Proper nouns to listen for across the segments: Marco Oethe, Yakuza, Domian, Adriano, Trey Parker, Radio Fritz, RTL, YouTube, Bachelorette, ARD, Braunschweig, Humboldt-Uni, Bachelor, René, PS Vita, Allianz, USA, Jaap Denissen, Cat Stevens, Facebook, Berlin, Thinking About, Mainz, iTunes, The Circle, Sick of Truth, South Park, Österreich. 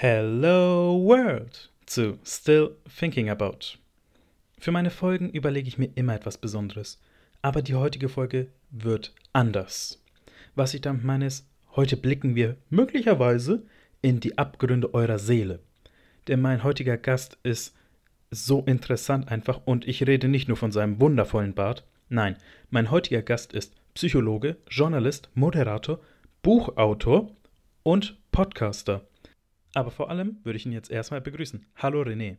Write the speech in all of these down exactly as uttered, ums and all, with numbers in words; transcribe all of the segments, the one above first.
Hello World zu Still Thinking About. Für meine Folgen überlege ich mir immer etwas Besonderes, aber die heutige Folge wird anders. Was ich damit meine ist, heute blicken wir möglicherweise in die Abgründe eurer Seele. Denn mein heutiger Gast ist so interessant einfach und ich rede nicht nur von seinem wundervollen Bart. Nein, mein heutiger Gast ist Psychologe, Journalist, Moderator, Buchautor und Podcaster. Aber vor allem würde ich ihn jetzt erstmal begrüßen. Hallo René.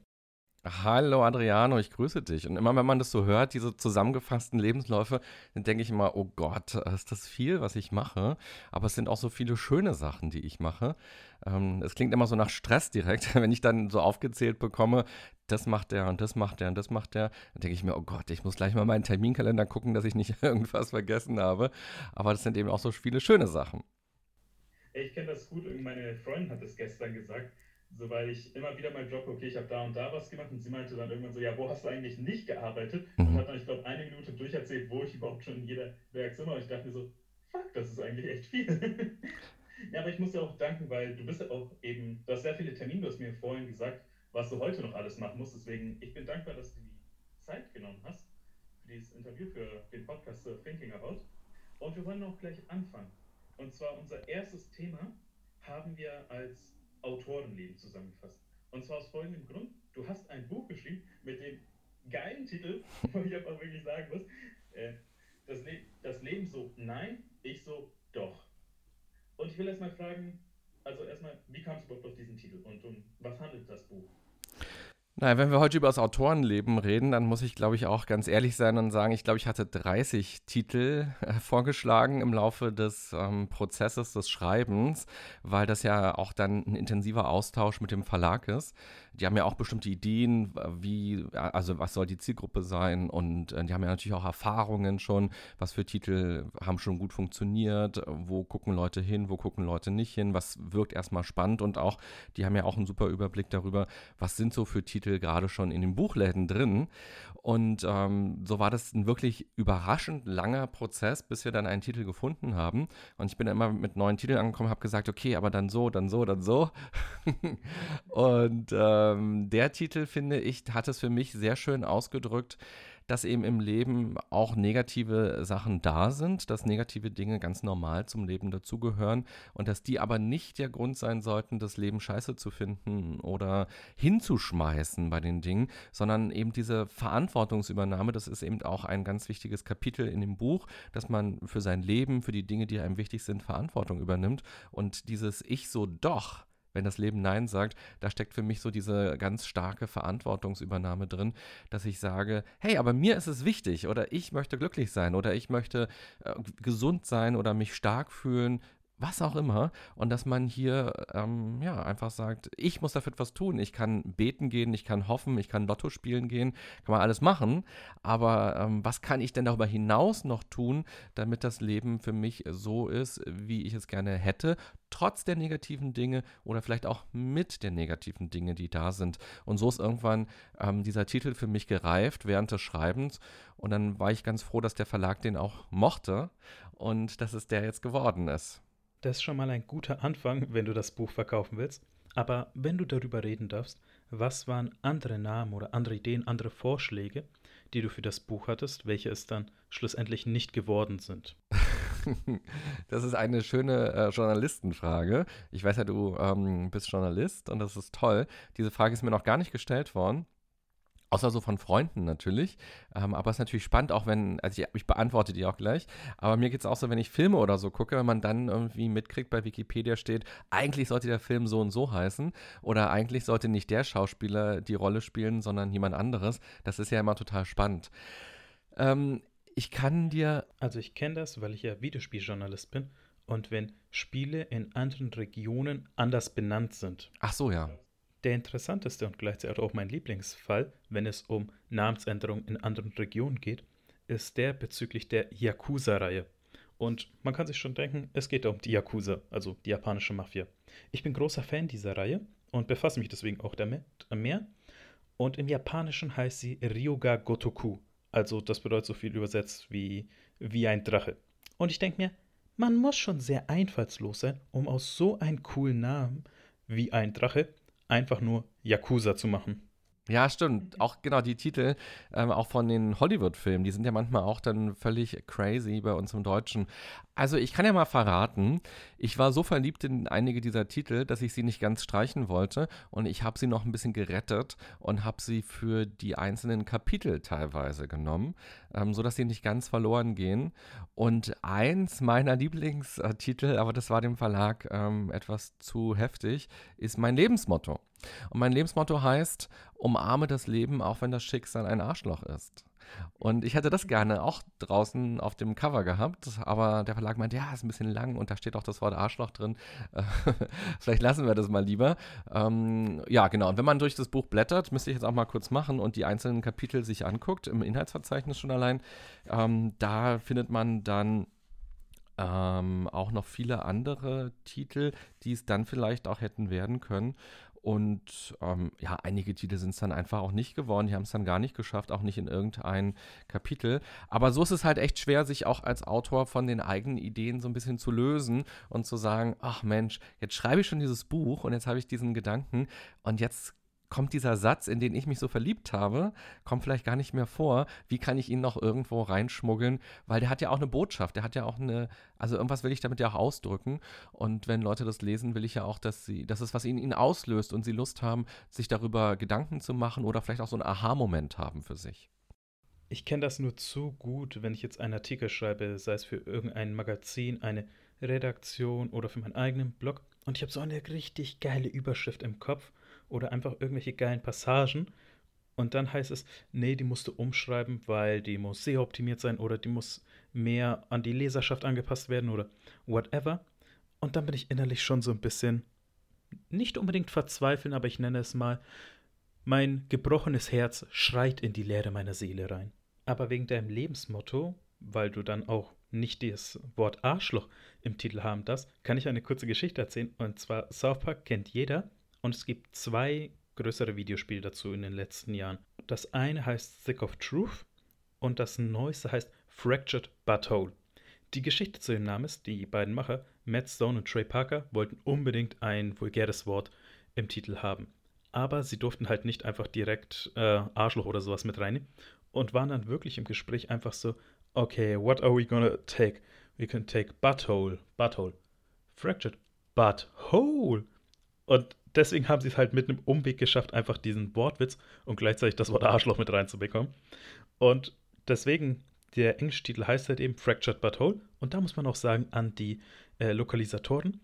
Hallo Adriano, ich grüße dich. Und immer wenn man das so hört, diese zusammengefassten Lebensläufe, dann denke ich immer, oh Gott, ist das viel, was ich mache. Aber es sind auch so viele schöne Sachen, die ich mache. Ähm, es klingt immer so nach Stress direkt, wenn ich dann so aufgezählt bekomme, das macht der und das macht der und das macht der. Dann denke ich mir, oh Gott, ich muss gleich mal meinen Terminkalender gucken, dass ich nicht irgendwas vergessen habe. Aber das sind eben auch so viele schöne Sachen. Ich kenne das gut, meine Freundin hat es gestern gesagt, so weil ich immer wieder meinen Job, okay, ich habe da und da was gemacht und sie meinte dann irgendwann so, ja, wo hast du eigentlich nicht gearbeitet? Und hat dann, ich glaube, eine Minute durcherzählt, wo ich überhaupt schon in jeder Werkzimmer und ich dachte mir so, fuck, das ist eigentlich echt viel. Ja, aber ich muss dir auch danken, weil du bist ja auch eben, du hast sehr viele Termine, du hast mir vorhin gesagt, was du heute noch alles machen musst, deswegen, ich bin dankbar, dass du die Zeit genommen hast für dieses Interview, für den Podcast Thinking About und wir wollen auch gleich anfangen. Und zwar unser erstes Thema haben wir als Autorenleben zusammengefasst. Und zwar aus folgendem Grund, du hast ein Buch geschrieben mit dem geilen Titel, wo ich aber wirklich sagen muss, äh, das, Le- das Leben so nein, ich so doch. Und ich will erstmal fragen, also erstmal, wie kam es überhaupt auf diesen Titel und um was handelt das Buch? Naja, wenn wir heute über das Autorenleben reden, dann muss ich, glaube ich, auch ganz ehrlich sein und sagen, ich glaube, ich hatte dreißig Titel äh, vorgeschlagen im Laufe des ähm, Prozesses des Schreibens, weil das ja auch dann ein intensiver Austausch mit dem Verlag ist. Die haben ja auch bestimmte Ideen, wie, also was soll die Zielgruppe sein und äh, die haben ja natürlich auch Erfahrungen schon, was für Titel haben schon gut funktioniert, wo gucken Leute hin, wo gucken Leute nicht hin, was wirkt erstmal spannend und auch, die haben ja auch einen super Überblick darüber, was sind so für Titel gerade schon in den Buchläden drin und ähm, so war das ein wirklich überraschend langer Prozess, bis wir dann einen Titel gefunden haben und ich bin dann immer mit neuen Titeln angekommen, habe gesagt, okay, aber dann so, dann so, dann so und ähm, der Titel, finde ich, hat es für mich sehr schön ausgedrückt, dass eben im Leben auch negative Sachen da sind, dass negative Dinge ganz normal zum Leben dazugehören und dass die aber nicht der Grund sein sollten, das Leben scheiße zu finden oder hinzuschmeißen bei den Dingen, sondern eben diese Verantwortungsübernahme, das ist eben auch ein ganz wichtiges Kapitel in dem Buch, dass man für sein Leben, für die Dinge, die einem wichtig sind, Verantwortung übernimmt und dieses Ich so doch, wenn das Leben Nein sagt, da steckt für mich so diese ganz starke Verantwortungsübernahme drin, dass ich sage, hey, aber mir ist es wichtig oder ich möchte glücklich sein oder ich möchte äh, gesund sein oder mich stark fühlen, was auch immer. Und dass man hier ähm, ja einfach sagt, ich muss dafür etwas tun. Ich kann beten gehen, ich kann hoffen, ich kann Lotto spielen gehen, kann man alles machen. Aber ähm, was kann ich denn darüber hinaus noch tun, damit das Leben für mich so ist, wie ich es gerne hätte, trotz der negativen Dinge oder vielleicht auch mit den negativen Dingen, die da sind. Und so ist irgendwann ähm, dieser Titel für mich gereift während des Schreibens. Und dann war ich ganz froh, dass der Verlag den auch mochte und dass es der jetzt geworden ist. Das ist schon mal ein guter Anfang, wenn du das Buch verkaufen willst. Aber wenn du darüber reden darfst, was waren andere Namen oder andere Ideen, andere Vorschläge, die du für das Buch hattest, welche es dann schlussendlich nicht geworden sind? Das ist eine schöne äh, Journalistenfrage. Ich weiß ja, du ähm, bist Journalist und das ist toll. Diese Frage ist mir noch gar nicht gestellt worden. Außer so von Freunden natürlich, ähm, aber es ist natürlich spannend, auch wenn, also ich, ich beantworte die auch gleich, aber mir geht es auch so, wenn ich Filme oder so gucke, wenn man dann irgendwie mitkriegt, bei Wikipedia steht, eigentlich sollte der Film so und so heißen oder eigentlich sollte nicht der Schauspieler die Rolle spielen, sondern jemand anderes, das ist ja immer total spannend. Ähm, ich kann dir... Also ich kenne das, weil ich ja Videospieljournalist bin und wenn Spiele in anderen Regionen anders benannt sind. Ach so, ja. Der interessanteste und gleichzeitig auch mein Lieblingsfall, wenn es um Namensänderungen in anderen Regionen geht, ist der bezüglich der Yakuza-Reihe. Und man kann sich schon denken, es geht um die Yakuza, also die japanische Mafia. Ich bin großer Fan dieser Reihe und befasse mich deswegen auch damit mehr. Und im Japanischen heißt sie Ryuga Gotoku, also das bedeutet so viel übersetzt wie, wie ein Drache. Und ich denke mir, man muss schon sehr einfallslos sein, um aus so einem coolen Namen wie ein Drache, einfach nur Yakuza zu machen. Ja, stimmt. Auch genau die Titel, ähm, auch von den Hollywood-Filmen, die sind ja manchmal auch dann völlig crazy bei uns im Deutschen. Also ich kann ja mal verraten, ich war so verliebt in einige dieser Titel, dass ich sie nicht ganz streichen wollte und ich habe sie noch ein bisschen gerettet und habe sie für die einzelnen Kapitel teilweise genommen, ähm, sodass sie nicht ganz verloren gehen. Und eins meiner Lieblingstitel, aber das war dem Verlag ähm, etwas zu heftig, ist mein Lebensmotto. Und mein Lebensmotto heißt, umarme das Leben, auch wenn das Schicksal ein Arschloch ist. Und ich hätte das gerne auch draußen auf dem Cover gehabt, aber der Verlag meinte, ja, ist ein bisschen lang und da steht auch das Wort Arschloch drin. Vielleicht lassen wir das mal lieber. Ähm, ja, genau. Und wenn man durch das Buch blättert, müsste ich jetzt auch mal kurz machen und die einzelnen Kapitel sich anguckt, im Inhaltsverzeichnis schon allein, ähm, da findet man dann ähm, auch noch viele andere Titel, die es dann vielleicht auch hätten werden können. Und ähm, ja, einige Titel sind es dann einfach auch nicht geworden, die haben es dann gar nicht geschafft, auch nicht in irgendein Kapitel. Aber so ist es halt echt schwer, sich auch als Autor von den eigenen Ideen so ein bisschen zu lösen und zu sagen, ach Mensch, jetzt schreibe ich schon dieses Buch und jetzt habe ich diesen Gedanken und jetzt kommt dieser Satz, in den ich mich so verliebt habe, kommt vielleicht gar nicht mehr vor. Wie kann ich ihn noch irgendwo reinschmuggeln? Weil der hat ja auch eine Botschaft, der hat ja auch eine, also irgendwas will ich damit ja auch ausdrücken. Und wenn Leute das lesen, will ich ja auch, dass sie, dass es was ihnen auslöst und sie Lust haben, sich darüber Gedanken zu machen oder vielleicht auch so einen Aha-Moment haben für sich. Ich kenne das nur zu gut, wenn ich jetzt einen Artikel schreibe, sei es für irgendein Magazin, eine Redaktion oder für meinen eigenen Blog. Und ich habe so eine richtig geile Überschrift im Kopf. Oder einfach irgendwelche geilen Passagen und dann heißt es, nee, die musst du umschreiben, weil die muss sehr optimiert sein oder die muss mehr an die Leserschaft angepasst werden oder whatever. Und dann bin ich innerlich schon so ein bisschen, nicht unbedingt verzweifeln, aber ich nenne es mal, mein gebrochenes Herz schreit in die Leere meiner Seele rein. Aber wegen deinem Lebensmotto, weil du dann auch nicht das Wort Arschloch im Titel haben darfst, kann ich eine kurze Geschichte erzählen. Und zwar, South Park kennt jeder. Und es gibt zwei größere Videospiele dazu in den letzten Jahren. Das eine heißt Sick of Truth und das neueste heißt Fractured Butthole. Die Geschichte zu dem Namen ist, die beiden Macher, Matt Stone und Trey Parker, wollten unbedingt ein vulgäres Wort im Titel haben. Aber sie durften halt nicht einfach direkt äh, Arschloch oder sowas mit reinnehmen und waren dann wirklich im Gespräch einfach so, okay, what are we gonna take? We can take Butthole, Butthole, Fractured Butthole. Und deswegen haben sie es halt mit einem Umweg geschafft, einfach diesen Wortwitz und gleichzeitig das Wort Arschloch mit reinzubekommen. Und deswegen, der englische Titel heißt halt eben Fractured Butthole. Und da muss man auch sagen an die äh, Lokalisatoren,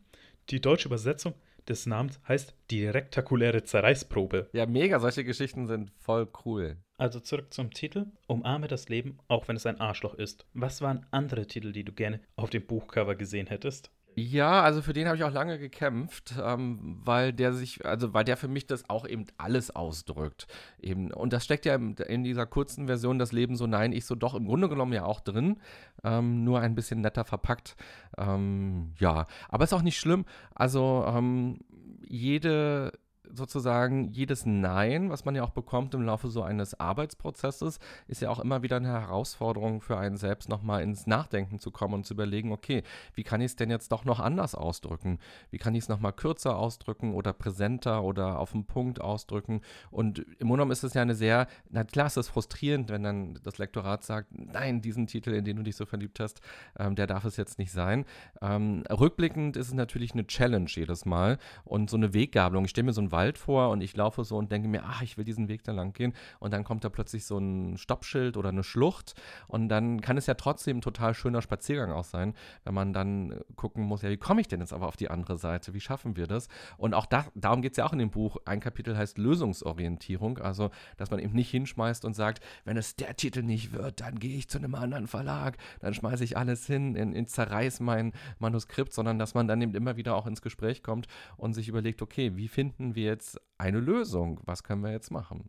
die deutsche Übersetzung des Namens heißt die rektakuläre Zerreißprobe. Ja, mega, solche Geschichten sind voll cool. Also zurück zum Titel, umarme das Leben, auch wenn es ein Arschloch ist. Was waren andere Titel, die du gerne auf dem Buchcover gesehen hättest? Ja, also für den habe ich auch lange gekämpft, ähm, weil der sich, also weil der für mich das auch eben alles ausdrückt. Eben. Und das steckt ja in, in dieser kurzen Version das Leben so nein, ich so doch im Grunde genommen ja auch drin, ähm, nur ein bisschen netter verpackt. Ähm, ja, aber ist auch nicht schlimm. Also ähm, jede sozusagen jedes Nein, was man ja auch bekommt im Laufe so eines Arbeitsprozesses, ist ja auch immer wieder eine Herausforderung für einen selbst, nochmal ins Nachdenken zu kommen und zu überlegen, okay, wie kann ich es denn jetzt doch noch anders ausdrücken? Wie kann ich es nochmal kürzer ausdrücken oder präsenter oder auf den Punkt ausdrücken? Und im Grunde ist es ja eine sehr, na klar ist es frustrierend, wenn dann das Lektorat sagt, nein, diesen Titel, in den du dich so verliebt hast, ähm, der darf es jetzt nicht sein. Ähm, rückblickend ist es natürlich eine Challenge jedes Mal und so eine Weggabelung. Ich stelle mir so ein Wald vor und ich laufe so und denke mir, ach, ich will diesen Weg da lang gehen und dann kommt da plötzlich so ein Stoppschild oder eine Schlucht und dann kann es ja trotzdem ein total schöner Spaziergang auch sein, wenn man dann gucken muss, ja, wie komme ich denn jetzt aber auf die andere Seite, wie schaffen wir das? Und auch da, darum geht es ja auch in dem Buch, ein Kapitel heißt Lösungsorientierung, also, dass man eben nicht hinschmeißt und sagt, wenn es der Titel nicht wird, dann gehe ich zu einem anderen Verlag, dann schmeiße ich alles hin, in, in zerreiß mein Manuskript, sondern dass man dann eben immer wieder auch ins Gespräch kommt und sich überlegt, okay, wie finden wir jetzt eine Lösung. Was können wir jetzt machen?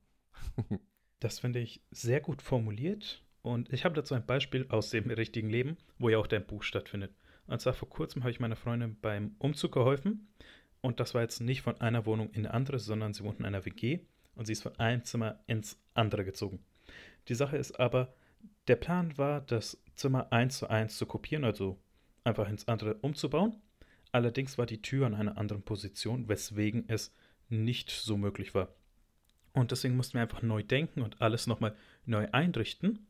Das finde ich sehr gut formuliert und ich habe dazu ein Beispiel aus dem richtigen Leben, wo ja auch dein Buch stattfindet. Und zwar vor kurzem habe ich meiner Freundin beim Umzug geholfen und das war jetzt nicht von einer Wohnung in eine andere, sondern sie wohnt in einer W G und sie ist von einem Zimmer ins andere gezogen. Die Sache ist aber, der Plan war, das Zimmer eins zu eins zu kopieren, also einfach ins andere umzubauen. Allerdings war die Tür an einer anderen Position, weswegen es nicht so möglich war. Und deswegen mussten wir einfach neu denken und alles nochmal neu einrichten.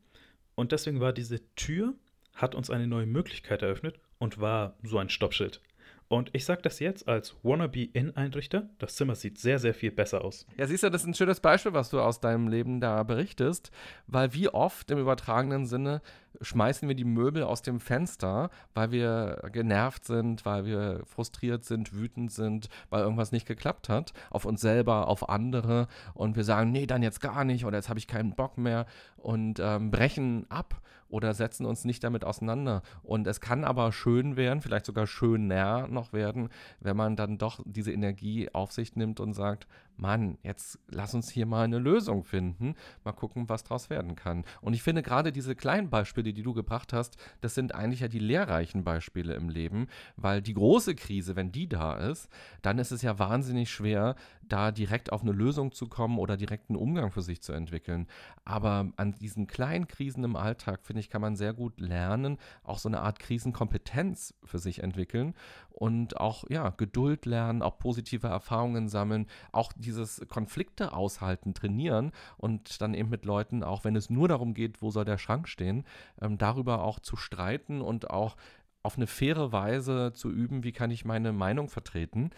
Und deswegen war diese Tür, hat uns eine neue Möglichkeit eröffnet und war so ein Stoppschild. Und ich sage das jetzt als Wannabe-In-Einrichter, das Zimmer sieht sehr, sehr viel besser aus. Ja, siehst du, das ist ein schönes Beispiel, was du aus deinem Leben da berichtest, weil wie oft im übertragenen Sinne schmeißen wir die Möbel aus dem Fenster, weil wir genervt sind, weil wir frustriert sind, wütend sind, weil irgendwas nicht geklappt hat, auf uns selber, auf andere und wir sagen, nee, dann jetzt gar nicht oder jetzt habe ich keinen Bock mehr und ähm, brechen ab. Oder setzen uns nicht damit auseinander. Und es kann aber schön werden, vielleicht sogar schöner noch werden, wenn man dann doch diese Energie auf sich nimmt und sagt, Mann, jetzt lass uns hier mal eine Lösung finden, mal gucken, was draus werden kann. Und ich finde gerade diese kleinen Beispiele, die du gebracht hast, das sind eigentlich ja die lehrreichen Beispiele im Leben, weil die große Krise, wenn die da ist, dann ist es ja wahnsinnig schwer, da direkt auf eine Lösung zu kommen oder direkt einen Umgang für sich zu entwickeln. Aber an diesen kleinen Krisen im Alltag, finde ich, kann man sehr gut lernen, auch so eine Art Krisenkompetenz für sich entwickeln und auch ja, Geduld lernen, auch positive Erfahrungen sammeln, auch die dieses Konflikte aushalten, trainieren und dann eben mit Leuten, auch wenn es nur darum geht, wo soll der Schrank stehen, ähm, darüber auch zu streiten und auch auf eine faire Weise zu üben, wie kann ich meine Meinung vertreten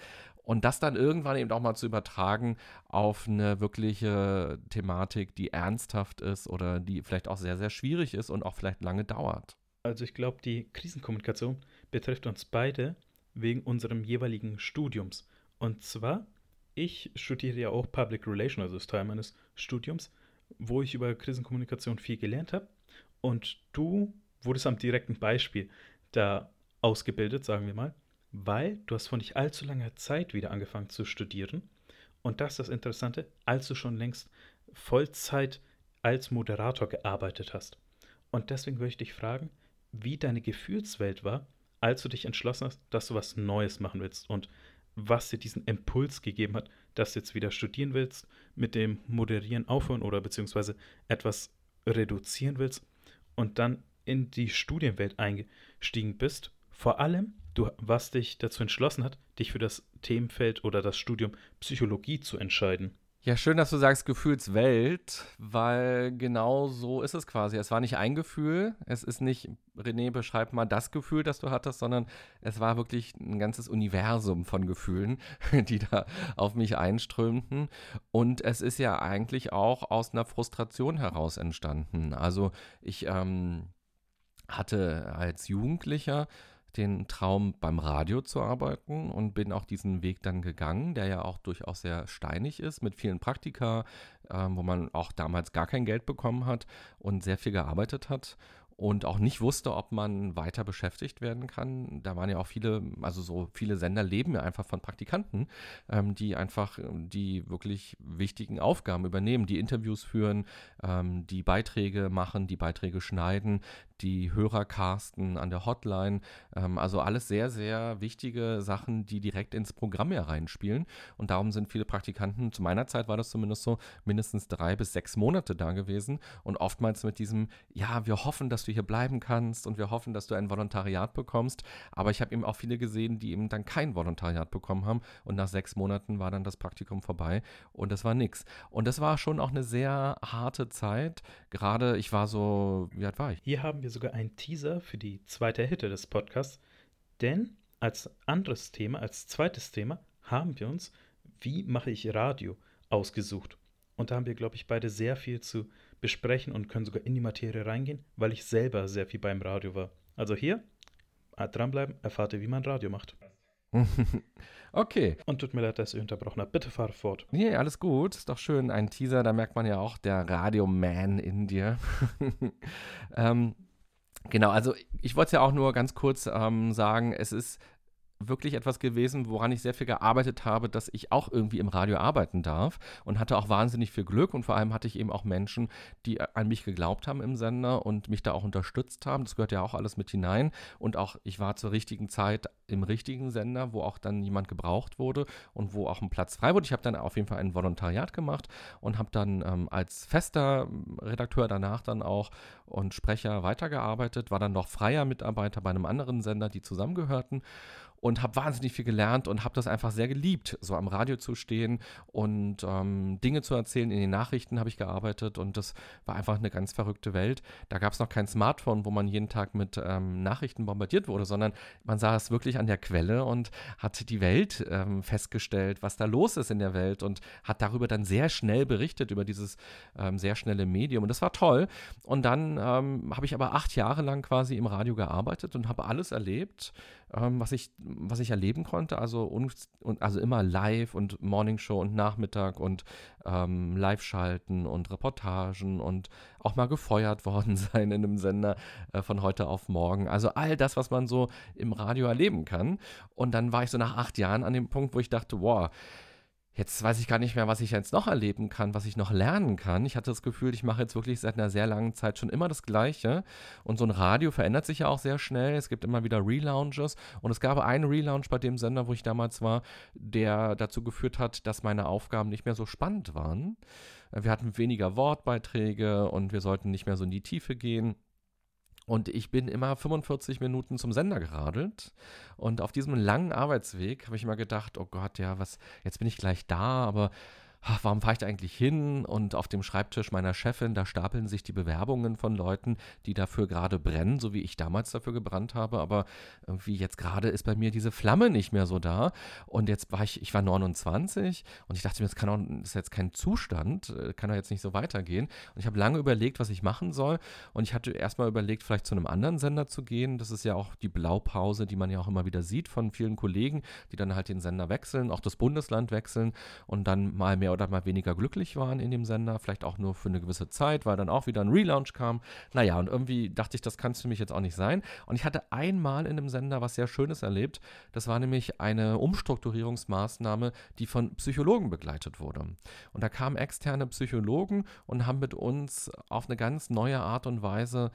und das dann irgendwann eben auch mal zu übertragen auf eine wirkliche Thematik, die ernsthaft ist oder die vielleicht auch sehr, sehr schwierig ist und auch vielleicht lange dauert. Also ich glaube, die Krisenkommunikation betrifft uns beide wegen unserem jeweiligen Studiums und zwar ich studiere ja auch Public Relations, also ist Teil meines Studiums, wo ich über Krisenkommunikation viel gelernt habe. Und du wurdest am direkten Beispiel da ausgebildet, sagen wir mal, weil du hast vor nicht allzu langer Zeit wieder angefangen zu studieren. Und das ist das Interessante, als du schon längst Vollzeit als Moderator gearbeitet hast. Und deswegen würde ich dich fragen, wie deine Gefühlswelt war, als du dich entschlossen hast, dass du was Neues machen willst und was dir diesen Impuls gegeben hat, dass du jetzt wieder studieren willst, mit dem Moderieren aufhören oder beziehungsweise etwas reduzieren willst und dann in die Studienwelt eingestiegen bist. Vor allem, du, was dich dazu entschlossen hat, dich für das Themenfeld oder das Studium Psychologie zu entscheiden. Ja, schön, dass du sagst Gefühlswelt, weil genau so ist es quasi. Es war nicht ein Gefühl, es ist nicht, René, beschreib mal das Gefühl, das du hattest, sondern es war wirklich ein ganzes Universum von Gefühlen, die da auf mich einströmten. Und es ist ja eigentlich auch aus einer Frustration heraus entstanden. Also ich ähm, hatte als Jugendlicher den Traum, beim Radio zu arbeiten und bin auch diesen Weg dann gegangen, der ja auch durchaus sehr steinig ist, mit vielen Praktika, ähm, wo man auch damals gar kein Geld bekommen hat und sehr viel gearbeitet hat und auch nicht wusste, ob man weiter beschäftigt werden kann. Da waren ja auch viele, also so viele Sender leben ja einfach von Praktikanten, ähm, die einfach die wirklich wichtigen Aufgaben übernehmen, die Interviews führen, ähm, die Beiträge machen, die Beiträge schneiden, die Hörer casten an der Hotline, ähm, also alles sehr, sehr wichtige Sachen, die direkt ins Programm ja reinspielen und darum sind viele Praktikanten, zu meiner Zeit war das zumindest so, mindestens drei bis sechs Monate da gewesen und oftmals mit diesem, ja, wir hoffen, dass du hier bleiben kannst und wir hoffen, dass du ein Volontariat bekommst, aber ich habe eben auch viele gesehen, die eben dann kein Volontariat bekommen haben und nach sechs Monaten war dann das Praktikum vorbei und das war nix und das war schon auch eine sehr harte Zeit, gerade ich war so, wie alt war ich? Hier haben wir sogar ein Teaser für die zweite Hälfte des Podcasts, denn als anderes Thema, als zweites Thema haben wir uns, wie mache ich Radio, ausgesucht. Und da haben wir, glaube ich, beide sehr viel zu besprechen und können sogar in die Materie reingehen, weil ich selber sehr viel beim Radio war. Also hier, dranbleiben, erfahrt ihr, wie man Radio macht. Okay. Und tut mir leid, dass ich unterbrochen habe. Bitte fahre fort. Nee, yeah, alles gut. Ist doch schön. Ein Teaser, da merkt man ja auch, der Radio-Man in dir. ähm, Genau, also ich wollte es ja auch nur ganz kurz ähm, sagen, es ist wirklich etwas gewesen, woran ich sehr viel gearbeitet habe, dass ich auch irgendwie im Radio arbeiten darf und hatte auch wahnsinnig viel Glück und vor allem hatte ich eben auch Menschen, die an mich geglaubt haben im Sender und mich da auch unterstützt haben. Das gehört ja auch alles mit hinein und auch ich war zur richtigen Zeit im richtigen Sender, wo auch dann jemand gebraucht wurde und wo auch ein Platz frei wurde. Ich habe dann auf jeden Fall ein Volontariat gemacht und habe dann ähm, als fester Redakteur danach dann auch und Sprecher weitergearbeitet, war dann noch freier Mitarbeiter bei einem anderen Sender, die zusammengehörten. und habe wahnsinnig viel gelernt und habe das einfach sehr geliebt, so am Radio zu stehen und ähm, Dinge zu erzählen. In den Nachrichten habe ich gearbeitet und das war einfach eine ganz verrückte Welt. Da gab es noch kein Smartphone, wo man jeden Tag mit ähm, Nachrichten bombardiert wurde, sondern man saß wirklich an der Quelle und hat die Welt ähm, festgestellt, was da los ist in der Welt und hat darüber dann sehr schnell berichtet, über dieses ähm, sehr schnelle Medium. Und das war toll. Und dann ähm, habe ich aber acht Jahre lang quasi im Radio gearbeitet und habe alles erlebt, ähm, was ich, was ich erleben konnte. Also, un, also immer live und Morningshow und Nachmittag und ähm, Live-Schalten und Reportagen und auch mal gefeuert worden sein in einem Sender äh, von heute auf morgen. Also all das, was man so im Radio erleben kann. Und dann war ich so nach acht Jahren an dem Punkt, wo ich dachte, wow, jetzt weiß ich gar nicht mehr, was ich jetzt noch erleben kann, was ich noch lernen kann. Ich hatte das Gefühl, ich mache jetzt wirklich seit einer sehr langen Zeit schon immer das Gleiche. Und so ein Radio verändert sich ja auch sehr schnell. Es gibt immer wieder Relaunches. Und es gab einen Relaunch bei dem Sender, wo ich damals war, der dazu geführt hat, dass meine Aufgaben nicht mehr so spannend waren. Wir hatten weniger Wortbeiträge und wir sollten nicht mehr so in die Tiefe gehen. Und ich bin immer fünfundvierzig Minuten zum Sender geradelt. Und auf diesem langen Arbeitsweg habe ich immer gedacht, oh Gott, ja, was, jetzt bin ich gleich da, aber ach, warum fahre ich da eigentlich hin? Und auf dem Schreibtisch meiner Chefin, da stapeln sich die Bewerbungen von Leuten, die dafür gerade brennen, so wie ich damals dafür gebrannt habe. Aber irgendwie jetzt gerade ist bei mir diese Flamme nicht mehr so da. Und jetzt war ich, ich war neunundzwanzig und ich dachte mir, das kann auch, das ist jetzt kein Zustand, kann doch jetzt nicht so weitergehen. Und ich habe lange überlegt, was ich machen soll. Und ich hatte erstmal überlegt, vielleicht zu einem anderen Sender zu gehen. Das ist ja auch die Blaupause, die man ja auch immer wieder sieht von vielen Kollegen, die dann halt den Sender wechseln, auch das Bundesland wechseln und dann mal mehr oder mal weniger glücklich waren in dem Sender, vielleicht auch nur für eine gewisse Zeit, weil dann auch wieder ein Relaunch kam. Naja, und irgendwie dachte ich, das kann es für mich jetzt auch nicht sein. Und ich hatte einmal in dem Sender was sehr Schönes erlebt. Das war nämlich eine Umstrukturierungsmaßnahme, die von Psychologen begleitet wurde. Und da kamen externe Psychologen und haben mit uns auf eine ganz neue Art und Weise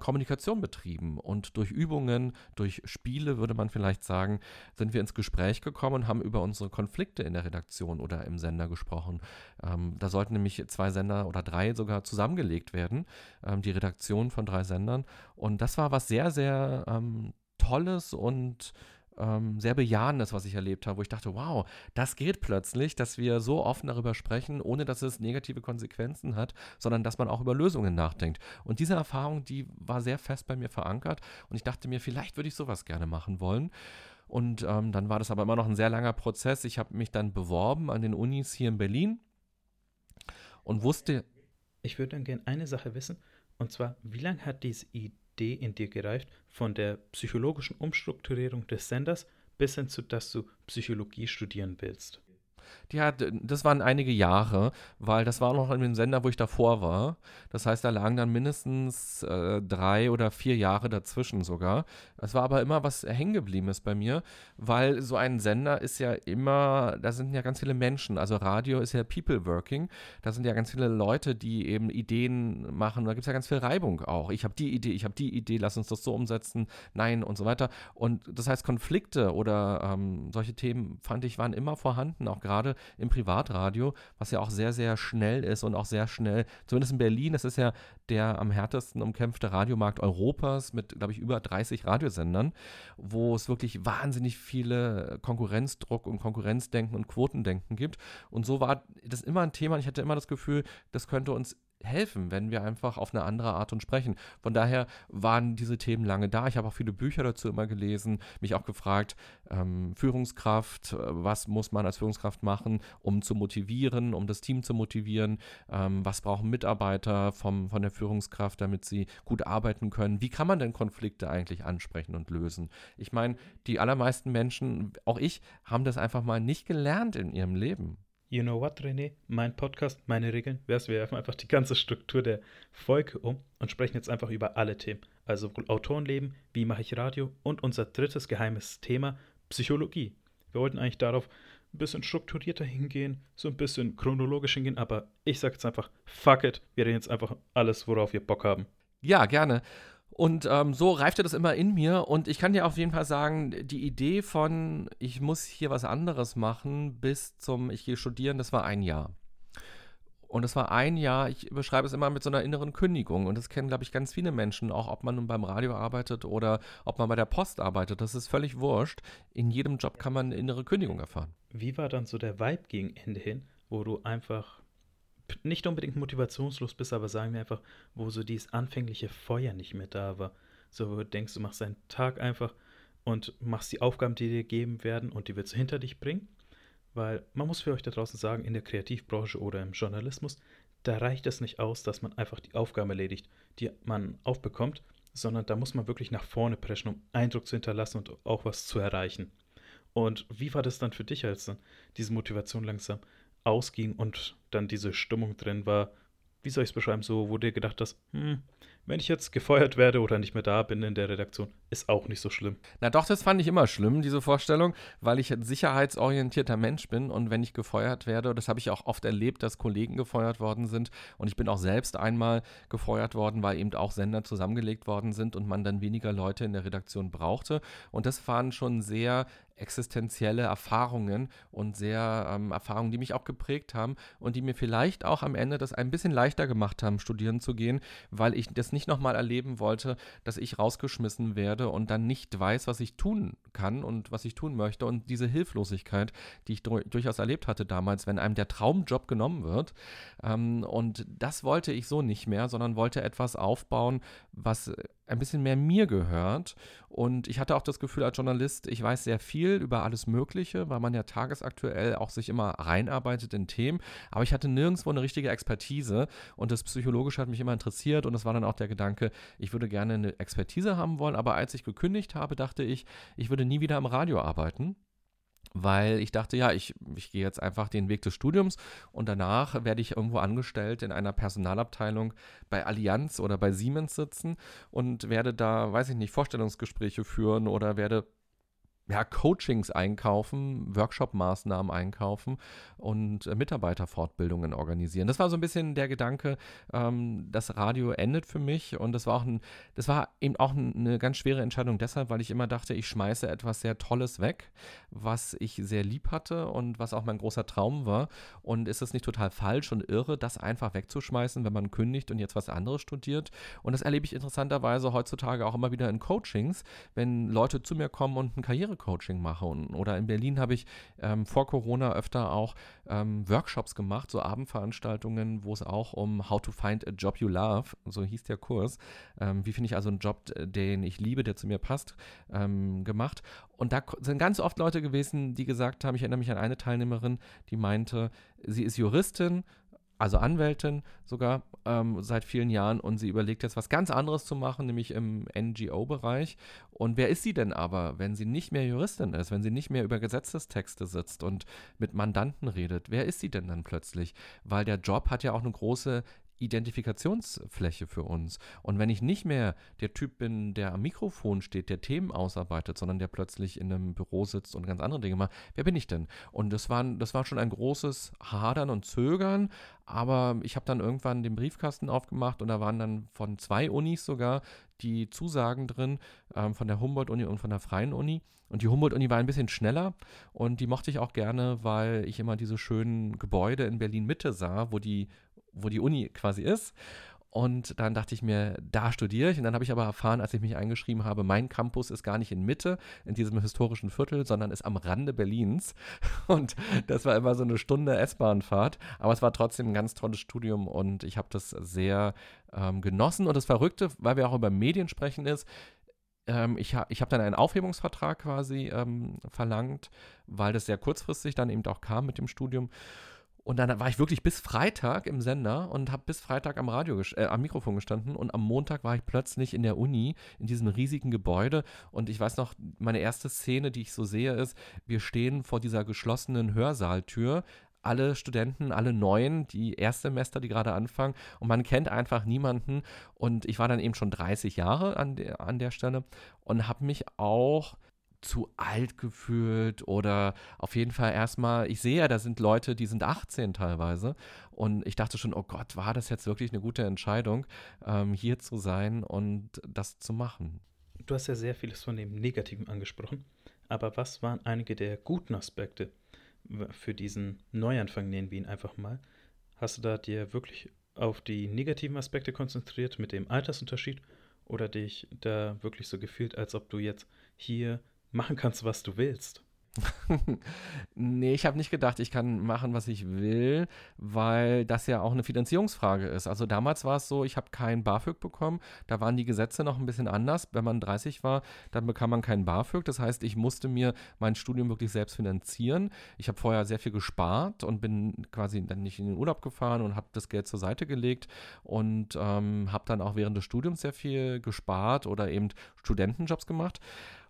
Kommunikation betrieben und durch Übungen, durch Spiele, würde man vielleicht sagen, sind wir ins Gespräch gekommen und haben über unsere Konflikte in der Redaktion oder im Sender gesprochen. Ähm, da sollten nämlich zwei Sender oder drei sogar zusammengelegt werden, ähm, die Redaktion von drei Sendern. Und das war was sehr, sehr ähm, Tolles und sehr Bejahendes, was ich erlebt habe, wo ich dachte, wow, das geht plötzlich, dass wir so offen darüber sprechen, ohne dass es negative Konsequenzen hat, sondern dass man auch über Lösungen nachdenkt. Und diese Erfahrung, die war sehr fest bei mir verankert und ich dachte mir, vielleicht würde ich sowas gerne machen wollen. Und ähm, dann war das aber immer noch ein sehr langer Prozess. Ich habe mich dann beworben an den Unis hier in Berlin und wusste... Ich würde dann gerne eine Sache wissen, und zwar, wie lange hat diese Idee in dir gereift, von der psychologischen Umstrukturierung des Senders bis hin zu, dass du Psychologie studieren willst? Ja, das waren einige Jahre, weil das war noch in dem Sender, wo ich davor war. Das heißt, da lagen dann mindestens äh, drei oder vier Jahre dazwischen sogar. Es war aber immer was hängen gebliebenes bei mir, weil so ein Sender ist ja immer, da sind ja ganz viele Menschen. Also Radio ist ja People Working. Da sind ja ganz viele Leute, die eben Ideen machen. Da gibt es ja ganz viel Reibung auch. Ich habe die Idee, ich habe die Idee, lass uns das so umsetzen, nein und so weiter. Und das heißt, Konflikte oder ähm, solche Themen, fand ich, waren immer vorhanden, auch gerade Gerade im Privatradio, was ja auch sehr, sehr schnell ist und auch sehr schnell, zumindest in Berlin, das ist ja der am härtesten umkämpfte Radiomarkt Europas mit, glaube ich, über dreißig Radiosendern, wo es wirklich wahnsinnig viele Konkurrenzdruck und Konkurrenzdenken und Quotendenken gibt. Und so war das immer ein Thema und ich hatte immer das Gefühl, das könnte uns helfen, wenn wir einfach auf eine andere Art und sprechen. Von daher waren diese Themen lange da. Ich habe auch viele Bücher dazu immer gelesen, mich auch gefragt, ähm, Führungskraft, was muss man als Führungskraft machen, um zu motivieren, um das Team zu motivieren, ähm, was brauchen Mitarbeiter vom, von der Führungskraft, damit sie gut arbeiten können. Wie kann man denn Konflikte eigentlich ansprechen und lösen? Ich meine, die allermeisten Menschen, auch ich, haben das einfach mal nicht gelernt in ihrem Leben. You know what, René? Mein Podcast, meine Regeln. Wir werfen einfach die ganze Struktur der Folge um und sprechen jetzt einfach über alle Themen. Also Autorenleben, wie mache ich Radio und unser drittes geheimes Thema, Psychologie. Wir wollten eigentlich darauf ein bisschen strukturierter hingehen, so ein bisschen chronologisch hingehen, aber ich sage jetzt einfach, fuck it, wir reden jetzt einfach alles, worauf wir Bock haben. Ja, gerne. Und ähm, so reifte das immer in mir und ich kann dir auf jeden Fall sagen, die Idee von, ich muss hier was anderes machen, bis zum, ich gehe studieren, das war ein Jahr. Und es war ein Jahr, ich beschreibe es immer mit so einer inneren Kündigung. Und das kennen, glaube ich, ganz viele Menschen, auch ob man nun beim Radio arbeitet oder ob man bei der Post arbeitet. Das ist völlig wurscht. In jedem Job kann man eine innere Kündigung erfahren. Wie war dann so der Vibe gegen Ende hin, wo du einfach nicht unbedingt motivationslos bist, aber sagen wir einfach, wo so dieses anfängliche Feuer nicht mehr da war? So, wo du denkst, du machst deinen Tag einfach und machst die Aufgaben, die dir gegeben werden, und die willst du hinter dich bringen. Weil man muss für euch da draußen sagen, in der Kreativbranche oder im Journalismus, da reicht es nicht aus, dass man einfach die Aufgaben erledigt, die man aufbekommt, sondern da muss man wirklich nach vorne preschen, um Eindruck zu hinterlassen und auch was zu erreichen. Und wie war das dann für dich, als dann diese Motivation langsam ausging und dann diese Stimmung drin war? Wie soll ich es beschreiben? So, wo du dir gedacht hast, hm, wenn ich jetzt gefeuert werde oder nicht mehr da bin in der Redaktion, ist auch nicht so schlimm. Na doch, das fand ich immer schlimm, diese Vorstellung, weil ich ein sicherheitsorientierter Mensch bin, und wenn ich gefeuert werde, das habe ich auch oft erlebt, dass Kollegen gefeuert worden sind, und ich bin auch selbst einmal gefeuert worden, weil eben auch Sender zusammengelegt worden sind und man dann weniger Leute in der Redaktion brauchte, und das waren schon sehr existenzielle Erfahrungen und sehr ähm, Erfahrungen, die mich auch geprägt haben und die mir vielleicht auch am Ende das ein bisschen leichter gemacht haben, studieren zu gehen, weil ich das nicht nochmal erleben wollte, dass ich rausgeschmissen werde und dann nicht weiß, was ich tun kann und was ich tun möchte, und diese Hilflosigkeit, die ich dr- durchaus erlebt hatte damals, wenn einem der Traumjob genommen wird, ähm, und das wollte ich so nicht mehr, sondern wollte etwas aufbauen, was ein bisschen mehr mir gehört. Und ich hatte auch das Gefühl, als Journalist, ich weiß sehr viel über alles Mögliche, weil man ja tagesaktuell auch sich immer reinarbeitet in Themen, aber ich hatte nirgendwo eine richtige Expertise, und das Psychologische hat mich immer interessiert, und das war dann auch der Gedanke, ich würde gerne eine Expertise haben wollen, aber als ich gekündigt habe, dachte ich, ich würde nie wieder im Radio arbeiten, weil ich dachte, ja, ich, ich gehe jetzt einfach den Weg des Studiums und danach werde ich irgendwo angestellt in einer Personalabteilung bei Allianz oder bei Siemens sitzen und werde da, weiß ich nicht, Vorstellungsgespräche führen oder werde ja, Coachings einkaufen, Workshop-Maßnahmen einkaufen und äh, Mitarbeiterfortbildungen organisieren. Das war so ein bisschen der Gedanke, ähm, das Radio endet für mich, und das war auch ein, das war eben auch ein, eine ganz schwere Entscheidung deshalb, weil ich immer dachte, ich schmeiße etwas sehr Tolles weg, was ich sehr lieb hatte und was auch mein großer Traum war, und ist es nicht total falsch und irre, das einfach wegzuschmeißen, wenn man kündigt und jetzt was anderes studiert? Und das erlebe ich interessanterweise heutzutage auch immer wieder in Coachings, wenn Leute zu mir kommen und eine Karriere Coaching mache. Und, oder in Berlin habe ich ähm, vor Corona öfter auch ähm, Workshops gemacht, so Abendveranstaltungen, wo es auch um How to Find a Job You Love, so hieß der Kurs, ähm, wie finde ich also einen Job, den ich liebe, der zu mir passt, ähm, gemacht. Und da sind ganz oft Leute gewesen, die gesagt haben, ich erinnere mich an eine Teilnehmerin, die meinte, sie ist Juristin, also Anwältin sogar, ähm, seit vielen Jahren, und sie überlegt jetzt was ganz anderes zu machen, nämlich im N G O-Bereich. Und wer ist sie denn aber, wenn sie nicht mehr Juristin ist, wenn sie nicht mehr über Gesetzestexte sitzt und mit Mandanten redet? Wer ist sie denn dann plötzlich? Weil der Job hat ja auch eine große Identifikationsfläche für uns. Und wenn ich nicht mehr der Typ bin, der am Mikrofon steht, der Themen ausarbeitet, sondern der plötzlich in einem Büro sitzt und ganz andere Dinge macht, wer bin ich denn? Und das war, das war schon ein großes Hadern und Zögern, aber ich habe dann irgendwann den Briefkasten aufgemacht, und da waren dann von zwei Unis sogar die Zusagen drin, ähm, von der Humboldt-Uni und von der Freien Uni. Und die Humboldt-Uni war ein bisschen schneller, und die mochte ich auch gerne, weil ich immer diese schönen Gebäude in Berlin-Mitte sah, wo die wo die Uni quasi ist. Und dann dachte ich mir, da studiere ich. Und dann habe ich aber erfahren, als ich mich eingeschrieben habe, mein Campus ist gar nicht in Mitte, in diesem historischen Viertel, sondern ist am Rande Berlins. Und das war immer so eine Stunde S-Bahn-Fahrt. Aber es war trotzdem ein ganz tolles Studium, und ich habe das sehr ähm, genossen. Und das Verrückte, weil wir auch über Medien sprechen, ist, Ich, ha- ich habe dann einen Aufhebungsvertrag quasi ähm, verlangt, weil das sehr kurzfristig dann eben auch kam mit dem Studium. Und dann war ich wirklich bis Freitag im Sender und habe bis Freitag am Radio ges- äh, am Mikrofon gestanden, und am Montag war ich plötzlich in der Uni, in diesem riesigen Gebäude, und ich weiß noch, meine erste Szene, die ich so sehe, ist, wir stehen vor dieser geschlossenen Hörsaaltür, alle Studenten, alle Neuen, die Erstsemester, die gerade anfangen, und man kennt einfach niemanden, und ich war dann eben schon dreißig Jahre an der, an der Stelle und habe mich auch zu alt gefühlt oder auf jeden Fall erstmal, ich sehe ja, da sind Leute, die sind achtzehn teilweise, und ich dachte schon, oh Gott, war das jetzt wirklich eine gute Entscheidung, ähm, hier zu sein und das zu machen. Du hast ja sehr vieles von dem Negativen angesprochen, aber was waren einige der guten Aspekte für diesen Neuanfang, nennen wir ihn einfach mal, Hast du da dir wirklich auf die negativen Aspekte konzentriert mit dem Altersunterschied oder dich da wirklich so gefühlt, als ob du jetzt hier machen kannst, was du willst? Nee, ich habe nicht gedacht, ich kann machen, was ich will, weil das ja auch eine Finanzierungsfrage ist. Also damals war es so, ich habe kein BAföG bekommen, da waren die Gesetze noch ein bisschen anders. Wenn man dreißig war, dann bekam man kein BAföG. Das heißt, ich musste mir mein Studium wirklich selbst finanzieren. Ich habe vorher sehr viel gespart und bin quasi dann nicht in den Urlaub gefahren und habe das Geld zur Seite gelegt und ähm, habe dann auch während des Studiums sehr viel gespart oder eben Studentenjobs gemacht.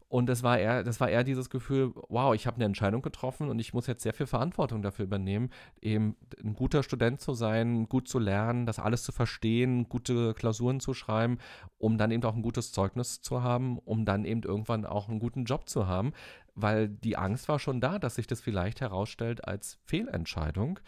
Und das war eher, das war eher dieses Gefühl, wow, ich habe eine Entscheidung getroffen und ich muss jetzt sehr viel Verantwortung dafür übernehmen, eben ein guter Student zu sein, gut zu lernen, das alles zu verstehen, gute Klausuren zu schreiben, um dann eben auch ein gutes Zeugnis zu haben, um dann eben irgendwann auch einen guten Job zu haben, weil die Angst war schon da, dass sich das vielleicht herausstellt als Fehlentscheidung.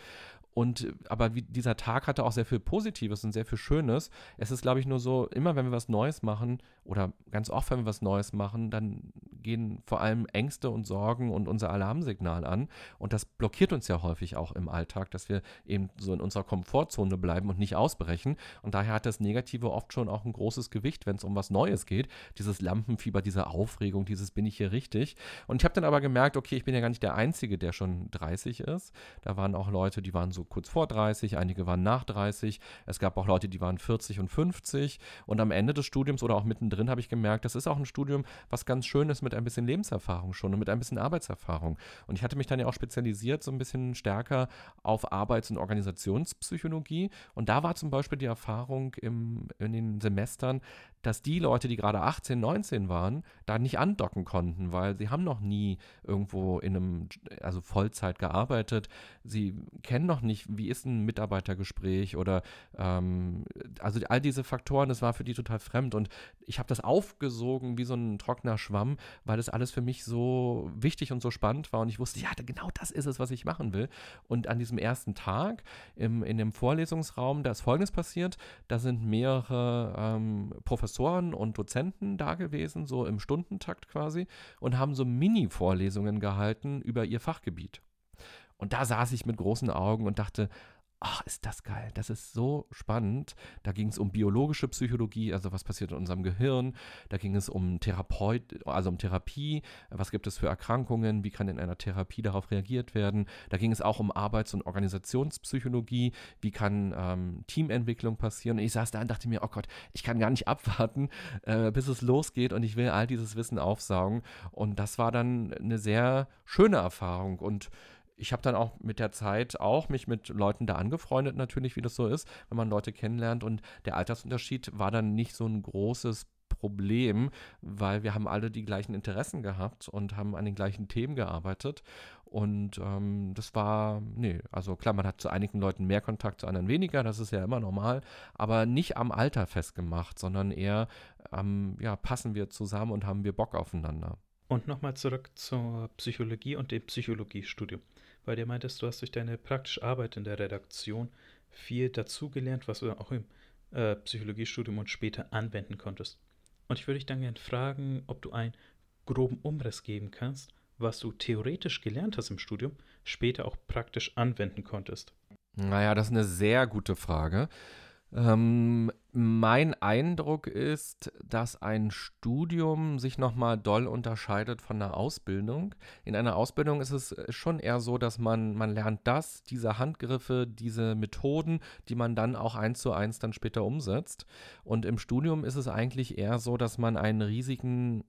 Und, aber wie, dieser Tag hatte auch sehr viel Positives und sehr viel Schönes. Es ist, glaube ich, nur so, immer wenn wir was Neues machen oder ganz oft, wenn wir was Neues machen, dann gehen vor allem Ängste und Sorgen und unser Alarmsignal an. Und das blockiert uns ja häufig auch im Alltag, dass wir eben so in unserer Komfortzone bleiben und nicht ausbrechen. Und daher hat das Negative oft schon auch ein großes Gewicht, wenn es um was Neues geht. Dieses Lampenfieber, diese Aufregung, dieses bin ich hier richtig. Und ich habe dann aber gemerkt, okay, ich bin ja gar nicht der Einzige, der schon dreißig ist. Da waren auch Leute, die waren so kurz vor dreißig, einige waren nach dreißig, es gab auch Leute, die waren vierzig und fünfzig und am Ende des Studiums oder auch mittendrin habe ich gemerkt, das ist auch ein Studium, was ganz schön ist mit ein bisschen Lebenserfahrung schon und mit ein bisschen Arbeitserfahrung und ich hatte mich dann ja auch spezialisiert so ein bisschen stärker auf Arbeits- und Organisationspsychologie und da war zum Beispiel die Erfahrung im, in den Semestern, dass die Leute, die gerade achtzehn, neunzehn waren, da nicht andocken konnten, weil sie haben noch nie irgendwo in einem, also Vollzeit gearbeitet, sie kennen noch nicht, wie ist ein Mitarbeitergespräch oder ähm, also all diese Faktoren, das war für die total fremd und ich habe das aufgesogen wie so ein trockener Schwamm, weil das alles für mich so wichtig und so spannend war und ich wusste, ja, genau das ist es, was ich machen will und an diesem ersten Tag im, in dem Vorlesungsraum, da ist Folgendes passiert, da sind mehrere ähm, Professoren und Dozenten da gewesen, so im Stundentakt quasi und haben so Mini-Vorlesungen gehalten über ihr Fachgebiet. Und da saß ich mit großen Augen und dachte, ach, ist das geil, das ist so spannend. Da ging es um biologische Psychologie, also was passiert in unserem Gehirn. Da ging es um Therapeut, also um Therapie, was gibt es für Erkrankungen, wie kann in einer Therapie darauf reagiert werden. Da ging es auch um Arbeits- und Organisationspsychologie, wie kann ähm, Teamentwicklung passieren. Und ich saß da und dachte mir, oh Gott, ich kann gar nicht abwarten, äh, bis es losgeht und ich will all dieses Wissen aufsaugen. Und das war dann eine sehr schöne Erfahrung und ich habe dann auch mit der Zeit auch mich mit Leuten da angefreundet, natürlich, wie das so ist, wenn man Leute kennenlernt. Und der Altersunterschied war dann nicht so ein großes Problem, weil wir haben alle die gleichen Interessen gehabt und haben an den gleichen Themen gearbeitet. Und ähm, das war, nee, also klar, man hat zu einigen Leuten mehr Kontakt, zu anderen weniger, das ist ja immer normal, aber nicht am Alter festgemacht, sondern eher am, ja, passen wir zusammen und haben wir Bock aufeinander. Und nochmal zurück zur Psychologie und dem Psychologiestudium. Weil du meintest, du hast durch deine praktische Arbeit in der Redaktion viel dazugelernt, was du auch im äh, Psychologiestudium und später anwenden konntest. Und ich würde dich dann gerne fragen, ob du einen groben Umriss geben kannst, was du theoretisch gelernt hast im Studium, später auch praktisch anwenden konntest. Naja, das ist eine sehr gute Frage. Ähm, mein Eindruck ist, dass ein Studium sich nochmal doll unterscheidet von einer Ausbildung. In einer Ausbildung ist es schon eher so, dass man, man lernt das, diese Handgriffe, diese Methoden, die man dann auch eins zu eins dann später umsetzt. Und im Studium ist es eigentlich eher so, dass man einen riesigen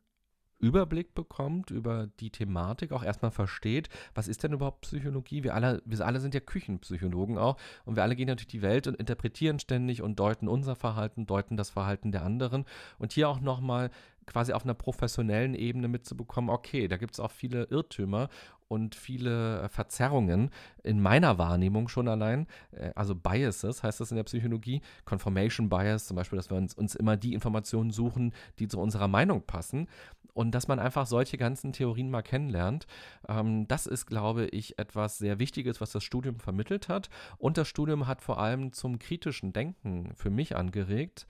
Überblick bekommt über die Thematik, auch erstmal versteht, was ist denn überhaupt Psychologie? Wir alle, wir alle sind ja Küchenpsychologen auch und wir alle gehen natürlich die Welt und interpretieren ständig und deuten unser Verhalten, deuten das Verhalten der anderen und hier auch nochmal quasi auf einer professionellen Ebene mitzubekommen, okay, da gibt es auch viele Irrtümer und viele Verzerrungen in meiner Wahrnehmung schon allein, also Biases heißt das in der Psychologie, Confirmation Bias zum Beispiel, dass wir uns, uns immer die Informationen suchen, die zu unserer Meinung passen und dass man einfach solche ganzen Theorien mal kennenlernt, ähm, das ist, glaube ich, etwas sehr Wichtiges, was das Studium vermittelt hat und das Studium hat vor allem zum kritischen Denken für mich angeregt,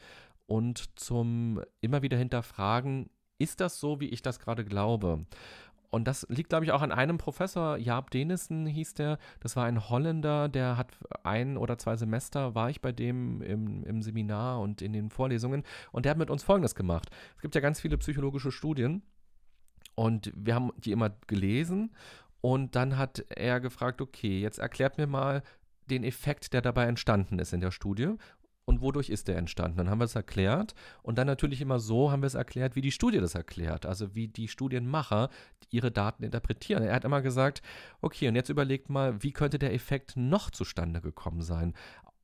und zum immer wieder hinterfragen, ist das so, wie ich das gerade glaube? Und das liegt, glaube ich, auch an einem Professor, Jaap Denissen hieß der, das war ein Holländer, der hat ein oder zwei Semester, war ich bei dem im, im Seminar und in den Vorlesungen, und der hat mit uns Folgendes gemacht. Es gibt ja ganz viele psychologische Studien und wir haben die immer gelesen und dann hat er gefragt, okay, jetzt erklärt mir mal den Effekt, der dabei entstanden ist in der Studie. Und wodurch ist der entstanden? Dann haben wir es erklärt und dann natürlich immer so haben wir es erklärt, wie die Studie das erklärt, also wie die Studienmacher ihre Daten interpretieren. Er hat immer gesagt, okay, und jetzt überlegt mal, wie könnte der Effekt noch zustande gekommen sein?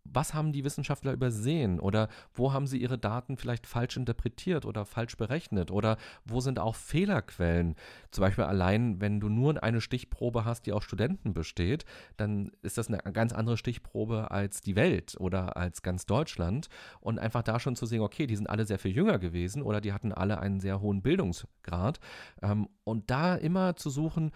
Was haben die Wissenschaftler übersehen oder wo haben sie ihre Daten vielleicht falsch interpretiert oder falsch berechnet oder wo sind auch Fehlerquellen? Zum Beispiel allein, wenn du nur eine Stichprobe hast, die aus Studenten besteht, dann ist das eine ganz andere Stichprobe als die Welt oder als ganz Deutschland und einfach da schon zu sehen, okay, die sind alle sehr viel jünger gewesen oder die hatten alle einen sehr hohen Bildungsgrad ähm, und da immer zu suchen,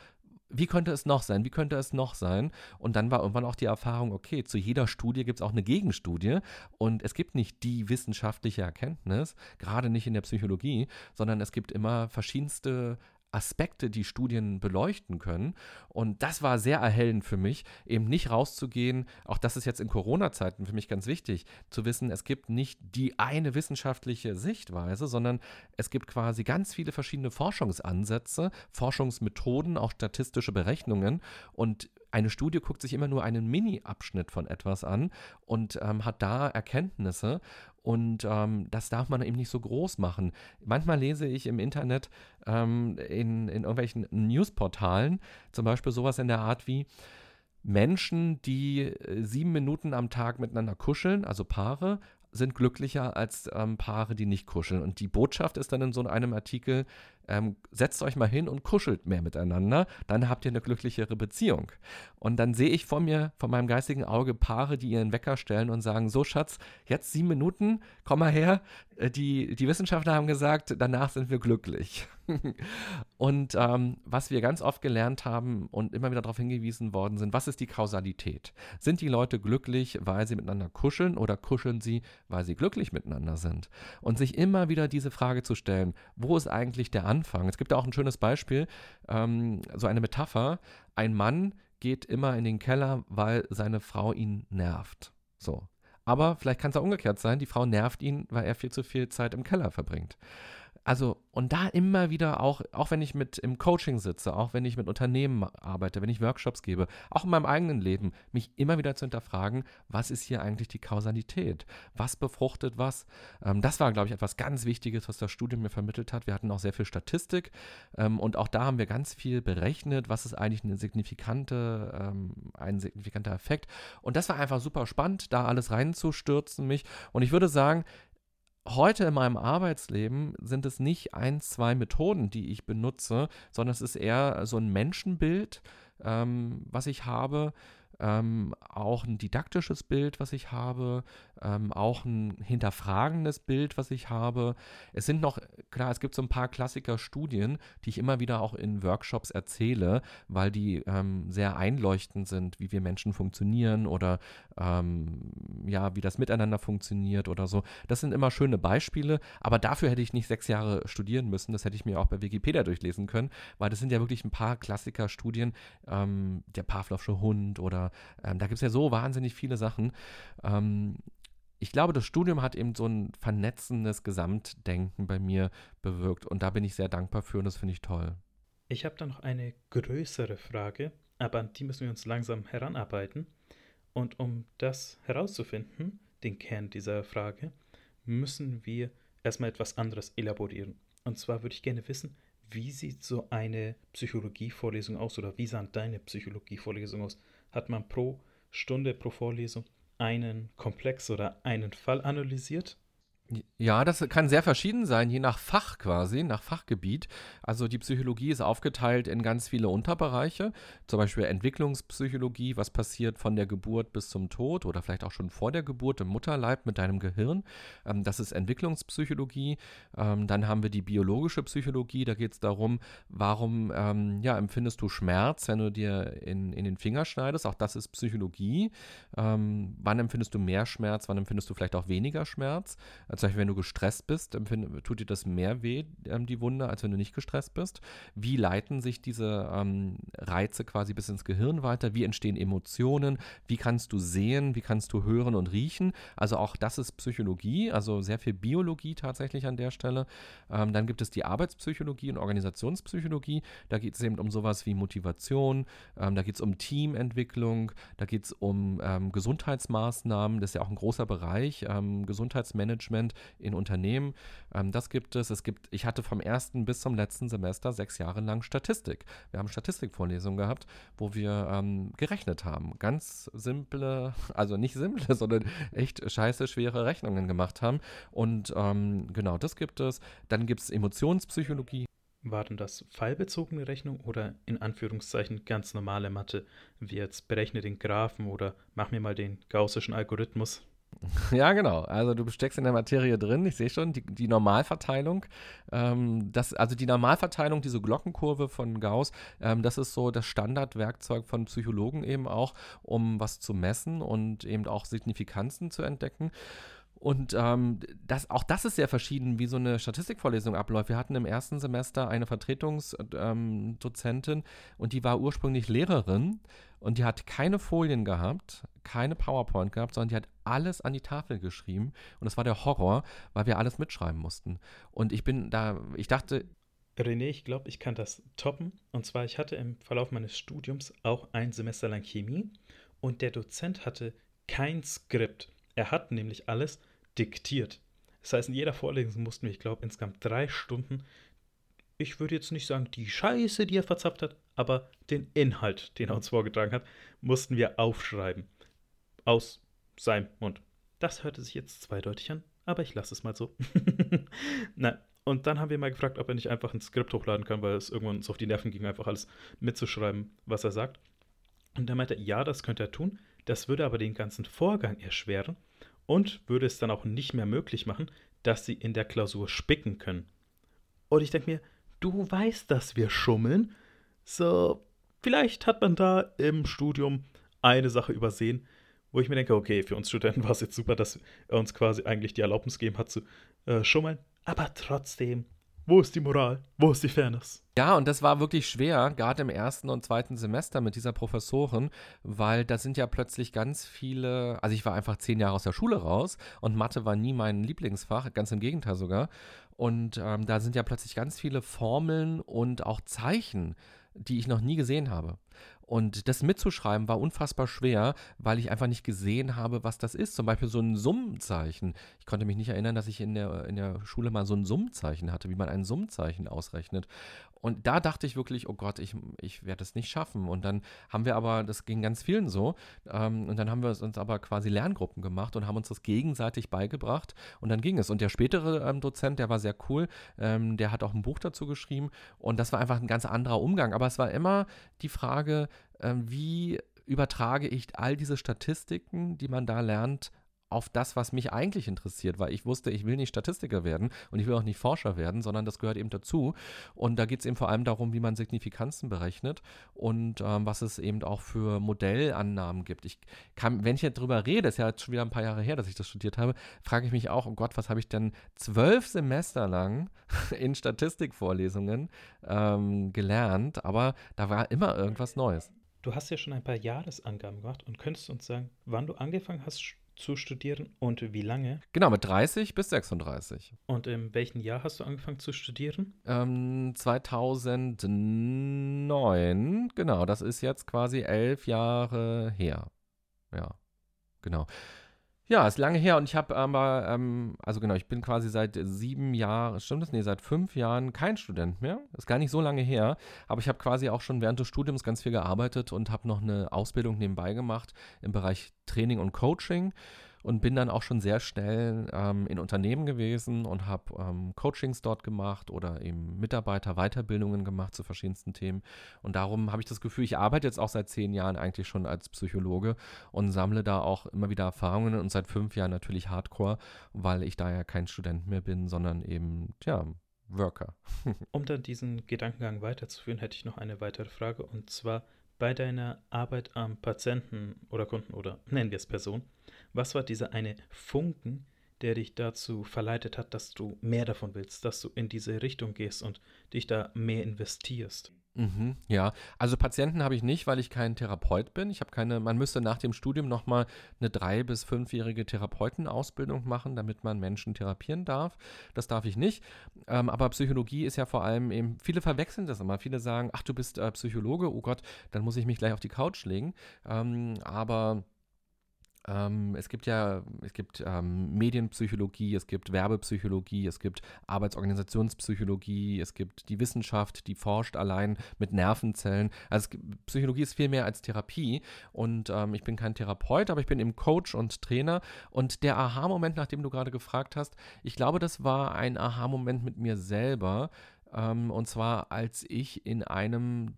wie könnte es noch sein, wie könnte es noch sein? Und dann war irgendwann auch die Erfahrung, okay, zu jeder Studie gibt es auch eine Gegenstudie und es gibt nicht die wissenschaftliche Erkenntnis, gerade nicht in der Psychologie, sondern es gibt immer verschiedenste Aspekte, die Studien beleuchten können. Und das war sehr erhellend für mich, eben nicht rauszugehen, auch das ist jetzt in Corona-Zeiten für mich ganz wichtig, zu wissen, es gibt nicht die eine wissenschaftliche Sichtweise, sondern es gibt quasi ganz viele verschiedene Forschungsansätze, Forschungsmethoden, auch statistische Berechnungen. Und eine Studie guckt sich immer nur einen Mini-Abschnitt von etwas an und ähm, hat da Erkenntnisse. Und ähm, das darf man eben nicht so groß machen. Manchmal lese ich im Internet ähm, in, in irgendwelchen Newsportalen zum Beispiel sowas in der Art wie Menschen, die sieben Minuten am Tag miteinander kuscheln, also Paare, sind glücklicher als ähm, Paare, die nicht kuscheln. Und die Botschaft ist dann in so einem Artikel, ähm, setzt euch mal hin und kuschelt mehr miteinander, dann habt ihr eine glücklichere Beziehung. Und dann sehe ich vor mir, vor meinem geistigen Auge Paare, die ihren Wecker stellen und sagen, so Schatz, jetzt sieben Minuten, komm mal her, die, die Wissenschaftler haben gesagt, danach sind wir glücklich. Und ähm, was wir ganz oft gelernt haben und immer wieder darauf hingewiesen worden sind, was ist die Kausalität? Sind die Leute glücklich, weil sie miteinander kuscheln oder kuscheln sie, weil sie glücklich miteinander sind? Und sich immer wieder diese Frage zu stellen, wo ist eigentlich der Anfang? Es gibt da auch ein schönes Beispiel, ähm, so eine Metapher. Ein Mann geht immer in den Keller, weil seine Frau ihn nervt. So. Aber vielleicht kann es auch umgekehrt sein, die Frau nervt ihn, weil er viel zu viel Zeit im Keller verbringt. Also, und da immer wieder auch, auch wenn ich mit im Coaching sitze, auch wenn ich mit Unternehmen arbeite, wenn ich Workshops gebe, auch in meinem eigenen Leben, mich immer wieder zu hinterfragen, was ist hier eigentlich die Kausalität? Was befruchtet was? Ähm, das war, glaube ich, etwas ganz Wichtiges, was das Studium mir vermittelt hat. Wir hatten auch sehr viel Statistik ähm, und auch da haben wir ganz viel berechnet, was ist eigentlich eine signifikante, ähm, ein signifikanter Effekt. Und das war einfach super spannend, da alles reinzustürzen mich. Und ich würde sagen, heute in meinem Arbeitsleben sind es nicht ein, zwei Methoden, die ich benutze, sondern es ist eher so ein Menschenbild, ähm, was ich habe, ähm, auch ein didaktisches Bild, was ich habe, ähm, auch ein hinterfragendes Bild, was ich habe. Es sind noch, klar, es gibt so ein paar Klassiker-Studien, die ich immer wieder auch in Workshops erzähle, weil die ähm, sehr einleuchtend sind, wie wir Menschen funktionieren oder ähm, ja, wie das miteinander funktioniert oder so. Das sind immer schöne Beispiele, aber dafür hätte ich nicht sechs Jahre studieren müssen. Das hätte ich mir auch bei Wikipedia durchlesen können, weil das sind ja wirklich ein paar Klassiker-Studien, ähm, der Pavlovsche Hund oder Ähm, da gibt es ja so wahnsinnig viele Sachen. Ähm, ich glaube, das Studium hat eben so ein vernetzendes Gesamtdenken bei mir bewirkt und da bin ich sehr dankbar für und das finde ich toll. Ich habe da noch eine größere Frage, aber an die müssen wir uns langsam heranarbeiten. Und um das herauszufinden, den Kern dieser Frage, müssen wir erstmal etwas anderes elaborieren. Und zwar würde ich gerne wissen, wie sieht so eine Psychologievorlesung aus oder wie sah deine Psychologievorlesung aus? Hat man pro Stunde, pro Vorlesung einen Komplex oder einen Fall analysiert? Ja, das kann sehr verschieden sein, je nach Fach quasi, nach Fachgebiet. Also die Psychologie ist aufgeteilt in ganz viele Unterbereiche, zum Beispiel Entwicklungspsychologie, was passiert von der Geburt bis zum Tod oder vielleicht auch schon vor der Geburt im Mutterleib mit deinem Gehirn. Ähm, das ist Entwicklungspsychologie. Ähm, dann haben wir die biologische Psychologie, da geht es darum, warum ähm, ja, empfindest du Schmerz, wenn du dir in, in den Finger schneidest. Auch das ist Psychologie. Ähm, wann empfindest du mehr Schmerz, wann empfindest du vielleicht auch weniger Schmerz? Zum Beispiel, wenn du gestresst bist, empfind, tut dir das mehr weh, ähm, die Wunde, als wenn du nicht gestresst bist. Wie leiten sich diese ähm, Reize quasi bis ins Gehirn weiter? Wie entstehen Emotionen? Wie kannst du sehen? Wie kannst du hören und riechen? Also auch das ist Psychologie, also sehr viel Biologie tatsächlich an der Stelle. Ähm, dann gibt es die Arbeitspsychologie und Organisationspsychologie. Da geht es eben um sowas wie Motivation, ähm, da geht es um Teamentwicklung, da geht es um ähm, Gesundheitsmaßnahmen. Das ist ja auch ein großer Bereich, ähm, Gesundheitsmanagement in Unternehmen. Ähm, das gibt es. Es gibt, ich hatte vom ersten bis zum letzten Semester sechs Jahre lang Statistik. Wir haben Statistikvorlesungen gehabt, wo wir ähm, gerechnet haben. Ganz simple, also nicht simple, sondern echt scheiße schwere Rechnungen gemacht haben. Und ähm, genau, das gibt es. Dann gibt es Emotionspsychologie. Waren das fallbezogene Rechnung oder in Anführungszeichen ganz normale Mathe, wie jetzt berechne den Graphen oder mach mir mal den gaußischen Algorithmus? Ja, genau. Also du steckst in der Materie drin, ich sehe schon, die, die Normalverteilung, ähm, das, also die Normalverteilung, diese Glockenkurve von Gauss, ähm, das ist so das Standardwerkzeug von Psychologen eben auch, um was zu messen und eben auch Signifikanzen zu entdecken. Und ähm, das, auch das ist sehr verschieden, wie so eine Statistikvorlesung abläuft. Wir hatten im ersten Semester eine Vertretungsdozentin ähm, und die war ursprünglich Lehrerin und die hat keine Folien gehabt, keine PowerPoint gehabt, sondern die hat alles an die Tafel geschrieben und das war der Horror, weil wir alles mitschreiben mussten. Und ich bin da, ich dachte... René, ich glaube, ich kann das toppen. Und zwar, ich hatte im Verlauf meines Studiums auch ein Semester lang Chemie und der Dozent hatte kein Skript. Er hat nämlich alles diktiert. Das heißt, in jeder Vorlesung mussten wir, ich glaube, insgesamt drei Stunden, ich würde jetzt nicht sagen, die Scheiße, die er verzapft hat, aber den Inhalt, den er uns vorgetragen hat, mussten wir aufschreiben. Aus seinem Mund. Das hörte sich jetzt zweideutig an, aber ich lasse es mal so. Na, und dann haben wir mal gefragt, ob er nicht einfach ein Skript hochladen kann, weil es irgendwann uns auf die Nerven ging, einfach alles mitzuschreiben, was er sagt. Und dann meinte er, ja, das könnte er tun. Das würde aber den ganzen Vorgang erschweren. Und würde es dann auch nicht mehr möglich machen, dass sie in der Klausur spicken können. Und ich denke mir, du weißt, dass wir schummeln. So, vielleicht hat man da im Studium eine Sache übersehen, wo ich mir denke, okay, für uns Studenten war es jetzt super, dass er uns quasi eigentlich die Erlaubnis gegeben hat zu äh, schummeln. Aber trotzdem, wo ist die Moral? Wo ist die Fairness? Ja, und das war wirklich schwer, gerade im ersten und zweiten Semester mit dieser Professorin, weil da sind ja plötzlich ganz viele, also ich war einfach zehn Jahre aus der Schule raus und Mathe war nie mein Lieblingsfach, ganz im Gegenteil sogar. Und ähm, da sind ja plötzlich ganz viele Formeln und auch Zeichen, die ich noch nie gesehen habe. Und das mitzuschreiben war unfassbar schwer, weil ich einfach nicht gesehen habe, was das ist. Zum Beispiel so ein Summenzeichen. Ich konnte mich nicht erinnern, dass ich in der, in der Schule mal so ein Summenzeichen hatte, wie man ein Summenzeichen ausrechnet. Und da dachte ich wirklich, oh Gott, ich, ich werde es nicht schaffen. Und dann haben wir aber, das ging ganz vielen so, ähm, und dann haben wir uns aber quasi Lerngruppen gemacht und haben uns das gegenseitig beigebracht und dann ging es. Und der spätere ähm, Dozent, der war sehr cool, ähm, der hat auch ein Buch dazu geschrieben und das war einfach ein ganz anderer Umgang. Aber es war immer die Frage, äh, wie übertrage ich all diese Statistiken, die man da lernt, auf das, was mich eigentlich interessiert, weil ich wusste, ich will nicht Statistiker werden und ich will auch nicht Forscher werden, sondern das gehört eben dazu. Und da geht es eben vor allem darum, wie man Signifikanzen berechnet und ähm, was es eben auch für Modellannahmen gibt. Ich kann, wenn ich jetzt drüber rede, ist ja jetzt schon wieder ein paar Jahre her, dass ich das studiert habe, frage ich mich auch, oh Gott, was habe ich denn zwölf Semester lang in Statistikvorlesungen ähm, gelernt, aber da war immer irgendwas Neues. Du hast ja schon ein paar Jahresangaben gemacht und könntest uns sagen, wann du angefangen hast, zu studieren und wie lange? Genau, mit dreißig bis sechsunddreißig. Und in welchem Jahr hast du angefangen zu studieren? Ähm, zweitausendneun, genau, das ist jetzt quasi elf Jahre her. Ja, genau. Ja, ist lange her und ich habe aber, ähm, also genau, ich bin quasi seit sieben Jahren, stimmt das? Nee, seit fünf Jahren kein Student mehr. Ist gar nicht so lange her, aber ich habe quasi auch schon während des Studiums ganz viel gearbeitet und habe noch eine Ausbildung nebenbei gemacht im Bereich Training und Coaching und bin dann auch schon sehr schnell ähm, in Unternehmen gewesen und habe ähm, Coachings dort gemacht oder eben Mitarbeiter-Weiterbildungen gemacht zu verschiedensten Themen. Und darum habe ich das Gefühl, ich arbeite jetzt auch seit zehn Jahren eigentlich schon als Psychologe und sammle da auch immer wieder Erfahrungen und seit fünf Jahren natürlich Hardcore, weil ich da ja kein Student mehr bin, sondern eben, tja, Worker. Um dann diesen Gedankengang weiterzuführen, hätte ich noch eine weitere Frage und zwar bei deiner Arbeit am Patienten oder Kunden oder nennen wir es Person, was war dieser eine Funken, der dich dazu verleitet hat, dass du mehr davon willst, dass du in diese Richtung gehst und dich da mehr investierst. Mhm, ja, also Patienten habe ich nicht, weil ich kein Therapeut bin. Ich habe keine, man müsste nach dem Studium nochmal eine drei- bis fünfjährige Therapeutenausbildung machen, damit man Menschen therapieren darf. Das darf ich nicht. Ähm, aber Psychologie ist ja vor allem eben, viele verwechseln das immer. Viele sagen, ach, du bist äh, Psychologe, oh Gott, dann muss ich mich gleich auf die Couch legen. Ähm, aber Ähm, es gibt ja, es gibt ähm, Medienpsychologie, es gibt Werbepsychologie, es gibt Arbeitsorganisationspsychologie, es gibt die Wissenschaft, die forscht allein mit Nervenzellen. Also es gibt, Psychologie ist viel mehr als Therapie und ähm, ich bin kein Therapeut, aber ich bin eben Coach und Trainer und der Aha-Moment, nach dem du gerade gefragt hast, ich glaube, das war ein Aha-Moment mit mir selber ähm, und zwar als ich in einem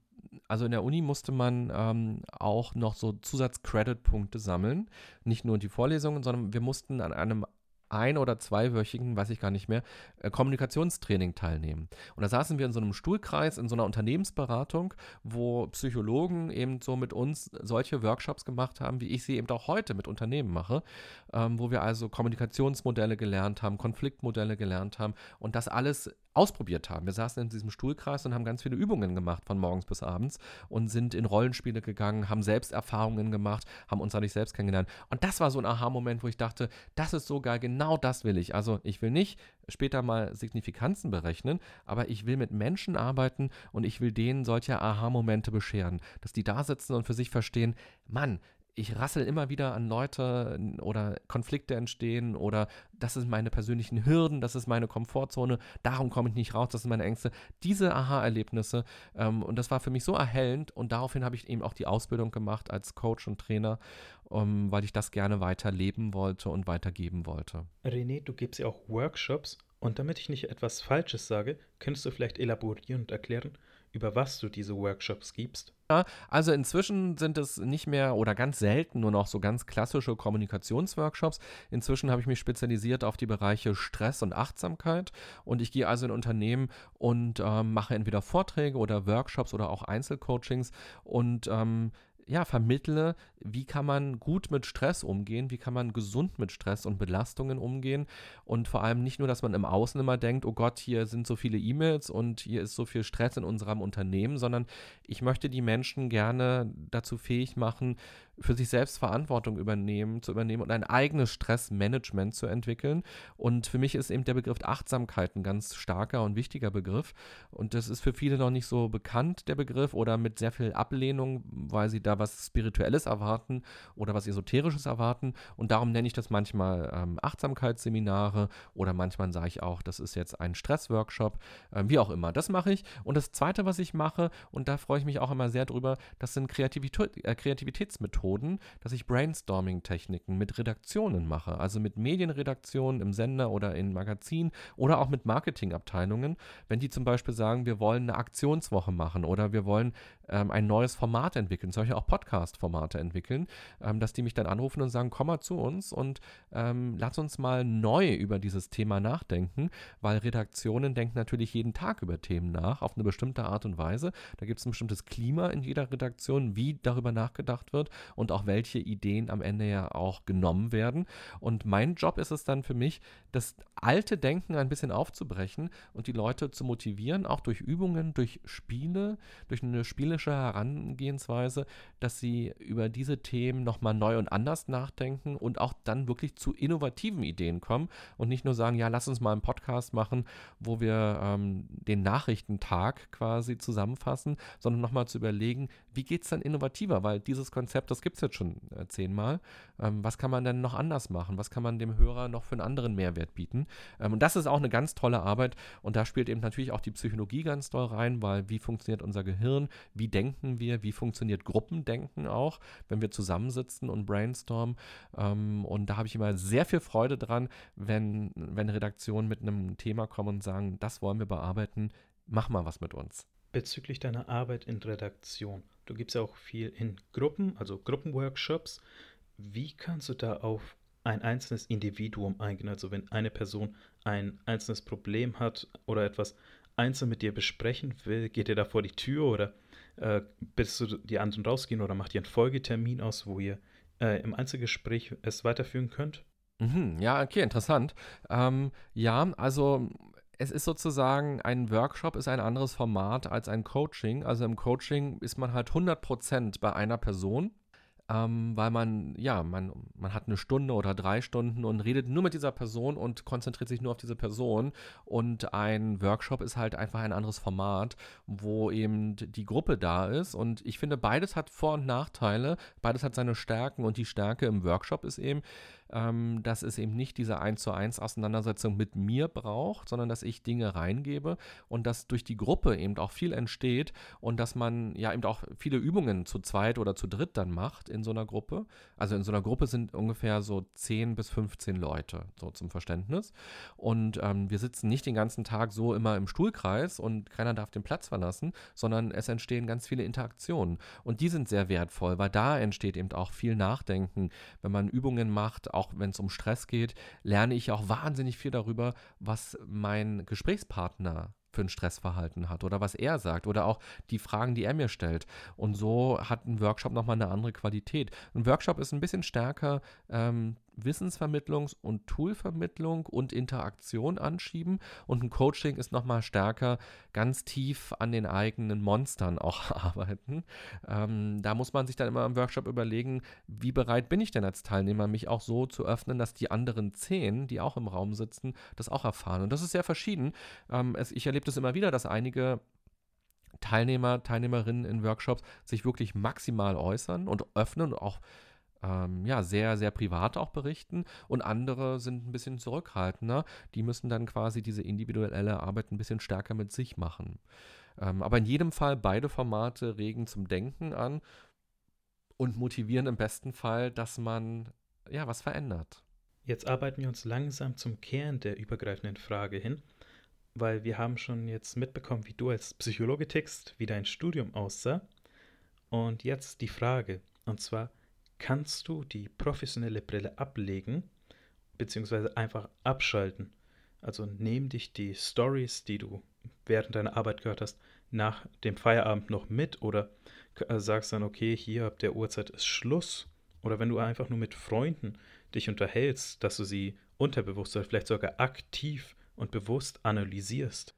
Also in der Uni musste man ähm, auch noch so Zusatz-Credit-Punkte sammeln, nicht nur die Vorlesungen, sondern wir mussten an einem ein- oder zweiwöchigen, weiß ich gar nicht mehr, Kommunikationstraining teilnehmen. Und da saßen wir in so einem Stuhlkreis, in so einer Unternehmensberatung, wo Psychologen eben so mit uns solche Workshops gemacht haben, wie ich sie eben auch heute mit Unternehmen mache, ähm, wo wir also Kommunikationsmodelle gelernt haben, Konfliktmodelle gelernt haben und das alles ausprobiert haben. Wir saßen in diesem Stuhlkreis und haben ganz viele Übungen gemacht von morgens bis abends und sind in Rollenspiele gegangen, haben selbst Erfahrungen gemacht, haben uns dadurch selbst kennengelernt. Und das war so ein Aha-Moment, wo ich dachte, das ist so geil, genau das will ich. Also ich will nicht später mal Signifikanzen berechnen, aber ich will mit Menschen arbeiten und ich will denen solche Aha-Momente bescheren, dass die da sitzen und für sich verstehen, Mann, ich rassel immer wieder an Leute oder Konflikte entstehen oder das sind meine persönlichen Hürden, das ist meine Komfortzone, darum komme ich nicht raus, das sind meine Ängste. Diese Aha-Erlebnisse ähm, und das war für mich so erhellend und daraufhin habe ich eben auch die Ausbildung gemacht als Coach und Trainer, um, weil ich das gerne weiterleben wollte und weitergeben wollte. René, du gibst ja auch Workshops und damit ich nicht etwas Falsches sage, könntest du vielleicht elaborieren und erklären, über was du diese Workshops gibst? Also inzwischen sind es nicht mehr oder ganz selten nur noch so ganz klassische Kommunikationsworkshops. Inzwischen habe ich mich spezialisiert auf die Bereiche Stress und Achtsamkeit und ich gehe also in Unternehmen und ähm, mache entweder Vorträge oder Workshops oder auch Einzelcoachings und ähm, ja, vermittle, wie kann man gut mit Stress umgehen, wie kann man gesund mit Stress und Belastungen umgehen und vor allem nicht nur, dass man im Außen immer denkt, oh Gott, hier sind so viele E-Mails und hier ist so viel Stress in unserem Unternehmen, sondern ich möchte die Menschen gerne dazu fähig machen, für sich selbst Verantwortung übernehmen, zu übernehmen und ein eigenes Stressmanagement zu entwickeln. Und für mich ist eben der Begriff Achtsamkeit ein ganz starker und wichtiger Begriff. Und das ist für viele noch nicht so bekannt, der Begriff, oder mit sehr viel Ablehnung, weil sie da was Spirituelles erwarten oder was Esoterisches erwarten. Und darum nenne ich das manchmal ähm, Achtsamkeitsseminare oder manchmal sage ich auch, das ist jetzt ein Stressworkshop, äh, wie auch immer. Das mache ich. Und das Zweite, was ich mache, und da freue ich mich auch immer sehr drüber, das sind Kreativität, äh, Kreativitätsmethoden. Dass ich Brainstorming-Techniken mit Redaktionen mache, also mit Medienredaktionen im Sender oder in Magazinen oder auch mit Marketingabteilungen, wenn die zum Beispiel sagen, wir wollen eine Aktionswoche machen oder wir wollen ähm, ein neues Format entwickeln, solche auch Podcast-Formate entwickeln, ähm, dass die mich dann anrufen und sagen, komm mal zu uns und ähm, lass uns mal neu über dieses Thema nachdenken, weil Redaktionen denken natürlich jeden Tag über Themen nach, auf eine bestimmte Art und Weise. Da gibt es ein bestimmtes Klima in jeder Redaktion, wie darüber nachgedacht wird und Und auch welche Ideen am Ende ja auch genommen werden. Und mein Job ist es dann für mich, das alte Denken ein bisschen aufzubrechen und die Leute zu motivieren, auch durch Übungen, durch Spiele, durch eine spielerische Herangehensweise, dass sie über diese Themen nochmal neu und anders nachdenken und auch dann wirklich zu innovativen Ideen kommen und nicht nur sagen, ja, lass uns mal einen Podcast machen, wo wir ähm, den Nachrichtentag quasi zusammenfassen, sondern nochmal zu überlegen, wie geht es dann innovativer, weil dieses Konzept, das gibt gibt es jetzt schon äh, zehnmal. Ähm, was kann man denn noch anders machen? Was kann man dem Hörer noch für einen anderen Mehrwert bieten? Ähm, und das ist auch eine ganz tolle Arbeit und da spielt eben natürlich auch die Psychologie ganz doll rein, weil wie funktioniert unser Gehirn? Wie denken wir? Wie funktioniert Gruppendenken auch, wenn wir zusammensitzen und brainstormen? Ähm, und da habe ich immer sehr viel Freude dran, wenn, wenn Redaktionen mit einem Thema kommen und sagen, das wollen wir bearbeiten, mach mal was mit uns. Bezüglich deiner Arbeit in Redaktion, du gibst ja auch viel in Gruppen, also Gruppenworkshops. Wie kannst du da auf ein einzelnes Individuum eingehen? Also wenn eine Person ein einzelnes Problem hat oder etwas einzeln mit dir besprechen will, geht ihr da vor die Tür oder äh, bist du die anderen rausgehen oder macht ihr einen Folgetermin aus, wo ihr äh, im Einzelgespräch es weiterführen könnt? Mhm, ja, okay, interessant. Ähm, ja, also es ist sozusagen, ein Workshop ist ein anderes Format als ein Coaching. Also im Coaching ist man halt hundert Prozent bei einer Person, ähm, weil man, ja, man, man hat eine Stunde oder drei Stunden und redet nur mit dieser Person und konzentriert sich nur auf diese Person. Und ein Workshop ist halt einfach ein anderes Format, wo eben die Gruppe da ist. Und ich finde, beides hat Vor- und Nachteile, beides hat seine Stärken. Und die Stärke im Workshop ist eben, dass es eben nicht diese eins zu eins Auseinandersetzung mit mir braucht, sondern dass ich Dinge reingebe und dass durch die Gruppe eben auch viel entsteht und dass man ja eben auch viele Übungen zu zweit oder zu dritt dann macht in so einer Gruppe. Also in so einer Gruppe sind ungefähr so zehn bis fünfzehn Leute, so zum Verständnis. Und ähm, wir sitzen nicht den ganzen Tag so immer im Stuhlkreis und keiner darf den Platz verlassen, sondern es entstehen ganz viele Interaktionen. Und die sind sehr wertvoll, weil da entsteht eben auch viel Nachdenken. Wenn man Übungen macht, auch auch wenn es um Stress geht, lerne ich auch wahnsinnig viel darüber, was mein Gesprächspartner für ein Stressverhalten hat oder was er sagt oder auch die Fragen, die er mir stellt. Und so hat ein Workshop nochmal eine andere Qualität. Ein Workshop ist ein bisschen stärker ähm, Wissensvermittlungs- und Toolvermittlung und Interaktion anschieben und ein Coaching ist nochmal stärker ganz tief an den eigenen Monstern auch arbeiten. Ähm, da muss man sich dann immer im Workshop überlegen, wie bereit bin ich denn als Teilnehmer, mich auch so zu öffnen, dass die anderen zehn, die auch im Raum sitzen, das auch erfahren. Und das ist sehr verschieden. Ähm, es, ich erlebe das immer wieder, dass einige Teilnehmer, Teilnehmerinnen in Workshops sich wirklich maximal äußern und öffnen und auch Ähm, ja, sehr, sehr privat auch berichten und andere sind ein bisschen zurückhaltender. Die müssen dann quasi diese individuelle Arbeit ein bisschen stärker mit sich machen. Ähm, aber in jedem Fall, beide Formate regen zum Denken an und motivieren im besten Fall, dass man, ja, was verändert. Jetzt arbeiten wir uns langsam zum Kern der übergreifenden Frage hin, weil wir haben schon jetzt mitbekommen, wie du als Psychologe tickst, wie dein Studium aussah. Und jetzt die Frage, und zwar, kannst du die professionelle Brille ablegen, beziehungsweise einfach abschalten? Also nehmen dich die Stories, die du während deiner Arbeit gehört hast, nach dem Feierabend noch mit oder sagst dann, okay, hier ab der Uhrzeit ist Schluss. Oder wenn du einfach nur mit Freunden dich unterhältst, dass du sie unterbewusst oder vielleicht sogar aktiv und bewusst analysierst.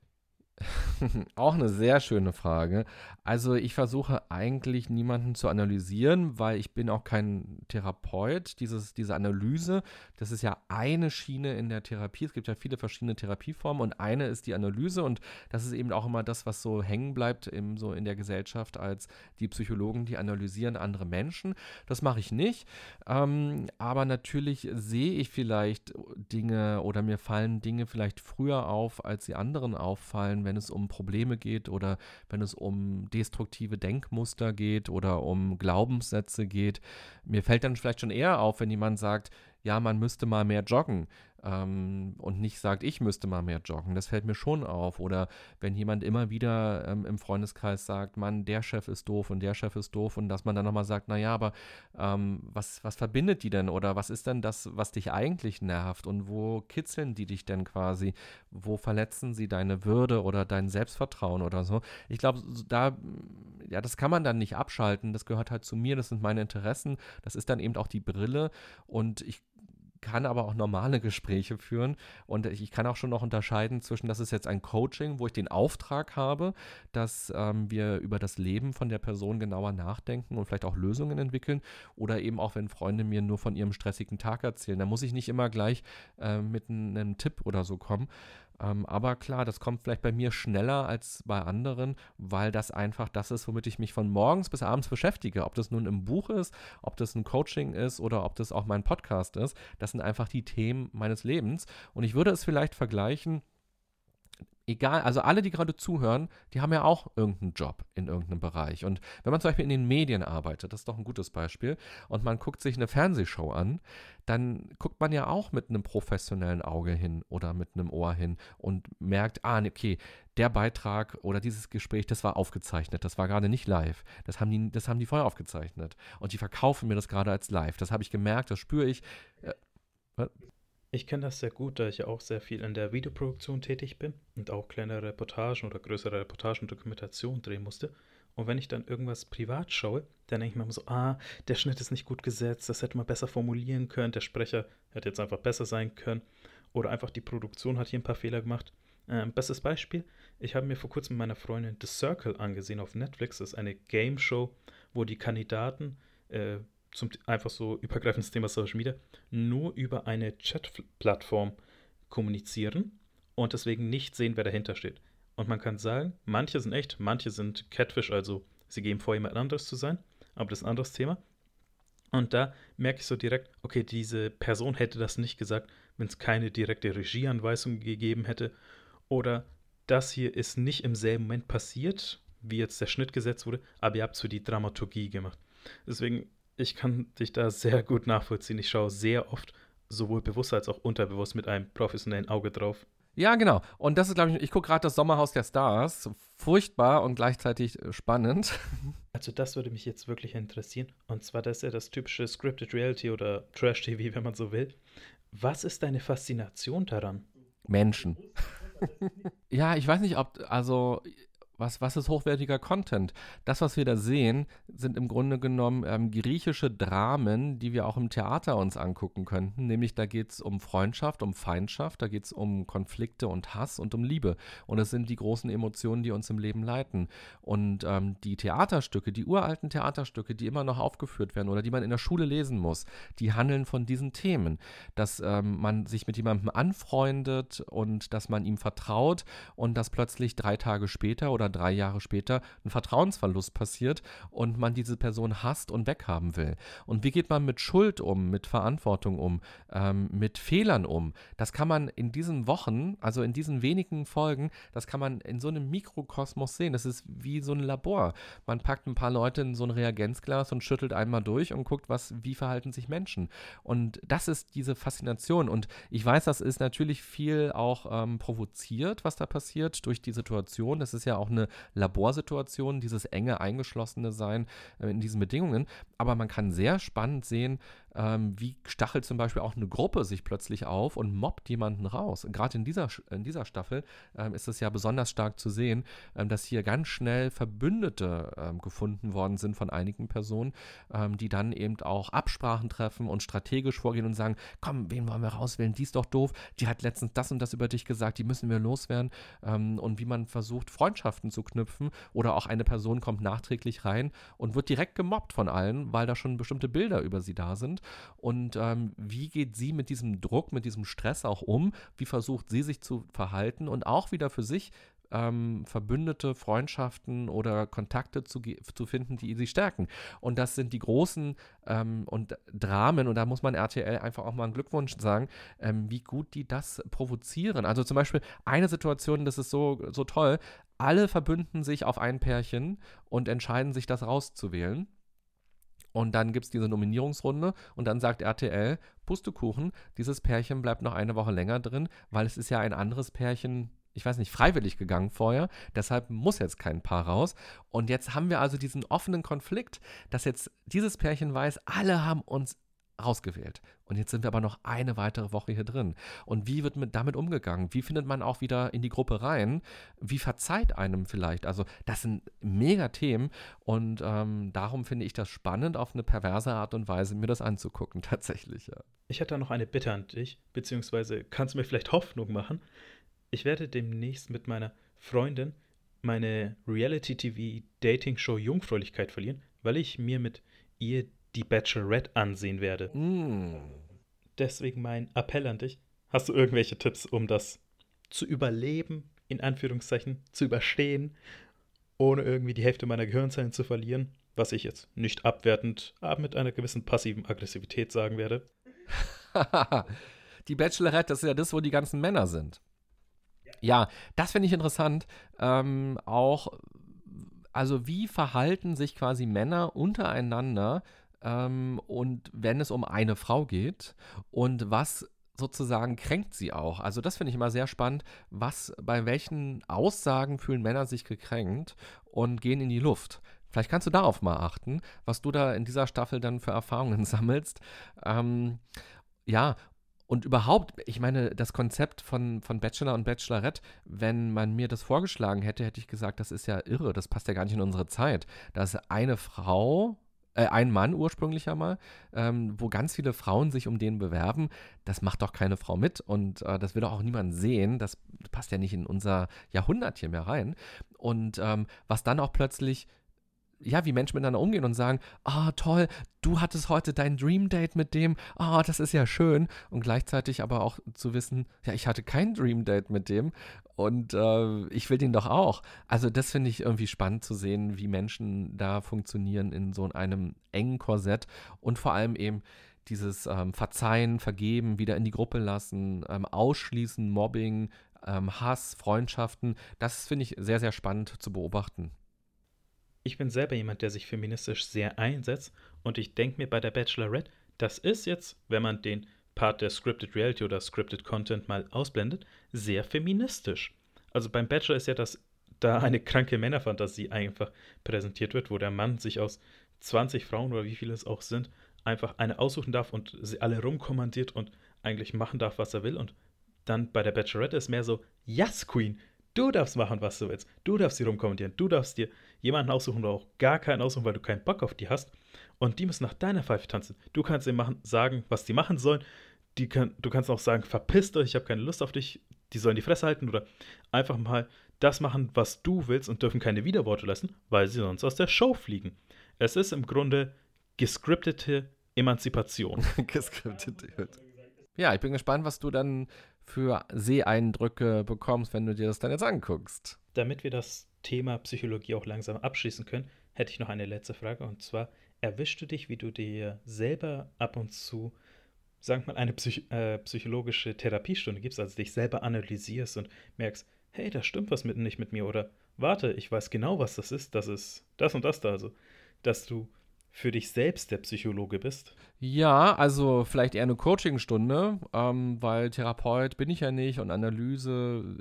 Auch eine sehr schöne Frage. Also ich versuche eigentlich niemanden zu analysieren, weil ich bin auch kein Therapeut. Dieses, diese Analyse, das ist ja eine Schiene in der Therapie. Es gibt ja viele verschiedene Therapieformen und eine ist die Analyse und das ist eben auch immer das, was so hängen bleibt im, so in der Gesellschaft als die Psychologen, die analysieren andere Menschen. Das mache ich nicht, ähm, aber natürlich sehe ich vielleicht Dinge oder mir fallen Dinge vielleicht früher auf, als sie anderen auffallen, wenn es um Probleme geht oder wenn es um destruktive Denkmuster geht oder um Glaubenssätze geht. Mir fällt dann vielleicht schon eher auf, wenn jemand sagt, ja, man müsste mal mehr joggen ähm, und nicht sagt, ich müsste mal mehr joggen. Das fällt mir schon auf. Oder wenn jemand immer wieder ähm, im Freundeskreis sagt, Mann, der Chef ist doof und der Chef ist doof und dass man dann nochmal sagt, naja, aber ähm, was, was verbindet die denn oder was ist denn das, was dich eigentlich nervt und wo kitzeln die dich denn quasi, wo verletzen sie deine Würde oder dein Selbstvertrauen oder so. Ich glaube, da, ja, das kann man dann nicht abschalten, das gehört halt zu mir, das sind meine Interessen, das ist dann eben auch die Brille und ich kann aber auch normale Gespräche führen und ich kann auch schon noch unterscheiden zwischen, das ist jetzt ein Coaching, wo ich den Auftrag habe, dass ähm, wir über das Leben von der Person genauer nachdenken und vielleicht auch Lösungen entwickeln oder eben auch, wenn Freunde mir nur von ihrem stressigen Tag erzählen, da muss ich nicht immer gleich äh, mit einem Tipp oder so kommen. Ähm, aber klar, das kommt vielleicht bei mir schneller als bei anderen, weil das einfach das ist, womit ich mich von morgens bis abends beschäftige. Ob das nun im Buch ist, ob das ein Coaching ist oder ob das auch mein Podcast ist, das sind einfach die Themen meines Lebens. Und ich würde es vielleicht vergleichen, egal, also alle, die gerade zuhören, die haben ja auch irgendeinen Job in irgendeinem Bereich. Und wenn man zum Beispiel in den Medien arbeitet, das ist doch ein gutes Beispiel, und man guckt sich eine Fernsehshow an, dann guckt man ja auch mit einem professionellen Auge hin oder mit einem Ohr hin und merkt, ah, okay, der Beitrag oder dieses Gespräch, das war aufgezeichnet, das war gerade nicht live, das haben die, das haben die vorher aufgezeichnet. Und die verkaufen mir das gerade als live, das habe ich gemerkt, das spüre ich. Äh, Ich kenne das sehr gut, da ich ja auch sehr viel in der Videoproduktion tätig bin und auch kleine Reportagen oder größere Reportagen und Dokumentationen drehen musste. Und wenn ich dann irgendwas privat schaue, dann denke ich mir immer so, ah, der Schnitt ist nicht gut gesetzt, das hätte man besser formulieren können, der Sprecher hätte jetzt einfach besser sein können oder einfach die Produktion hat hier ein paar Fehler gemacht. Ähm, bestes Beispiel, ich habe mir vor kurzem mit meiner Freundin The Circle angesehen auf Netflix. Das ist eine Game-Show, wo die Kandidaten äh, zum einfach so übergreifendes Thema Social Media nur über eine Chat-Plattform kommunizieren und deswegen nicht sehen, wer dahinter steht. Und man kann sagen, manche sind echt, manche sind Catfish, also sie geben vor, jemand anderes zu sein, aber das ist ein anderes Thema. Und da merke ich so direkt, okay, diese Person hätte das nicht gesagt, wenn es keine direkte Regieanweisung gegeben hätte. Oder das hier ist nicht im selben Moment passiert, wie jetzt der Schnitt gesetzt wurde, aber ihr habt es für die Dramaturgie gemacht. Deswegen, ich kann dich da sehr gut nachvollziehen. Ich schaue sehr oft, sowohl bewusst als auch unterbewusst, mit einem professionellen Auge drauf. Ja, genau. Und das ist, glaube ich, ich gucke gerade das Sommerhaus der Stars. Furchtbar und gleichzeitig spannend. Also das würde mich jetzt wirklich interessieren. Und zwar, das ist ja das typische Scripted Reality oder Trash-T V, wenn man so will. Was ist deine Faszination daran? Menschen. Ja, ich weiß nicht, ob, also, was, was ist hochwertiger Content? Das, was wir da sehen, sind im Grunde genommen ähm, griechische Dramen, die wir auch im Theater uns angucken könnten. Nämlich da geht es um Freundschaft, um Feindschaft, da geht es um Konflikte und Hass und um Liebe. Und es sind die großen Emotionen, die uns im Leben leiten. Und ähm, die Theaterstücke, die uralten Theaterstücke, die immer noch aufgeführt werden oder die man in der Schule lesen muss, die handeln von diesen Themen. Dass ähm, man sich mit jemandem anfreundet und dass man ihm vertraut und dass plötzlich drei Tage später oder drei Jahre später ein Vertrauensverlust passiert und man diese Person hasst und weghaben will. Und wie geht man mit Schuld um, mit Verantwortung um, ähm, mit Fehlern um? Das kann man in diesen Wochen, also in diesen wenigen Folgen, das kann man in so einem Mikrokosmos sehen. Das ist wie so ein Labor. Man packt ein paar Leute in so ein Reagenzglas und schüttelt einmal durch und guckt, was, wie verhalten sich Menschen. Und das ist diese Faszination. Und ich weiß, das ist natürlich viel auch ähm, provoziert, was da passiert durch die Situation. Das ist ja auch eine Laborsituation, dieses enge, eingeschlossene Sein äh, in diesen Bedingungen. Aber man kann sehr spannend sehen, ähm, wie stachelt zum Beispiel auch eine Gruppe sich plötzlich auf und mobbt jemanden raus. Gerade in dieser, in dieser Staffel ähm, ist es ja besonders stark zu sehen, ähm, dass hier ganz schnell Verbündete ähm, gefunden worden sind von einigen Personen, ähm, die dann eben auch Absprachen treffen und strategisch vorgehen und sagen, komm, wen wollen wir rauswählen? Die ist doch doof. Die hat letztens das und das über dich gesagt. Die müssen wir loswerden. Ähm, und wie man versucht, Freundschaften zu knüpfen oder auch eine Person kommt nachträglich rein und wird direkt gemobbt von allen, weil da schon bestimmte Bilder über sie da sind und ähm, wie geht sie mit diesem Druck, mit diesem Stress auch um, wie versucht sie sich zu verhalten und auch wieder für sich Ähm, Verbündete, Freundschaften oder Kontakte zu, ge- zu finden, die sie stärken. Und das sind die großen ähm, und Dramen, und da muss man R T L einfach auch mal einen Glückwunsch sagen, ähm, wie gut die das provozieren. Also zum Beispiel eine Situation, das ist so, so toll, alle verbünden sich auf ein Pärchen und entscheiden sich, das rauszuwählen. Und dann gibt es diese Nominierungsrunde und dann sagt R T L, Pustekuchen, dieses Pärchen bleibt noch eine Woche länger drin, weil es ist ja ein anderes Pärchen, ich weiß nicht, freiwillig gegangen vorher, deshalb muss jetzt kein Paar raus. Und jetzt haben wir also diesen offenen Konflikt, dass jetzt dieses Pärchen weiß, alle haben uns rausgewählt. Und jetzt sind wir aber noch eine weitere Woche hier drin. Und wie wird mit, damit umgegangen? Wie findet man auch wieder in die Gruppe rein? Wie verzeiht einem vielleicht? Also das sind mega Themen und ähm, darum finde ich das spannend, auf eine perverse Art und Weise mir das anzugucken, tatsächlich. Ja. Ich hätte da noch eine Bitte an dich, beziehungsweise kannst du mir vielleicht Hoffnung machen. Ich werde demnächst mit meiner Freundin meine Reality-T V-Dating-Show Jungfräulichkeit verlieren, weil ich mir mit ihr die Bachelorette ansehen werde. Mm. Deswegen mein Appell an dich. Hast du irgendwelche Tipps, um das zu überleben, in Anführungszeichen, zu überstehen, ohne irgendwie die Hälfte meiner Gehirnzellen zu verlieren? Was ich jetzt nicht abwertend, aber mit einer gewissen passiven Aggressivität sagen werde. Die Bachelorette, das ist ja das, wo die ganzen Männer sind. Ja, das finde ich interessant, ähm, auch, also wie verhalten sich quasi Männer untereinander ähm, und wenn es um eine Frau geht und was sozusagen kränkt sie auch. Also das finde ich immer sehr spannend, was, bei welchen Aussagen fühlen Männer sich gekränkt und gehen in die Luft. Vielleicht kannst du darauf mal achten, was du da in dieser Staffel dann für Erfahrungen sammelst. Ähm, ja, Und überhaupt, ich meine, das Konzept von, von Bachelor und Bachelorette, wenn man mir das vorgeschlagen hätte, hätte ich gesagt, das ist ja irre, das passt ja gar nicht in unsere Zeit. Da ist eine Frau, äh, ein Mann ursprünglich einmal, ähm, wo ganz viele Frauen sich um den bewerben, das macht doch keine Frau mit und äh, das will doch auch niemand sehen, das passt ja nicht in unser Jahrhundert hier mehr rein. Und ähm, was dann auch plötzlich... ja, wie Menschen miteinander umgehen und sagen, ah, oh, toll, du hattest heute dein Dream Date mit dem, ah, oh, das ist ja schön. Und gleichzeitig aber auch zu wissen, ja, ich hatte kein Dream Date mit dem und äh, ich will den doch auch. Also das finde ich irgendwie spannend zu sehen, wie Menschen da funktionieren in so einem engen Korsett und vor allem eben dieses ähm, Verzeihen, Vergeben, wieder in die Gruppe lassen, ähm, Ausschließen, Mobbing, ähm, Hass, Freundschaften. Das finde ich sehr, sehr spannend zu beobachten. Ich bin selber jemand, der sich feministisch sehr einsetzt und ich denke mir bei der Bachelorette, das ist jetzt, wenn man den Part der Scripted Reality oder Scripted Content mal ausblendet, sehr feministisch. Also beim Bachelor ist ja, dass da eine kranke Männerfantasie einfach präsentiert wird, wo der Mann sich aus zwanzig Frauen oder wie viele es auch sind, einfach eine aussuchen darf und sie alle rumkommandiert und eigentlich machen darf, was er will. Und dann bei der Bachelorette ist mehr so, yes, Queen, du darfst machen, was du willst. Du darfst sie rumkommentieren. Du darfst dir jemanden aussuchen oder auch gar keinen aussuchen, weil du keinen Bock auf die hast. Und die müssen nach deiner Pfeife tanzen. Du kannst ihnen machen, sagen, was die machen sollen. Die kann, du kannst auch sagen, verpisst euch, ich habe keine Lust auf dich. Die sollen die Fresse halten oder einfach mal das machen, was du willst und dürfen keine Widerworte lassen, weil sie sonst aus der Show fliegen. Es ist im Grunde gescriptete Emanzipation. Gescriptete. Ja, ich bin gespannt, was du dann... für Seeeindrücke bekommst, wenn du dir das dann jetzt anguckst. Damit wir das Thema Psychologie auch langsam abschließen können, hätte ich noch eine letzte Frage. Und zwar, erwischst du dich, wie du dir selber ab und zu, sagen wir mal, eine Psych- äh, psychologische Therapiestunde gibst, also dich selber analysierst und merkst, hey, da stimmt was mit, nicht mit mir. Oder warte, ich weiß genau, was das ist. Das ist das und das da. Also, dass du für dich selbst der Psychologe bist? Ja, also vielleicht eher eine Coachingstunde, ähm, weil Therapeut bin ich ja nicht und Analyse,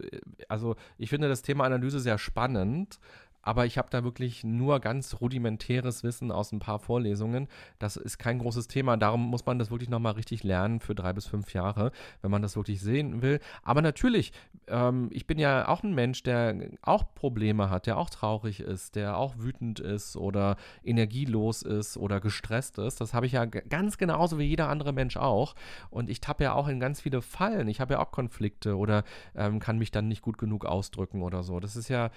also ich finde das Thema Analyse sehr spannend, aber ich habe da wirklich nur ganz rudimentäres Wissen aus ein paar Vorlesungen. Das ist kein großes Thema, darum muss man das wirklich nochmal richtig lernen für drei bis fünf Jahre, wenn man das wirklich sehen will. Aber natürlich, ähm, ich bin ja auch ein Mensch, der auch Probleme hat, der auch traurig ist, der auch wütend ist oder energielos ist oder gestresst ist. Das habe ich ja g- ganz genauso wie jeder andere Mensch auch. Und ich tappe ja auch in ganz viele Fallen. Ich habe ja auch Konflikte oder ähm, kann mich dann nicht gut genug ausdrücken oder so. Das ist ja...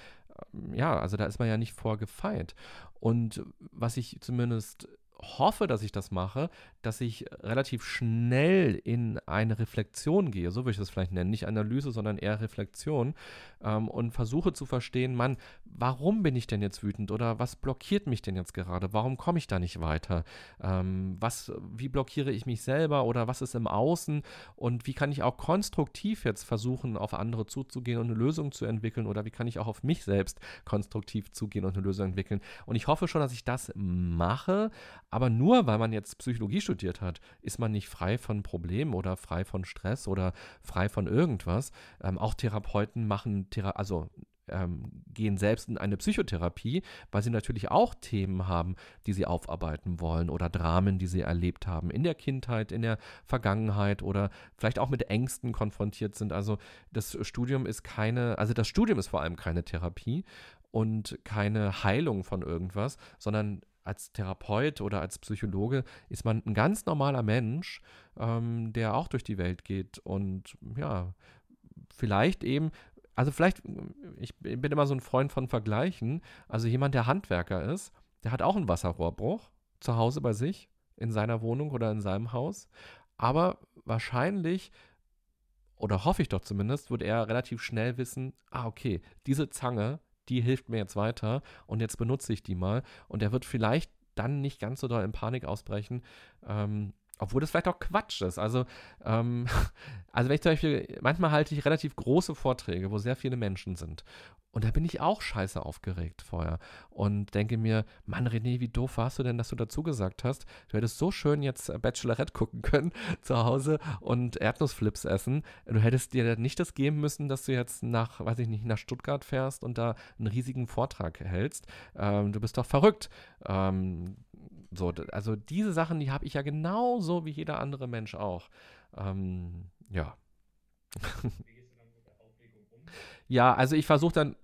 ja, also da ist man ja nicht vorgefeilt. Und was ich zumindest hoffe, dass ich das mache, dass ich relativ schnell in eine Reflexion gehe, so würde ich das vielleicht nennen, nicht Analyse, sondern eher Reflexion, ähm, und versuche zu verstehen, Mann, warum bin ich denn jetzt wütend oder was blockiert mich denn jetzt gerade, warum komme ich da nicht weiter, ähm, was, wie blockiere ich mich selber oder was ist im Außen und wie kann ich auch konstruktiv jetzt versuchen, auf andere zuzugehen und eine Lösung zu entwickeln oder wie kann ich auch auf mich selbst konstruktiv zugehen und eine Lösung entwickeln. Und ich hoffe schon, dass ich das mache, aber nur, weil man jetzt Psychologie studiert hat, ist man nicht frei von Problemen oder frei von Stress oder frei von irgendwas. Ähm, auch Therapeuten machen, Thera- also ähm, gehen selbst in eine Psychotherapie, weil sie natürlich auch Themen haben, die sie aufarbeiten wollen oder Dramen, die sie erlebt haben in der Kindheit, in der Vergangenheit oder vielleicht auch mit Ängsten konfrontiert sind. Also das Studium ist keine, also das Studium ist vor allem keine Therapie und keine Heilung von irgendwas, sondern als Therapeut oder als Psychologe ist man ein ganz normaler Mensch, ähm, der auch durch die Welt geht und ja, vielleicht eben, also vielleicht, ich bin immer so ein Freund von Vergleichen, also jemand, der Handwerker ist, der hat auch einen Wasserrohrbruch zu Hause bei sich, in seiner Wohnung oder in seinem Haus, aber wahrscheinlich, oder hoffe ich doch zumindest, wird er relativ schnell wissen, ah okay, diese Zange, die hilft mir jetzt weiter und jetzt benutze ich die mal. Und er wird vielleicht dann nicht ganz so doll in Panik ausbrechen, ähm, obwohl das vielleicht auch Quatsch ist. Also, ähm, also wenn ich zum Beispiel, manchmal halte ich relativ große Vorträge, wo sehr viele Menschen sind. Und da bin ich auch scheiße aufgeregt vorher und denke mir, Mann, René, wie doof warst du denn, dass du dazu gesagt hast? Du hättest so schön jetzt Bachelorette gucken können zu Hause und Erdnussflips essen. Du hättest dir nicht das geben müssen, dass du jetzt nach, weiß ich nicht, nach Stuttgart fährst und da einen riesigen Vortrag hältst. Ähm, du bist doch verrückt. Ähm, So, also diese Sachen, die habe ich ja genauso wie jeder andere Mensch auch. Ähm, ja. Wie gehst du dann mit der Aufregung um? Ja, also ich versuche dann...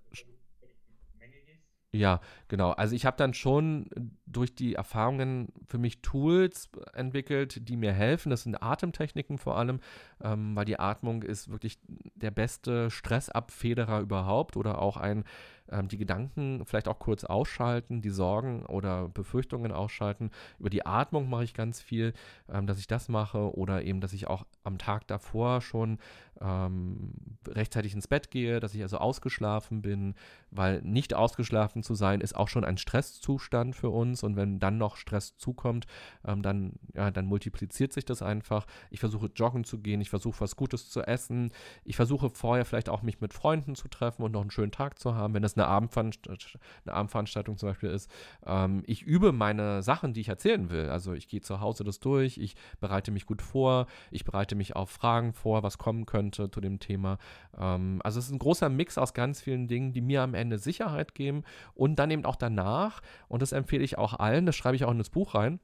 Ja, genau. Also ich habe dann schon durch die Erfahrungen für mich Tools entwickelt, die mir helfen. Das sind Atemtechniken vor allem, ähm, weil die Atmung ist wirklich der beste Stressabfederer überhaupt oder auch ein, ähm, die Gedanken vielleicht auch kurz ausschalten, die Sorgen oder Befürchtungen ausschalten. Über die Atmung mache ich ganz viel, ähm, dass ich das mache oder eben, dass ich auch am Tag davor schon ähm, rechtzeitig ins Bett gehe, dass ich also ausgeschlafen bin, weil nicht ausgeschlafen zu sein, ist auch schon ein Stresszustand für uns und wenn dann noch Stress zukommt, ähm, dann, ja, dann multipliziert sich das einfach. Ich versuche joggen zu gehen, ich versuche was Gutes zu essen, ich versuche vorher vielleicht auch mich mit Freunden zu treffen und noch einen schönen Tag zu haben, wenn das eine, Abendveranst- eine Abendveranstaltung zum Beispiel ist. Ähm, ich übe meine Sachen, die ich erzählen will, also ich gehe zu Hause das durch, ich bereite mich gut vor, ich bereite mich auf Fragen vor, was kommen könnte zu dem Thema. Ähm, also es ist ein großer Mix aus ganz vielen Dingen, die mir am Ende Sicherheit geben und dann eben auch danach, und das empfehle ich auch allen, das schreibe ich auch in das Buch rein,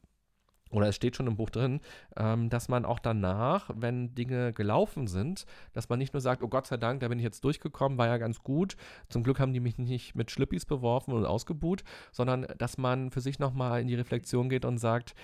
oder es steht schon im Buch drin, ähm, dass man auch danach, wenn Dinge gelaufen sind, dass man nicht nur sagt, oh Gott sei Dank, da bin ich jetzt durchgekommen, war ja ganz gut, zum Glück haben die mich nicht mit Schlippis beworfen und ausgebuht, sondern dass man für sich nochmal in die Reflexion geht und sagt,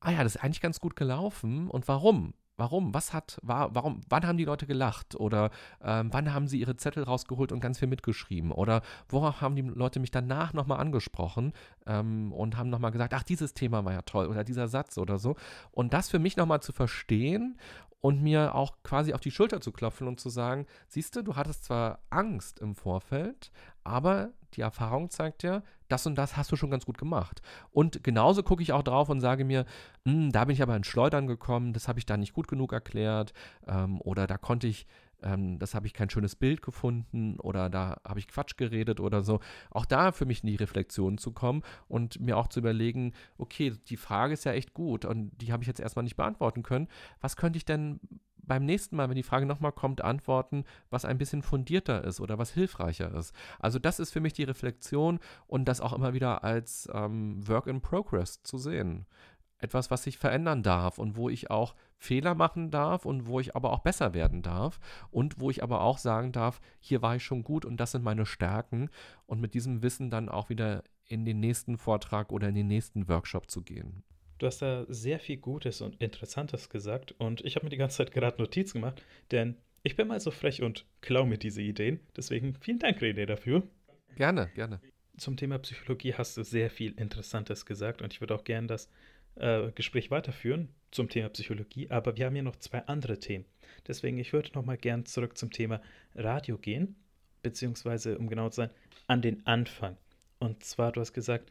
ah ja, das ist eigentlich ganz gut gelaufen und warum? Warum? Was hat, war, warum, wann haben die Leute gelacht? Oder ähm, wann haben sie ihre Zettel rausgeholt und ganz viel mitgeschrieben? Oder worauf haben die Leute mich danach nochmal angesprochen ähm, und haben nochmal gesagt, ach, dieses Thema war ja toll oder dieser Satz oder so. Und das für mich nochmal zu verstehen und mir auch quasi auf die Schulter zu klopfen und zu sagen, siehst du, du hattest zwar Angst im Vorfeld, aber die Erfahrung zeigt ja, das und das hast du schon ganz gut gemacht. Und genauso gucke ich auch drauf und sage mir, da bin ich aber ins Schleudern gekommen, das habe ich da nicht gut genug erklärt ähm, oder da konnte ich, ähm, das habe ich kein schönes Bild gefunden oder da habe ich Quatsch geredet oder so. Auch da für mich in die Reflexion zu kommen und mir auch zu überlegen, okay, die Frage ist ja echt gut und die habe ich jetzt erstmal nicht beantworten können. Was könnte ich denn beim nächsten Mal, wenn die Frage nochmal kommt, antworten, was ein bisschen fundierter ist oder was hilfreicher ist. Also das ist für mich die Reflexion und das auch immer wieder als ähm, Work in Progress zu sehen. Etwas, was sich verändern darf und wo ich auch Fehler machen darf und wo ich aber auch besser werden darf und wo ich aber auch sagen darf, hier war ich schon gut und das sind meine Stärken und mit diesem Wissen dann auch wieder in den nächsten Vortrag oder in den nächsten Workshop zu gehen. Du hast da sehr viel Gutes und Interessantes gesagt und ich habe mir die ganze Zeit gerade Notiz gemacht, denn ich bin mal so frech und klaue mir diese Ideen. Deswegen vielen Dank, René, dafür. Gerne, gerne. Zum Thema Psychologie hast du sehr viel Interessantes gesagt und ich würde auch gerne das äh, Gespräch weiterführen zum Thema Psychologie, aber wir haben hier noch zwei andere Themen. Deswegen, ich würde nochmal gern zurück zum Thema Radio gehen, beziehungsweise, um genau zu sein, an den Anfang. Und zwar, du hast gesagt,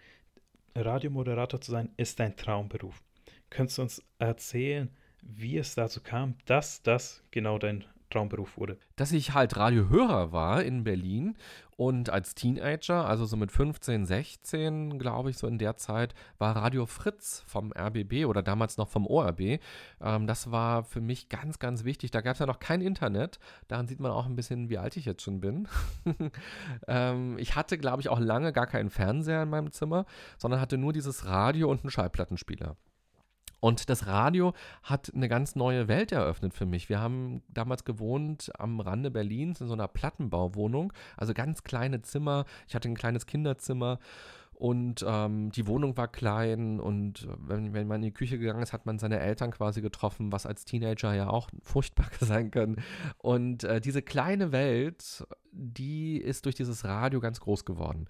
Radiomoderator zu sein, ist dein Traumberuf. Könntest du uns erzählen, wie es dazu kam, dass das genau dein Traumberuf wurde? Dass ich halt Radiohörer war in Berlin und als Teenager, also so mit fünfzehn, sechzehn, glaube ich, so in der Zeit, war Radio Fritz vom R B B oder damals noch vom O R B. Ähm, das war für mich ganz, ganz wichtig. Da gab es ja noch kein Internet. Daran sieht man auch ein bisschen, wie alt ich jetzt schon bin. ähm, ich hatte, glaube ich, auch lange gar keinen Fernseher in meinem Zimmer, sondern hatte nur dieses Radio und einen Schallplattenspieler. Und das Radio hat eine ganz neue Welt eröffnet für mich. Wir haben damals gewohnt am Rande Berlins in so einer Plattenbauwohnung, also ganz kleine Zimmer. Ich hatte ein kleines Kinderzimmer und ähm, die Wohnung war klein und wenn, wenn man in die Küche gegangen ist, hat man seine Eltern quasi getroffen, was als Teenager ja auch furchtbar sein kann. Und äh, diese kleine Welt, die ist durch dieses Radio ganz groß geworden.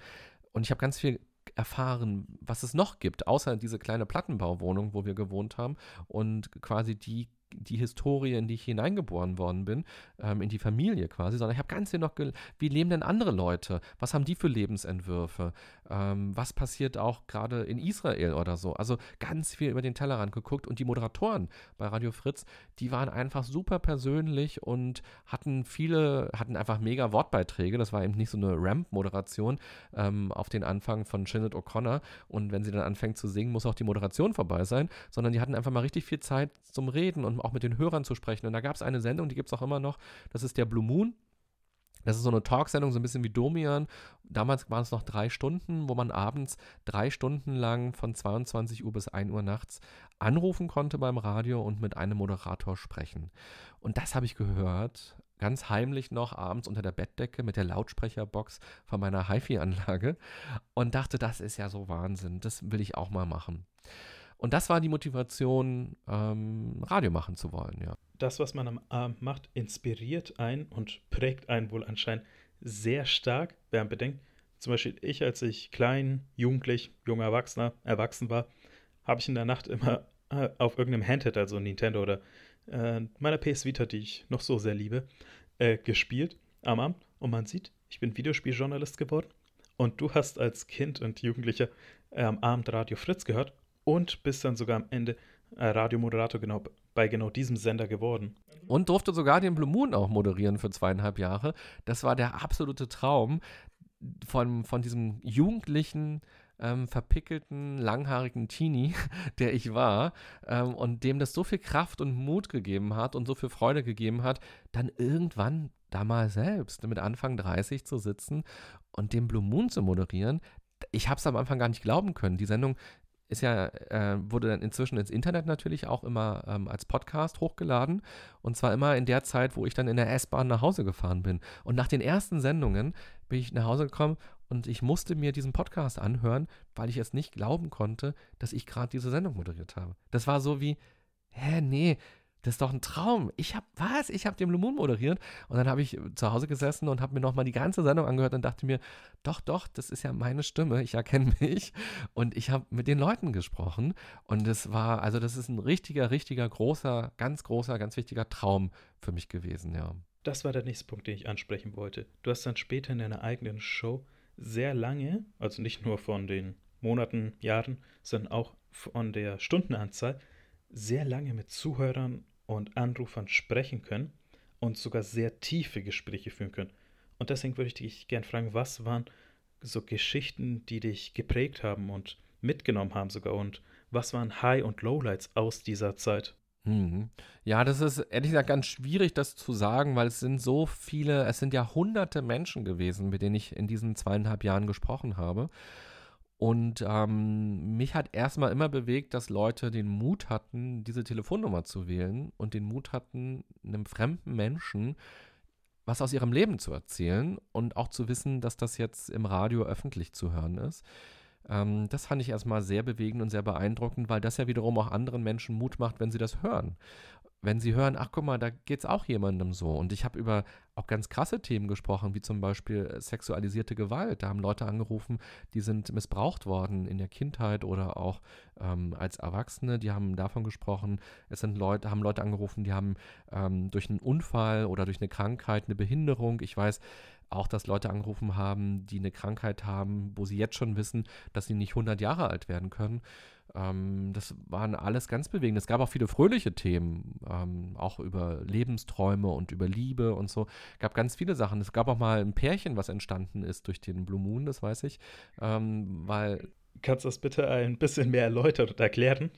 Und ich habe ganz viel erfahren, was es noch gibt, außer diese kleine Plattenbauwohnung, wo wir gewohnt haben und quasi die, die Historie, in die ich hineingeboren worden bin, ähm, in die Familie quasi, sondern ich habe ganz viel noch, gel- wie leben denn andere Leute? Was haben die für Lebensentwürfe? Ähm, was passiert auch gerade in Israel oder so? Also ganz viel über den Tellerrand geguckt und die Moderatoren bei Radio Fritz, die waren einfach super persönlich und hatten viele, hatten einfach mega Wortbeiträge, das war eben nicht so eine Ramp-Moderation ähm, auf den Anfang von Sinead O'Connor und wenn sie dann anfängt zu singen, muss auch die Moderation vorbei sein, sondern die hatten einfach mal richtig viel Zeit zum Reden und auch mit den Hörern zu sprechen. Und da gab es eine Sendung, die gibt es auch immer noch, das ist der Blue Moon. Das ist so eine Talksendung, so ein bisschen wie Domian. Damals waren es noch drei Stunden, wo man abends drei Stunden lang von zweiundzwanzig Uhr bis ein Uhr nachts anrufen konnte beim Radio und mit einem Moderator sprechen. Und das habe ich gehört, ganz heimlich noch abends unter der Bettdecke mit der Lautsprecherbox von meiner Hi-Fi-Anlage und dachte, das ist ja so Wahnsinn, das will ich auch mal machen. Und das war die Motivation, ähm, Radio machen zu wollen, ja. Das, was man am Abend macht, inspiriert einen und prägt einen wohl anscheinend sehr stark, wenn man bedenkt. Zum Beispiel ich, als ich klein, jugendlich, junger Erwachsener, erwachsen war, habe ich in der Nacht immer äh, auf irgendeinem Handheld, also Nintendo oder äh, meiner P S Vita, die ich noch so sehr liebe, äh, gespielt am Abend. Und man sieht, ich bin Videospieljournalist geworden und du hast als Kind und Jugendlicher äh, am Abend Radio Fritz gehört. Und bist dann sogar am Ende äh, Radiomoderator genau, bei genau diesem Sender geworden. Und durfte sogar den Blue Moon auch moderieren für zweieinhalb Jahre. Das war der absolute Traum von, von diesem jugendlichen, ähm, verpickelten, langhaarigen Teenie, der ich war, ähm, und dem das so viel Kraft und Mut gegeben hat und so viel Freude gegeben hat, dann irgendwann da mal selbst mit Anfang dreißig zu sitzen und den Blue Moon zu moderieren. Ich habe es am Anfang gar nicht glauben können. Die Sendung ist ja, äh, wurde dann inzwischen ins Internet natürlich auch immer ähm, als Podcast hochgeladen und zwar immer in der Zeit, wo ich dann in der S-Bahn nach Hause gefahren bin. Und nach den ersten Sendungen bin ich nach Hause gekommen und ich musste mir diesen Podcast anhören, weil ich es nicht glauben konnte, dass ich gerade diese Sendung moderiert habe. Das war so wie, hä, nee, das ist doch ein Traum. Ich hab, was? Ich hab den Blue Moon moderiert. Und dann habe ich zu Hause gesessen und habe mir nochmal die ganze Sendung angehört und dachte mir, doch, doch, das ist ja meine Stimme. Ich erkenne mich. Und ich habe mit den Leuten gesprochen. Und das war, also das ist ein richtiger, richtiger, großer, ganz großer, ganz wichtiger Traum für mich gewesen, ja. Das war der nächste Punkt, den ich ansprechen wollte. Du hast dann später in deiner eigenen Show sehr lange, also nicht nur von den Monaten, Jahren, sondern auch von der Stundenanzahl, sehr lange mit Zuhörern und Anrufern sprechen können und sogar sehr tiefe Gespräche führen können. Und deswegen würde ich dich gerne fragen, was waren so Geschichten, die dich geprägt haben und mitgenommen haben sogar und was waren High- und Lowlights aus dieser Zeit? Mhm. Ja, das ist ehrlich gesagt ganz schwierig, das zu sagen, weil es sind so viele, es sind ja hunderte Menschen gewesen, mit denen ich in diesen zweieinhalb Jahren gesprochen habe. Und ähm, mich hat erstmal immer bewegt, dass Leute den Mut hatten, diese Telefonnummer zu wählen und den Mut hatten, einem fremden Menschen was aus ihrem Leben zu erzählen und auch zu wissen, dass das jetzt im Radio öffentlich zu hören ist. Ähm, das fand ich erstmal sehr bewegend und sehr beeindruckend, weil das ja wiederum auch anderen Menschen Mut macht, wenn sie das hören. Wenn sie hören, ach guck mal, da geht's auch jemandem so. Und ich habe über auch ganz krasse Themen gesprochen, wie zum Beispiel sexualisierte Gewalt. Da haben Leute angerufen, die sind missbraucht worden in der Kindheit oder auch ähm, als Erwachsene. Die haben davon gesprochen. Es sind Leute, haben Leute angerufen, die haben ähm, durch einen Unfall oder durch eine Krankheit eine Behinderung. Ich weiß auch, dass Leute angerufen haben, die eine Krankheit haben, wo sie jetzt schon wissen, dass sie nicht hundert Jahre alt werden können. Das waren alles ganz bewegend. Es gab auch viele fröhliche Themen, ähm, auch über Lebensträume und über Liebe und so. Es gab ganz viele Sachen. Es gab auch mal ein Pärchen, was entstanden ist durch den Blue Moon, das weiß ich. Ähm, weil Kannst du das bitte ein bisschen mehr erläutern und erklären?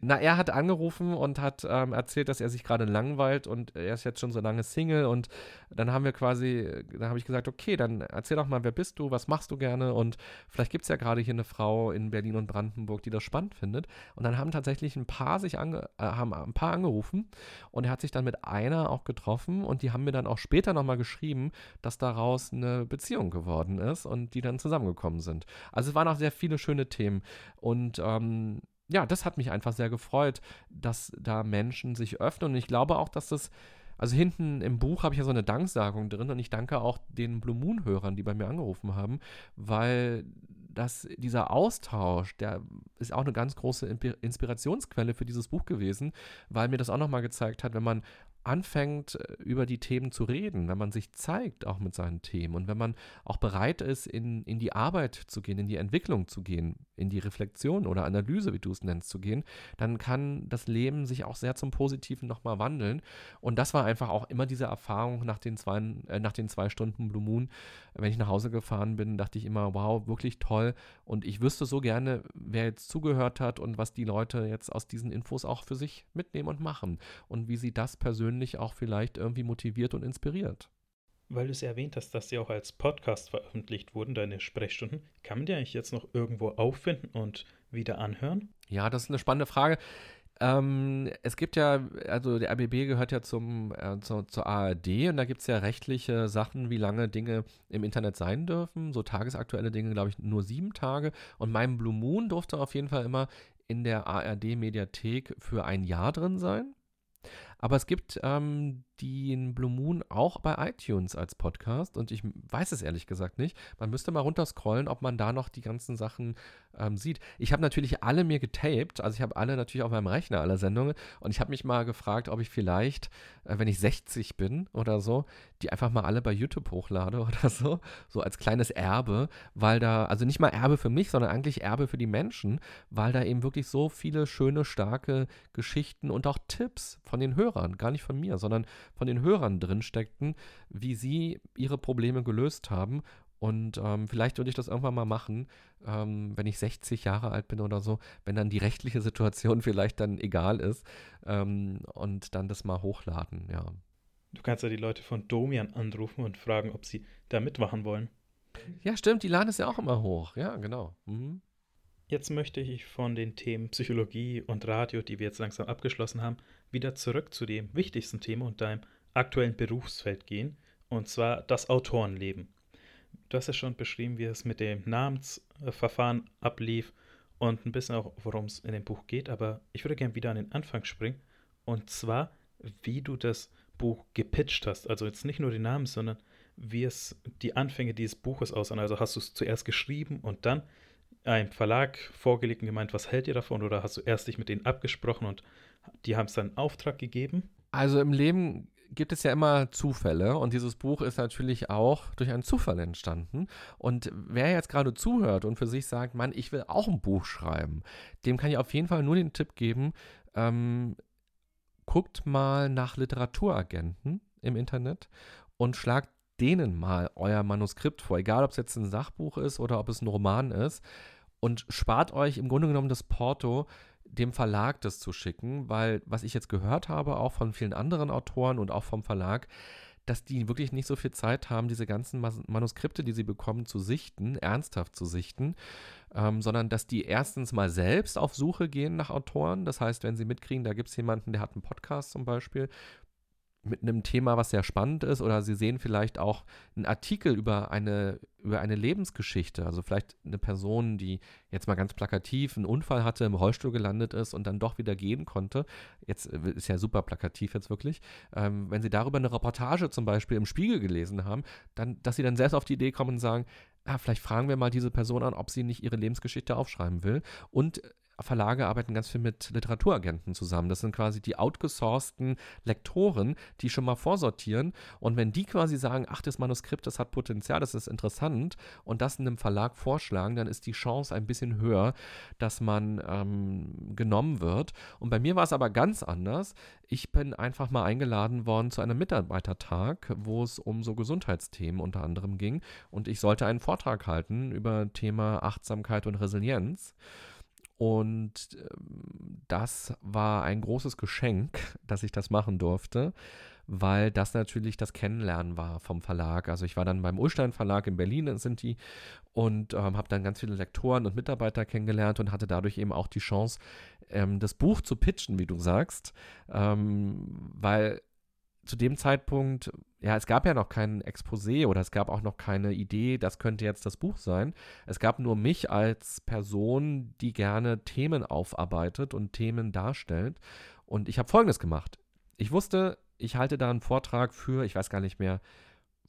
Na, er hat angerufen und hat ähm, erzählt, dass er sich gerade langweilt und er ist jetzt schon so lange Single und dann haben wir quasi, dann habe ich gesagt, okay, dann erzähl doch mal, wer bist du, was machst du gerne und vielleicht gibt es ja gerade hier eine Frau in Berlin und Brandenburg, die das spannend findet und dann haben tatsächlich ein paar sich ange- äh, haben ein paar angerufen und er hat sich dann mit einer auch getroffen und die haben mir dann auch später nochmal geschrieben, dass daraus eine Beziehung geworden ist und die dann zusammengekommen sind. Also es waren auch sehr viele schöne Themen und ähm, ja, das hat mich einfach sehr gefreut, dass da Menschen sich öffnen und ich glaube auch, dass das, also hinten im Buch habe ich ja so eine Danksagung drin und ich danke auch den Blue Moon-Hörern, die bei mir angerufen haben, weil das, dieser Austausch, der ist auch eine ganz große Inspirationsquelle für dieses Buch gewesen, weil mir das auch nochmal gezeigt hat, wenn man anfängt, über die Themen zu reden, wenn man sich zeigt auch mit seinen Themen und wenn man auch bereit ist, in, in die Arbeit zu gehen, in die Entwicklung zu gehen, in die Reflexion oder Analyse, wie du es nennst, zu gehen, dann kann das Leben sich auch sehr zum Positiven nochmal wandeln. Und das war einfach auch immer diese Erfahrung nach den zwei, äh, nach den zwei Stunden Blue Moon. Wenn ich nach Hause gefahren bin, dachte ich immer, wow, wirklich toll. Und ich wüsste so gerne, wer jetzt zugehört hat und was die Leute jetzt aus diesen Infos auch für sich mitnehmen und machen und wie sie das persönlich auch vielleicht irgendwie motiviert und inspiriert. Weil du es erwähnt hast, dass die auch als Podcast veröffentlicht wurden, deine Sprechstunden, kann man die eigentlich jetzt noch irgendwo auffinden und wieder anhören? Ja, das ist eine spannende Frage. Ähm, es gibt ja, also der R B B gehört ja zum, äh, zu, zur A R D und da gibt es ja rechtliche Sachen, wie lange Dinge im Internet sein dürfen. So tagesaktuelle Dinge, glaube ich, nur sieben Tage. Und mein Blue Moon durfte auf jeden Fall immer in der A R D-Mediathek für ein Jahr drin sein. Aber es gibt ähm, den Blue Moon auch bei iTunes als Podcast und ich weiß es ehrlich gesagt nicht. Man müsste mal runterscrollen, ob man da noch die ganzen Sachen ähm, sieht. Ich habe natürlich alle mir getaped, also ich habe alle natürlich auf meinem Rechner, alle Sendungen und ich habe mich mal gefragt, ob ich vielleicht, äh, wenn ich sechzig bin oder so, die einfach mal alle bei YouTube hochlade oder so, so als kleines Erbe, weil da, also nicht mal Erbe für mich, sondern eigentlich Erbe für die Menschen, weil da eben wirklich so viele schöne, starke Geschichten und auch Tipps von den Hörern, gar nicht von mir, sondern von den Hörern drin steckten, wie sie ihre Probleme gelöst haben. Und ähm, vielleicht würde ich das irgendwann mal machen, ähm, wenn ich sechzig Jahre alt bin oder so, wenn dann die rechtliche Situation vielleicht dann egal ist ähm, und dann das mal hochladen, ja. Du kannst ja die Leute von Domian anrufen und fragen, ob sie da mitmachen wollen. Ja, stimmt, die laden es ja auch immer hoch. Ja, genau. Mhm. Jetzt möchte ich von den Themen Psychologie und Radio, die wir jetzt langsam abgeschlossen haben, wieder zurück zu dem wichtigsten Thema und deinem aktuellen Berufsfeld gehen, und zwar das Autorenleben. Du hast ja schon beschrieben, wie es mit dem Namensverfahren ablief und ein bisschen auch, worum es in dem Buch geht, aber ich würde gerne wieder an den Anfang springen, und zwar, wie du das Buch gepitcht hast, also jetzt nicht nur den Namen, sondern wie es die Anfänge dieses Buches aussahen. Also hast du es zuerst geschrieben und dann einem Verlag vorgelegt und gemeint, was hält ihr davon? Oder hast du erst dich mit denen abgesprochen und die haben es dann einen Auftrag gegeben? Also im Leben gibt es ja immer Zufälle und dieses Buch ist natürlich auch durch einen Zufall entstanden. Und wer jetzt gerade zuhört und für sich sagt, Mann, ich will auch ein Buch schreiben, dem kann ich auf jeden Fall nur den Tipp geben, ähm, guckt mal nach Literaturagenten im Internet und schlagt denen mal euer Manuskript vor, egal ob es jetzt ein Sachbuch ist oder ob es ein Roman ist, und spart euch im Grunde genommen das Porto, dem Verlag das zu schicken, weil was ich jetzt gehört habe, auch von vielen anderen Autoren und auch vom Verlag, dass die wirklich nicht so viel Zeit haben, diese ganzen Mas- Manuskripte, die sie bekommen, zu sichten, ernsthaft zu sichten, ähm, sondern dass die erstens mal selbst auf Suche gehen nach Autoren. Das heißt, wenn sie mitkriegen, da gibt es jemanden, der hat einen Podcast zum Beispiel, mit einem Thema, was sehr spannend ist, oder sie sehen vielleicht auch einen Artikel über eine, über eine Lebensgeschichte, also vielleicht eine Person, die jetzt mal ganz plakativ einen Unfall hatte, im Rollstuhl gelandet ist und dann doch wieder gehen konnte, jetzt ist ja super plakativ jetzt wirklich, ähm, wenn sie darüber eine Reportage zum Beispiel im Spiegel gelesen haben, dann, dass sie dann selbst auf die Idee kommen und sagen, ah, vielleicht fragen wir mal diese Person an, ob sie nicht ihre Lebensgeschichte aufschreiben will. Und Verlage arbeiten ganz viel mit Literaturagenten zusammen. Das sind quasi die outgesourcten Lektoren, die schon mal vorsortieren. Und wenn die quasi sagen, ach, das Manuskript, das hat Potenzial, das ist interessant, und das in einem Verlag vorschlagen, dann ist die Chance ein bisschen höher, dass man ähm, genommen wird. Und bei mir war es aber ganz anders. Ich bin einfach mal eingeladen worden zu einem Mitarbeitertag, wo es um so Gesundheitsthemen unter anderem ging. Und ich sollte einen Vortrag halten über Thema Achtsamkeit und Resilienz. Und das war ein großes Geschenk, dass ich das machen durfte, weil das natürlich das Kennenlernen war vom Verlag. Also ich war dann beim Ullstein Verlag in Berlin, sind die, und ähm, habe dann ganz viele Lektoren und Mitarbeiter kennengelernt und hatte dadurch eben auch die Chance, ähm, das Buch zu pitchen, wie du sagst, ähm, weil zu dem Zeitpunkt, ja, es gab ja noch kein Exposé oder es gab auch noch keine Idee, das könnte jetzt das Buch sein. Es gab nur mich als Person, die gerne Themen aufarbeitet und Themen darstellt. Und ich habe Folgendes gemacht. Ich wusste, ich halte da einen Vortrag für, ich weiß gar nicht mehr,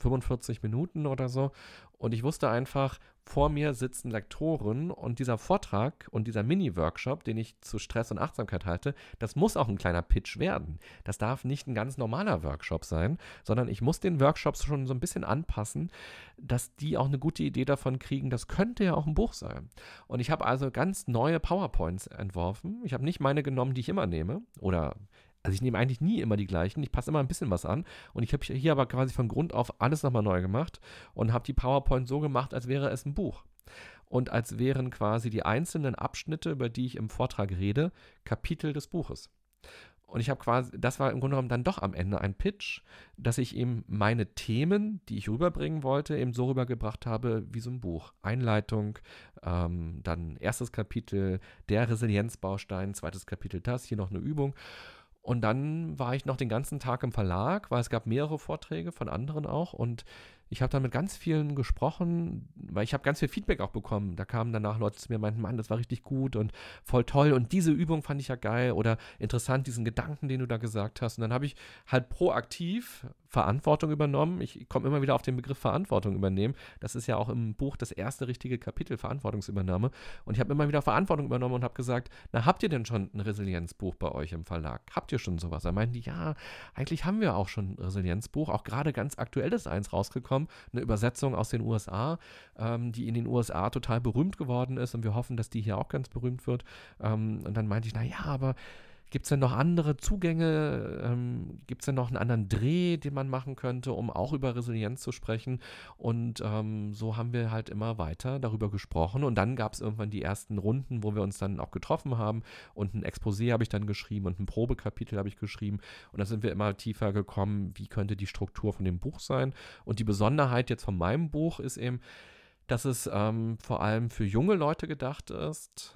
fünfundvierzig Minuten oder so. Und ich wusste einfach, vor mir sitzen Lektoren und dieser Vortrag und dieser Mini-Workshop, den ich zu Stress und Achtsamkeit halte, das muss auch ein kleiner Pitch werden. Das darf nicht ein ganz normaler Workshop sein, sondern ich muss den Workshop schon so ein bisschen anpassen, dass die auch eine gute Idee davon kriegen, das könnte ja auch ein Buch sein. Und ich habe also ganz neue PowerPoints entworfen. Ich habe nicht meine genommen, die ich immer nehme, oder also ich nehme eigentlich nie immer die gleichen, ich passe immer ein bisschen was an, und ich habe hier aber quasi von Grund auf alles nochmal neu gemacht und habe die PowerPoint so gemacht, als wäre es ein Buch. Und als wären quasi die einzelnen Abschnitte, über die ich im Vortrag rede, Kapitel des Buches. Und ich habe quasi, das war im Grunde genommen dann doch am Ende ein Pitch, dass ich eben meine Themen, die ich rüberbringen wollte, eben so rübergebracht habe wie so ein Buch. Einleitung, ähm, dann erstes Kapitel, der Resilienzbaustein, zweites Kapitel das, hier noch eine Übung. Und dann war ich noch den ganzen Tag im Verlag, weil es gab mehrere Vorträge von anderen auch. Und ich habe dann mit ganz vielen gesprochen, weil ich habe ganz viel Feedback auch bekommen. Da kamen danach Leute zu mir und meinten, Mann, das war richtig gut und voll toll. Und diese Übung fand ich ja geil oder interessant, diesen Gedanken, den du da gesagt hast. Und dann habe ich halt proaktiv Verantwortung übernommen. Ich komme immer wieder auf den Begriff Verantwortung übernehmen. Das ist ja auch im Buch das erste richtige Kapitel, Verantwortungsübernahme. Und ich habe immer wieder Verantwortung übernommen und habe gesagt, na, habt ihr denn schon ein Resilienzbuch bei euch im Verlag? Habt ihr schon sowas? Da meinten die, ja, eigentlich haben wir auch schon ein Resilienzbuch. Auch gerade ganz aktuell ist eins rausgekommen, eine Übersetzung aus den U S A, ähm, die in den U S A total berühmt geworden ist. Und wir hoffen, dass die hier auch ganz berühmt wird. Ähm, und dann meinte ich, na ja, aber gibt es denn noch andere Zugänge? Ähm, gibt es denn noch einen anderen Dreh, den man machen könnte, um auch über Resilienz zu sprechen? Und ähm, so haben wir halt immer weiter darüber gesprochen. Und dann gab es irgendwann die ersten Runden, wo wir uns dann auch getroffen haben. Und ein Exposé habe ich dann geschrieben und ein Probekapitel habe ich geschrieben. Und da sind wir immer tiefer gekommen, wie könnte die Struktur von dem Buch sein? Und die Besonderheit jetzt von meinem Buch ist eben, dass es ähm, vor allem für junge Leute gedacht ist,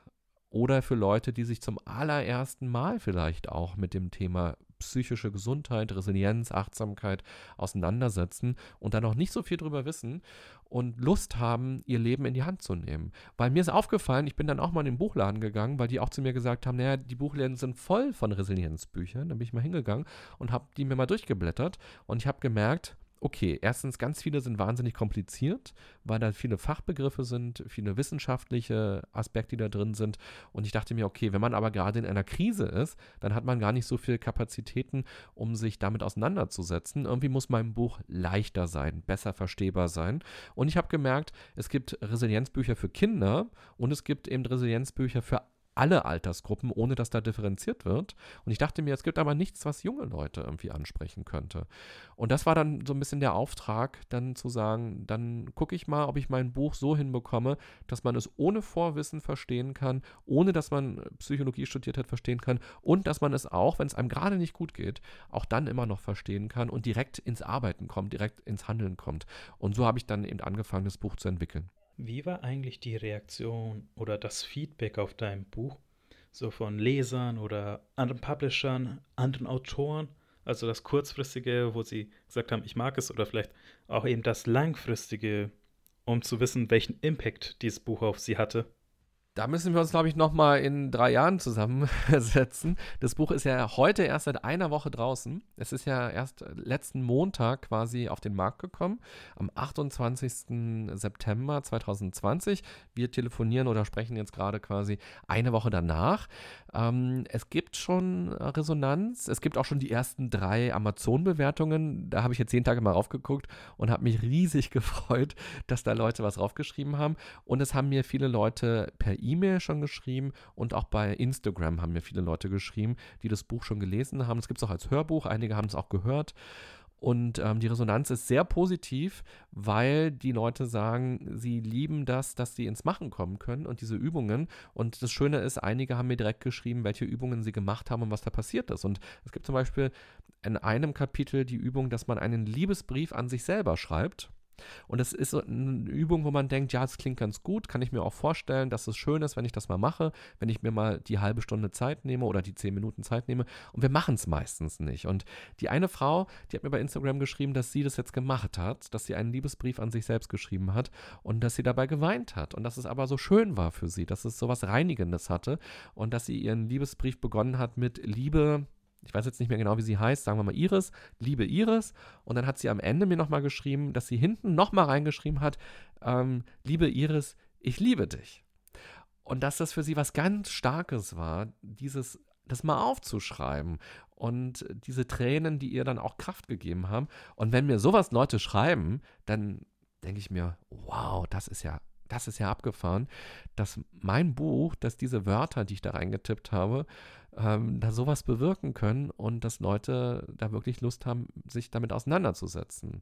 oder für Leute, die sich zum allerersten Mal vielleicht auch mit dem Thema psychische Gesundheit, Resilienz, Achtsamkeit auseinandersetzen und da noch nicht so viel drüber wissen und Lust haben, ihr Leben in die Hand zu nehmen. Weil mir ist aufgefallen, ich bin dann auch mal in den Buchladen gegangen, weil die auch zu mir gesagt haben, naja, die Buchläden sind voll von Resilienzbüchern. Da bin ich mal hingegangen und habe die mir mal durchgeblättert und ich habe gemerkt, okay, erstens, ganz viele sind wahnsinnig kompliziert, weil da viele Fachbegriffe sind, viele wissenschaftliche Aspekte, die da drin sind. Und ich dachte mir, okay, wenn man aber gerade in einer Krise ist, dann hat man gar nicht so viele Kapazitäten, um sich damit auseinanderzusetzen. Irgendwie muss mein Buch leichter sein, besser verstehbar sein. Und ich habe gemerkt, es gibt Resilienzbücher für Kinder und es gibt eben Resilienzbücher für alle Altersgruppen, ohne dass da differenziert wird. Und ich dachte mir, es gibt aber nichts, was junge Leute irgendwie ansprechen könnte. Und das war dann so ein bisschen der Auftrag, dann zu sagen, dann gucke ich mal, ob ich mein Buch so hinbekomme, dass man es ohne Vorwissen verstehen kann, ohne dass man Psychologie studiert hat, verstehen kann und dass man es auch, wenn es einem gerade nicht gut geht, auch dann immer noch verstehen kann und direkt ins Arbeiten kommt, direkt ins Handeln kommt. Und so habe ich dann eben angefangen, das Buch zu entwickeln. Wie war eigentlich die Reaktion oder das Feedback auf dein Buch? So von Lesern oder anderen Publishern, anderen Autoren? Also das Kurzfristige, wo sie gesagt haben, ich mag es, oder vielleicht auch eben das Langfristige, um zu wissen, welchen Impact dieses Buch auf sie hatte? Da müssen wir uns, glaube ich, nochmal in drei Jahren zusammensetzen. Das Buch ist ja heute erst seit einer Woche draußen. Es ist ja erst letzten Montag quasi auf den Markt gekommen, am achtundzwanzigsten September zweitausendzwanzig. Wir telefonieren oder sprechen jetzt gerade quasi eine Woche danach. Ähm, es gibt schon Resonanz. Es gibt auch schon die ersten drei Amazon-Bewertungen. Da habe ich jetzt jeden Tag mal raufgeguckt und habe mich riesig gefreut, dass da Leute was raufgeschrieben haben. Und es haben mir viele Leute per E-Mail schon geschrieben und auch bei Instagram haben mir viele Leute geschrieben, die das Buch schon gelesen haben. Es gibt es auch als Hörbuch, einige haben es auch gehört. Und ähm, die Resonanz ist sehr positiv, weil die Leute sagen, sie lieben das, dass sie ins Machen kommen können und diese Übungen. Und das Schöne ist, einige haben mir direkt geschrieben, welche Übungen sie gemacht haben und was da passiert ist. Und es gibt zum Beispiel in einem Kapitel die Übung, dass man einen Liebesbrief an sich selber schreibt. Und das ist eine Übung, wo man denkt, ja, das klingt ganz gut, kann ich mir auch vorstellen, dass es schön ist, wenn ich das mal mache, wenn ich mir mal die halbe Stunde Zeit nehme oder die zehn Minuten Zeit nehme, und wir machen es meistens nicht. Und die eine Frau, die hat mir bei Instagram geschrieben, dass sie das jetzt gemacht hat, dass sie einen Liebesbrief an sich selbst geschrieben hat und dass sie dabei geweint hat und dass es aber so schön war für sie, dass es so was Reinigendes hatte und dass sie ihren Liebesbrief begonnen hat mit Liebe. Ich weiß jetzt nicht mehr genau, wie sie heißt, sagen wir mal Iris, liebe Iris. Und dann hat sie am Ende mir nochmal geschrieben, dass sie hinten nochmal reingeschrieben hat, ähm, liebe Iris, ich liebe dich. Und dass das für sie was ganz Starkes war, dieses, das mal aufzuschreiben und diese Tränen, die ihr dann auch Kraft gegeben haben. Und wenn mir sowas Leute schreiben, dann denke ich mir, wow, das ist ja Das ist ja abgefahren, dass mein Buch, dass diese Wörter, die ich da reingetippt habe, ähm, da sowas bewirken können und dass Leute da wirklich Lust haben, sich damit auseinanderzusetzen.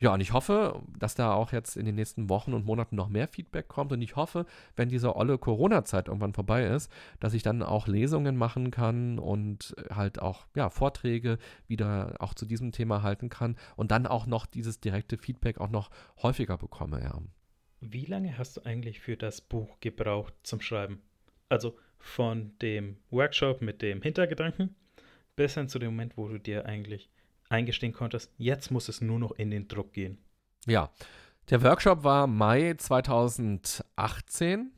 Ja, und ich hoffe, dass da auch jetzt in den nächsten Wochen und Monaten noch mehr Feedback kommt. Und ich hoffe, wenn diese olle Corona-Zeit irgendwann vorbei ist, dass ich dann auch Lesungen machen kann und halt auch ja, Vorträge wieder auch zu diesem Thema halten kann und dann auch noch dieses direkte Feedback auch noch häufiger bekomme. Ja. Wie lange hast du eigentlich für das Buch gebraucht zum Schreiben? Also von dem Workshop mit dem Hintergedanken bis hin zu dem Moment, wo du dir eigentlich eingestehen konntest, jetzt muss es nur noch in den Druck gehen. Ja, der Workshop war Mai zweitausendachtzehn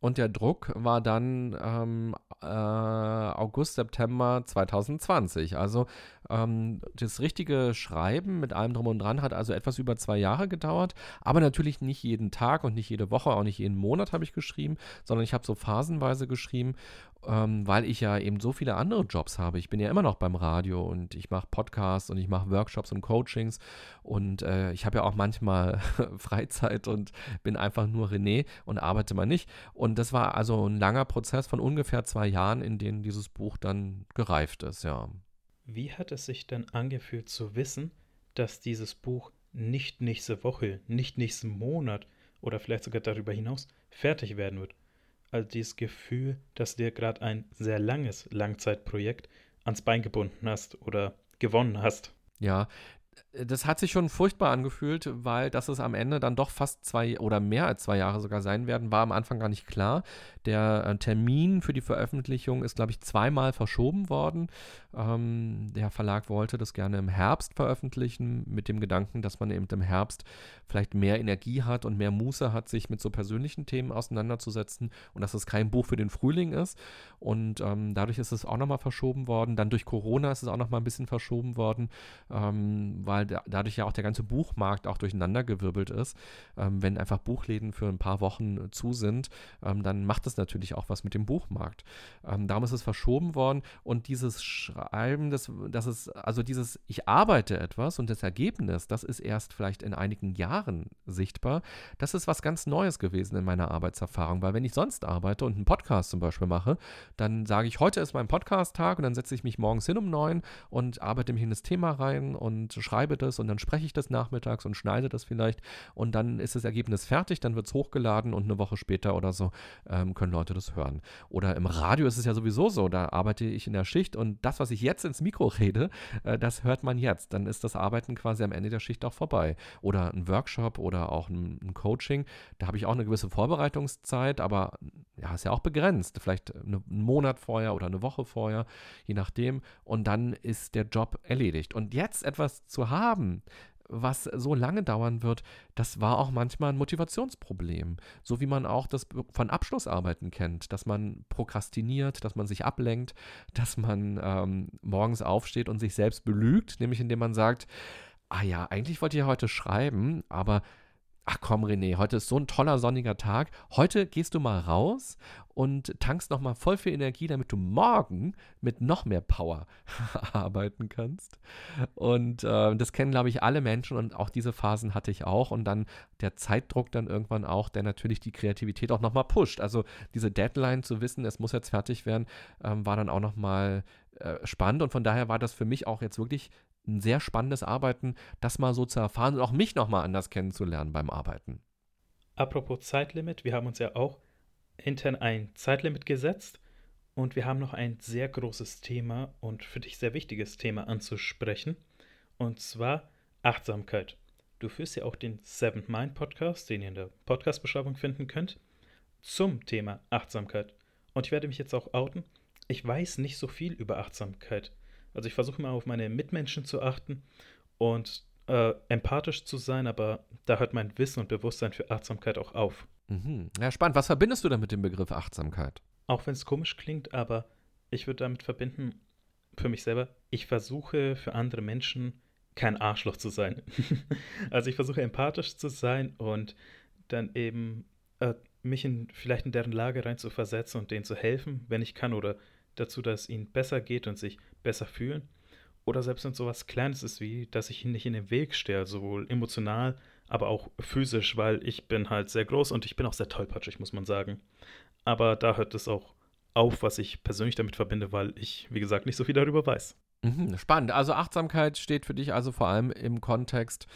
und der Druck war dann ähm, äh, August, September zweitausendzwanzig. Also ähm, das richtige Schreiben mit allem drum und dran hat also etwas über zwei Jahre gedauert, aber natürlich nicht jeden Tag und nicht jede Woche, auch nicht jeden Monat habe ich geschrieben, sondern ich habe so phasenweise geschrieben, weil ich ja eben so viele andere Jobs habe. Ich bin ja immer noch beim Radio und ich mache Podcasts und ich mache Workshops und Coachings und äh, ich habe ja auch manchmal Freizeit und bin einfach nur René und arbeite mal nicht. Und das war also ein langer Prozess von ungefähr zwei Jahren, in denen dieses Buch dann gereift ist, ja. Wie hat es sich denn angefühlt zu wissen, dass dieses Buch nicht nächste Woche, nicht nächsten Monat oder vielleicht sogar darüber hinaus fertig werden wird? Also dieses Gefühl, dass du dir gerade ein sehr langes Langzeitprojekt ans Bein gebunden hast oder gewonnen hast. Ja, das hat sich schon furchtbar angefühlt, weil dass es am Ende dann doch fast zwei oder mehr als zwei Jahre sogar sein werden, war am Anfang gar nicht klar. Der Termin für die Veröffentlichung ist, glaube ich, zweimal verschoben worden. Ähm, der Verlag wollte das gerne im Herbst veröffentlichen, mit dem Gedanken, dass man eben im Herbst vielleicht mehr Energie hat und mehr Muße hat, sich mit so persönlichen Themen auseinanderzusetzen und dass es kein Buch für den Frühling ist. Und ähm, dadurch ist es auch nochmal verschoben worden. Dann durch Corona ist es auch nochmal ein bisschen verschoben worden, ähm, weil dadurch ja auch der ganze Buchmarkt auch durcheinandergewirbelt ist. Ähm, wenn einfach Buchläden für ein paar Wochen zu sind, ähm, dann macht das natürlich auch was mit dem Buchmarkt. Ähm, darum ist es verschoben worden und dieses Schreiben, das, das ist, also dieses, ich arbeite etwas und das Ergebnis, das ist erst vielleicht in einigen Jahren sichtbar. Das ist was ganz Neues gewesen in meiner Arbeitserfahrung, weil wenn ich sonst arbeite und einen Podcast zum Beispiel mache, dann sage ich, heute ist mein Podcast-Tag und dann setze ich mich morgens hin um neun und arbeite mich in das Thema rein und schreibe das und dann spreche ich das nachmittags und schneide das vielleicht und dann ist das Ergebnis fertig, dann wird es hochgeladen und eine Woche später oder so ähm, können Leute das hören. Oder im Radio ist es ja sowieso so, da arbeite ich in der Schicht und das, was ich jetzt ins Mikro rede, äh, das hört man jetzt. Dann ist das Arbeiten quasi am Ende der Schicht auch vorbei. Oder ein Workshop oder auch ein, ein Coaching, da habe ich auch eine gewisse Vorbereitungszeit, aber ja, ist ja auch begrenzt. Vielleicht einen Monat vorher oder eine Woche vorher, je nachdem. Und dann ist der Job erledigt. Und jetzt etwas zu haben, was so lange dauern wird, das war auch manchmal ein Motivationsproblem. So wie man auch das von Abschlussarbeiten kennt, dass man prokrastiniert, dass man sich ablenkt, dass man ähm, morgens aufsteht und sich selbst belügt, nämlich indem man sagt, ah ja, eigentlich wollte ich ja heute schreiben, aber ach komm René, heute ist so ein toller sonniger Tag, heute gehst du mal raus und tankst nochmal voll viel Energie, damit du morgen mit noch mehr Power arbeiten kannst. Und äh, das kennen, glaube ich, alle Menschen und auch diese Phasen hatte ich auch. Und dann der Zeitdruck dann irgendwann auch, der natürlich die Kreativität auch nochmal pusht. Also diese Deadline zu wissen, es muss jetzt fertig werden, ähm, war dann auch nochmal äh, spannend. Und von daher war das für mich auch jetzt wirklich ein sehr spannendes Arbeiten, das mal so zu erfahren und auch mich nochmal anders kennenzulernen beim Arbeiten. Apropos Zeitlimit, wir haben uns ja auch intern ein Zeitlimit gesetzt und wir haben noch ein sehr großes Thema und für dich sehr wichtiges Thema anzusprechen und zwar Achtsamkeit. Du führst ja auch den Seventh Mind Podcast, den ihr in der Podcast-Beschreibung finden könnt, zum Thema Achtsamkeit. Und ich werde mich jetzt auch outen, ich weiß nicht so viel über Achtsamkeit. Also ich versuche immer auf meine Mitmenschen zu achten und äh, empathisch zu sein, aber da hört mein Wissen und Bewusstsein für Achtsamkeit auch auf. Mhm. Ja, spannend. Was verbindest du denn mit dem Begriff Achtsamkeit? Auch wenn es komisch klingt, aber ich würde damit verbinden, für mich selber, ich versuche für andere Menschen kein Arschloch zu sein. Also ich versuche empathisch zu sein und dann eben äh, mich in, vielleicht in deren Lage reinzuversetzen und denen zu helfen, wenn ich kann oder dazu, dass es ihnen besser geht und sich besser fühlen. Oder selbst wenn es so was Kleines ist wie, dass ich ihnen nicht in den Weg stehe, sowohl emotional, aber auch physisch, weil ich bin halt sehr groß und ich bin auch sehr tollpatschig, muss man sagen. Aber da hört es auch auf, was ich persönlich damit verbinde, weil ich, wie gesagt, nicht so viel darüber weiß. Mhm, spannend. Also Achtsamkeit steht für dich also vor allem im Kontext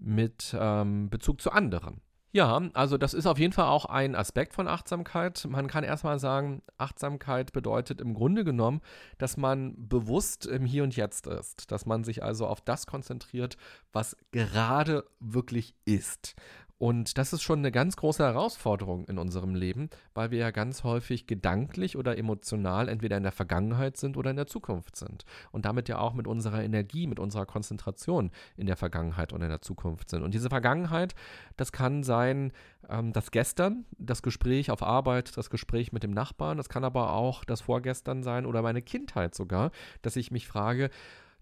mit ähm, Bezug zu anderen. Ja, also das ist auf jeden Fall auch ein Aspekt von Achtsamkeit. Man kann erstmal sagen, Achtsamkeit bedeutet im Grunde genommen, dass man bewusst im Hier und Jetzt ist, dass man sich also auf das konzentriert, was gerade wirklich ist. Und das ist schon eine ganz große Herausforderung in unserem Leben, weil wir ja ganz häufig gedanklich oder emotional entweder in der Vergangenheit sind oder in der Zukunft sind. Und damit ja auch mit unserer Energie, mit unserer Konzentration in der Vergangenheit und in der Zukunft sind. Und diese Vergangenheit, das kann sein, ähm, das Gestern, das Gespräch auf Arbeit, das Gespräch mit dem Nachbarn. Das kann aber auch das Vorgestern sein oder meine Kindheit sogar, dass ich mich frage,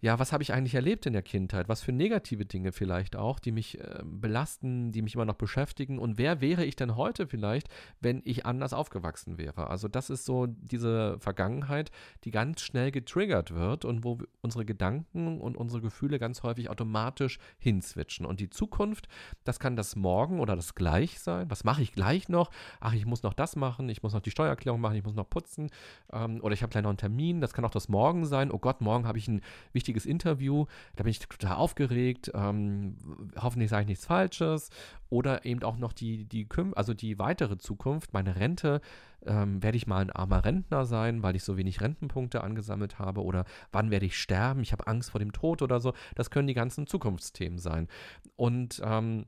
ja, was habe ich eigentlich erlebt in der Kindheit? Was für negative Dinge vielleicht auch, die mich äh, belasten, die mich immer noch beschäftigen? Und wer wäre ich denn heute vielleicht, wenn ich anders aufgewachsen wäre? Also das ist so diese Vergangenheit, die ganz schnell getriggert wird und wo unsere Gedanken und unsere Gefühle ganz häufig automatisch hinswitchen. Und die Zukunft, das kann das Morgen oder das Gleich sein. Was mache ich gleich noch? Ach, ich muss noch das machen, ich muss noch die Steuererklärung machen, ich muss noch putzen ähm, oder ich habe gleich noch einen Termin. Das kann auch das Morgen sein. Oh Gott, morgen habe ich einen wichtigen Interview, da bin ich total aufgeregt, ähm, hoffentlich sage ich nichts Falsches oder eben auch noch die, die, also die weitere Zukunft, meine Rente, ähm, werde ich mal ein armer Rentner sein, weil ich so wenig Rentenpunkte angesammelt habe oder wann werde ich sterben, ich habe Angst vor dem Tod oder so, das können die ganzen Zukunftsthemen sein und ähm,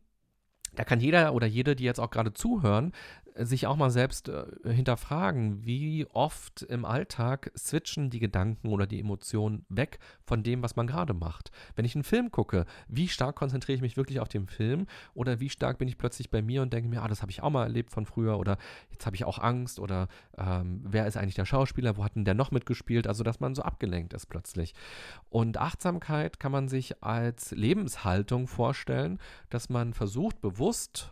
da kann jeder oder jede, die jetzt auch gerade zuhören, sich auch mal selbst äh, hinterfragen, wie oft im Alltag switchen die Gedanken oder die Emotionen weg von dem, was man gerade macht. Wenn ich einen Film gucke, wie stark konzentriere ich mich wirklich auf den Film oder wie stark bin ich plötzlich bei mir und denke mir, ah, das habe ich auch mal erlebt von früher oder jetzt habe ich auch Angst oder ähm, wer ist eigentlich der Schauspieler, wo hat denn der noch mitgespielt? Also, dass man so abgelenkt ist plötzlich. Und Achtsamkeit kann man sich als Lebenshaltung vorstellen, dass man versucht, bewusst,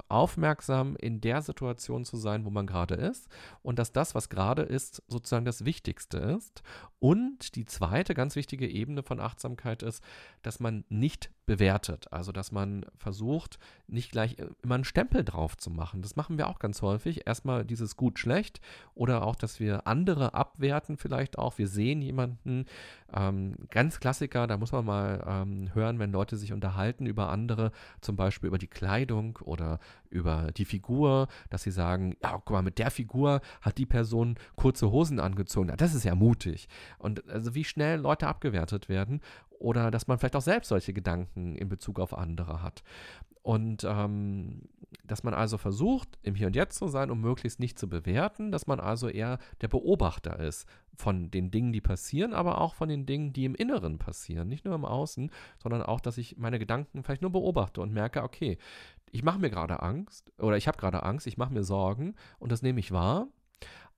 aufmerksam in der Situation zu sein, wo man gerade ist und dass das, was gerade ist, sozusagen das Wichtigste ist. Und die zweite ganz wichtige Ebene von Achtsamkeit ist, dass man nicht bewertet, also dass man versucht, nicht gleich immer einen Stempel drauf zu machen. Das machen wir auch ganz häufig. Erstmal dieses gut, schlecht oder auch, dass wir andere abwerten vielleicht auch. Wir sehen jemanden, ähm, ganz Klassiker, da muss man mal ähm, hören, wenn Leute sich unterhalten über andere, zum Beispiel über die Kleidung oder über die Figur, dass sie sagen, ja, guck mal, mit der Figur hat die Person kurze Hosen angezogen. Ja, das ist ja mutig. Und also wie schnell Leute abgewertet werden oder dass man vielleicht auch selbst solche Gedanken in Bezug auf andere hat. Und ähm, dass man also versucht, im Hier und Jetzt zu sein, um möglichst nicht zu bewerten, dass man also eher der Beobachter ist von den Dingen, die passieren, aber auch von den Dingen, die im Inneren passieren, nicht nur im Außen, sondern auch, dass ich meine Gedanken vielleicht nur beobachte und merke, okay, ich mache mir gerade Angst oder ich habe gerade Angst, ich mache mir Sorgen und das nehme ich wahr.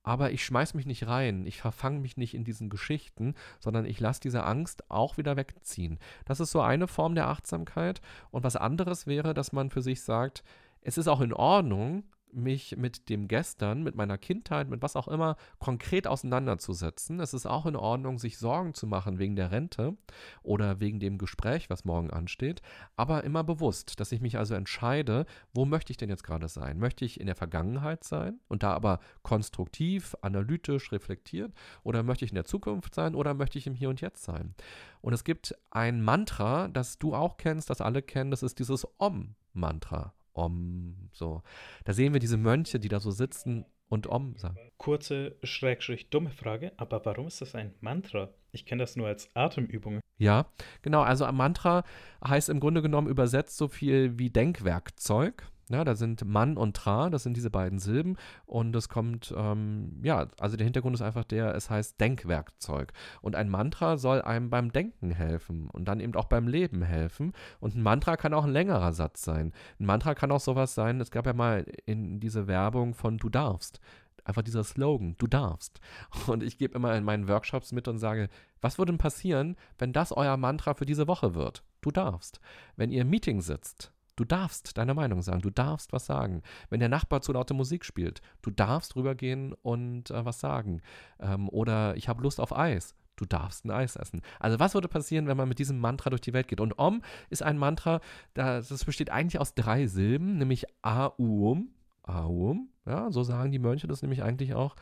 Aber ich schmeiß mich nicht rein, ich verfange mich nicht in diesen Geschichten, sondern ich lasse diese Angst auch wieder wegziehen. Das ist so eine Form der Achtsamkeit. Und was anderes wäre, dass man für sich sagt, es ist auch in Ordnung, mich mit dem Gestern, mit meiner Kindheit, mit was auch immer, konkret auseinanderzusetzen. Es ist auch in Ordnung, sich Sorgen zu machen wegen der Rente oder wegen dem Gespräch, was morgen ansteht, aber immer bewusst, dass ich mich also entscheide, wo möchte ich denn jetzt gerade sein? Möchte ich in der Vergangenheit sein und da aber konstruktiv, analytisch, reflektiert oder möchte ich in der Zukunft sein oder möchte ich im Hier und Jetzt sein? Und es gibt ein Mantra, das du auch kennst, das alle kennen, das ist dieses Om-Mantra. Om, so. Da sehen wir diese Mönche, die da so sitzen und Om sagen. Kurze, schrägstrich dumme Frage, aber warum ist das ein Mantra? Ich kenne das nur als Atemübung. Ja, genau, also ein Mantra heißt im Grunde genommen übersetzt so viel wie Denkwerkzeug. Ja, da sind Man und Tra, das sind diese beiden Silben und das kommt, ähm, ja, also der Hintergrund ist einfach der, es heißt Denkwerkzeug und ein Mantra soll einem beim Denken helfen und dann eben auch beim Leben helfen und ein Mantra kann auch ein längerer Satz sein. Ein Mantra kann auch sowas sein, es gab ja mal in diese Werbung von Du darfst, einfach dieser Slogan, du darfst. Und ich gebe immer in meinen Workshops mit und sage, was würde denn passieren, wenn das euer Mantra für diese Woche wird? Du darfst. Wenn ihr im Meeting sitzt, du darfst deine Meinung sagen, du darfst was sagen. Wenn der Nachbar zu laute Musik spielt, du darfst rübergehen und äh, was sagen. Ähm, oder ich habe Lust auf Eis, du darfst ein Eis essen. Also was würde passieren, wenn man mit diesem Mantra durch die Welt geht? Und Om ist ein Mantra, das besteht eigentlich aus drei Silben, nämlich Aum, Aum, ja, so sagen die Mönche das nämlich eigentlich auch.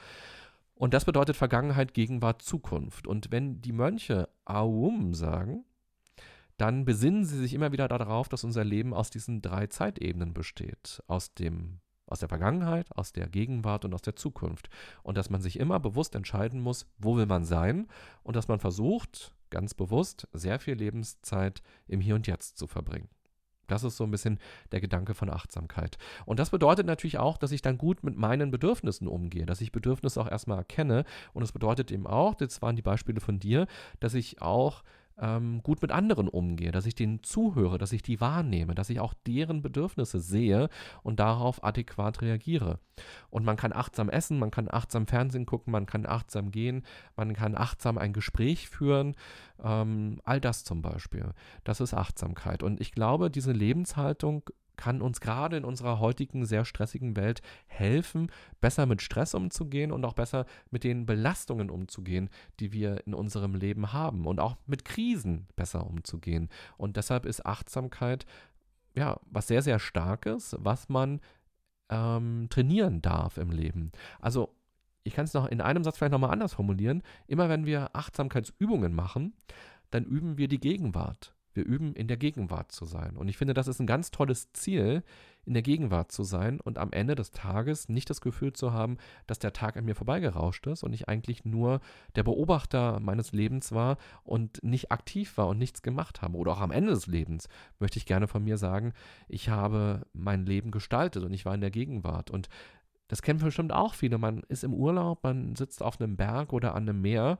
Und das bedeutet Vergangenheit, Gegenwart, Zukunft. Und wenn die Mönche Aum sagen, dann besinnen sie sich immer wieder darauf, dass unser Leben aus diesen drei Zeitebenen besteht. Aus dem, aus der Vergangenheit, aus der Gegenwart und aus der Zukunft. Und dass man sich immer bewusst entscheiden muss, wo will man sein? Und dass man versucht, ganz bewusst, sehr viel Lebenszeit im Hier und Jetzt zu verbringen. Das ist so ein bisschen der Gedanke von Achtsamkeit. Und das bedeutet natürlich auch, dass ich dann gut mit meinen Bedürfnissen umgehe, dass ich Bedürfnisse auch erstmal erkenne. Und es bedeutet eben auch, das waren die Beispiele von dir, dass ich auch ähm, gut mit anderen umgehe, dass ich denen zuhöre, dass ich die wahrnehme, dass ich auch deren Bedürfnisse sehe und darauf adäquat reagiere. Und man kann achtsam essen, man kann achtsam Fernsehen gucken, man kann achtsam gehen, man kann achtsam ein Gespräch führen, ähm, all das zum Beispiel. Das ist Achtsamkeit. Und ich glaube, diese Lebenshaltung kann uns gerade in unserer heutigen, sehr stressigen Welt helfen, besser mit Stress umzugehen und auch besser mit den Belastungen umzugehen, die wir in unserem Leben haben und auch mit Krisen besser umzugehen. Und deshalb ist Achtsamkeit ja was sehr, sehr Starkes, was man ähm, trainieren darf im Leben. Also ich kann es noch in einem Satz vielleicht nochmal anders formulieren. Immer wenn wir Achtsamkeitsübungen machen, dann üben wir die Gegenwart. Wir üben, in der Gegenwart zu sein. Und ich finde, das ist ein ganz tolles Ziel, in der Gegenwart zu sein und am Ende des Tages nicht das Gefühl zu haben, dass der Tag an mir vorbeigerauscht ist und ich eigentlich nur der Beobachter meines Lebens war und nicht aktiv war und nichts gemacht habe. Oder auch am Ende des Lebens möchte ich gerne von mir sagen, ich habe mein Leben gestaltet und ich war in der Gegenwart. Und das kennen bestimmt auch viele. Man ist im Urlaub, man sitzt auf einem Berg oder an einem Meer.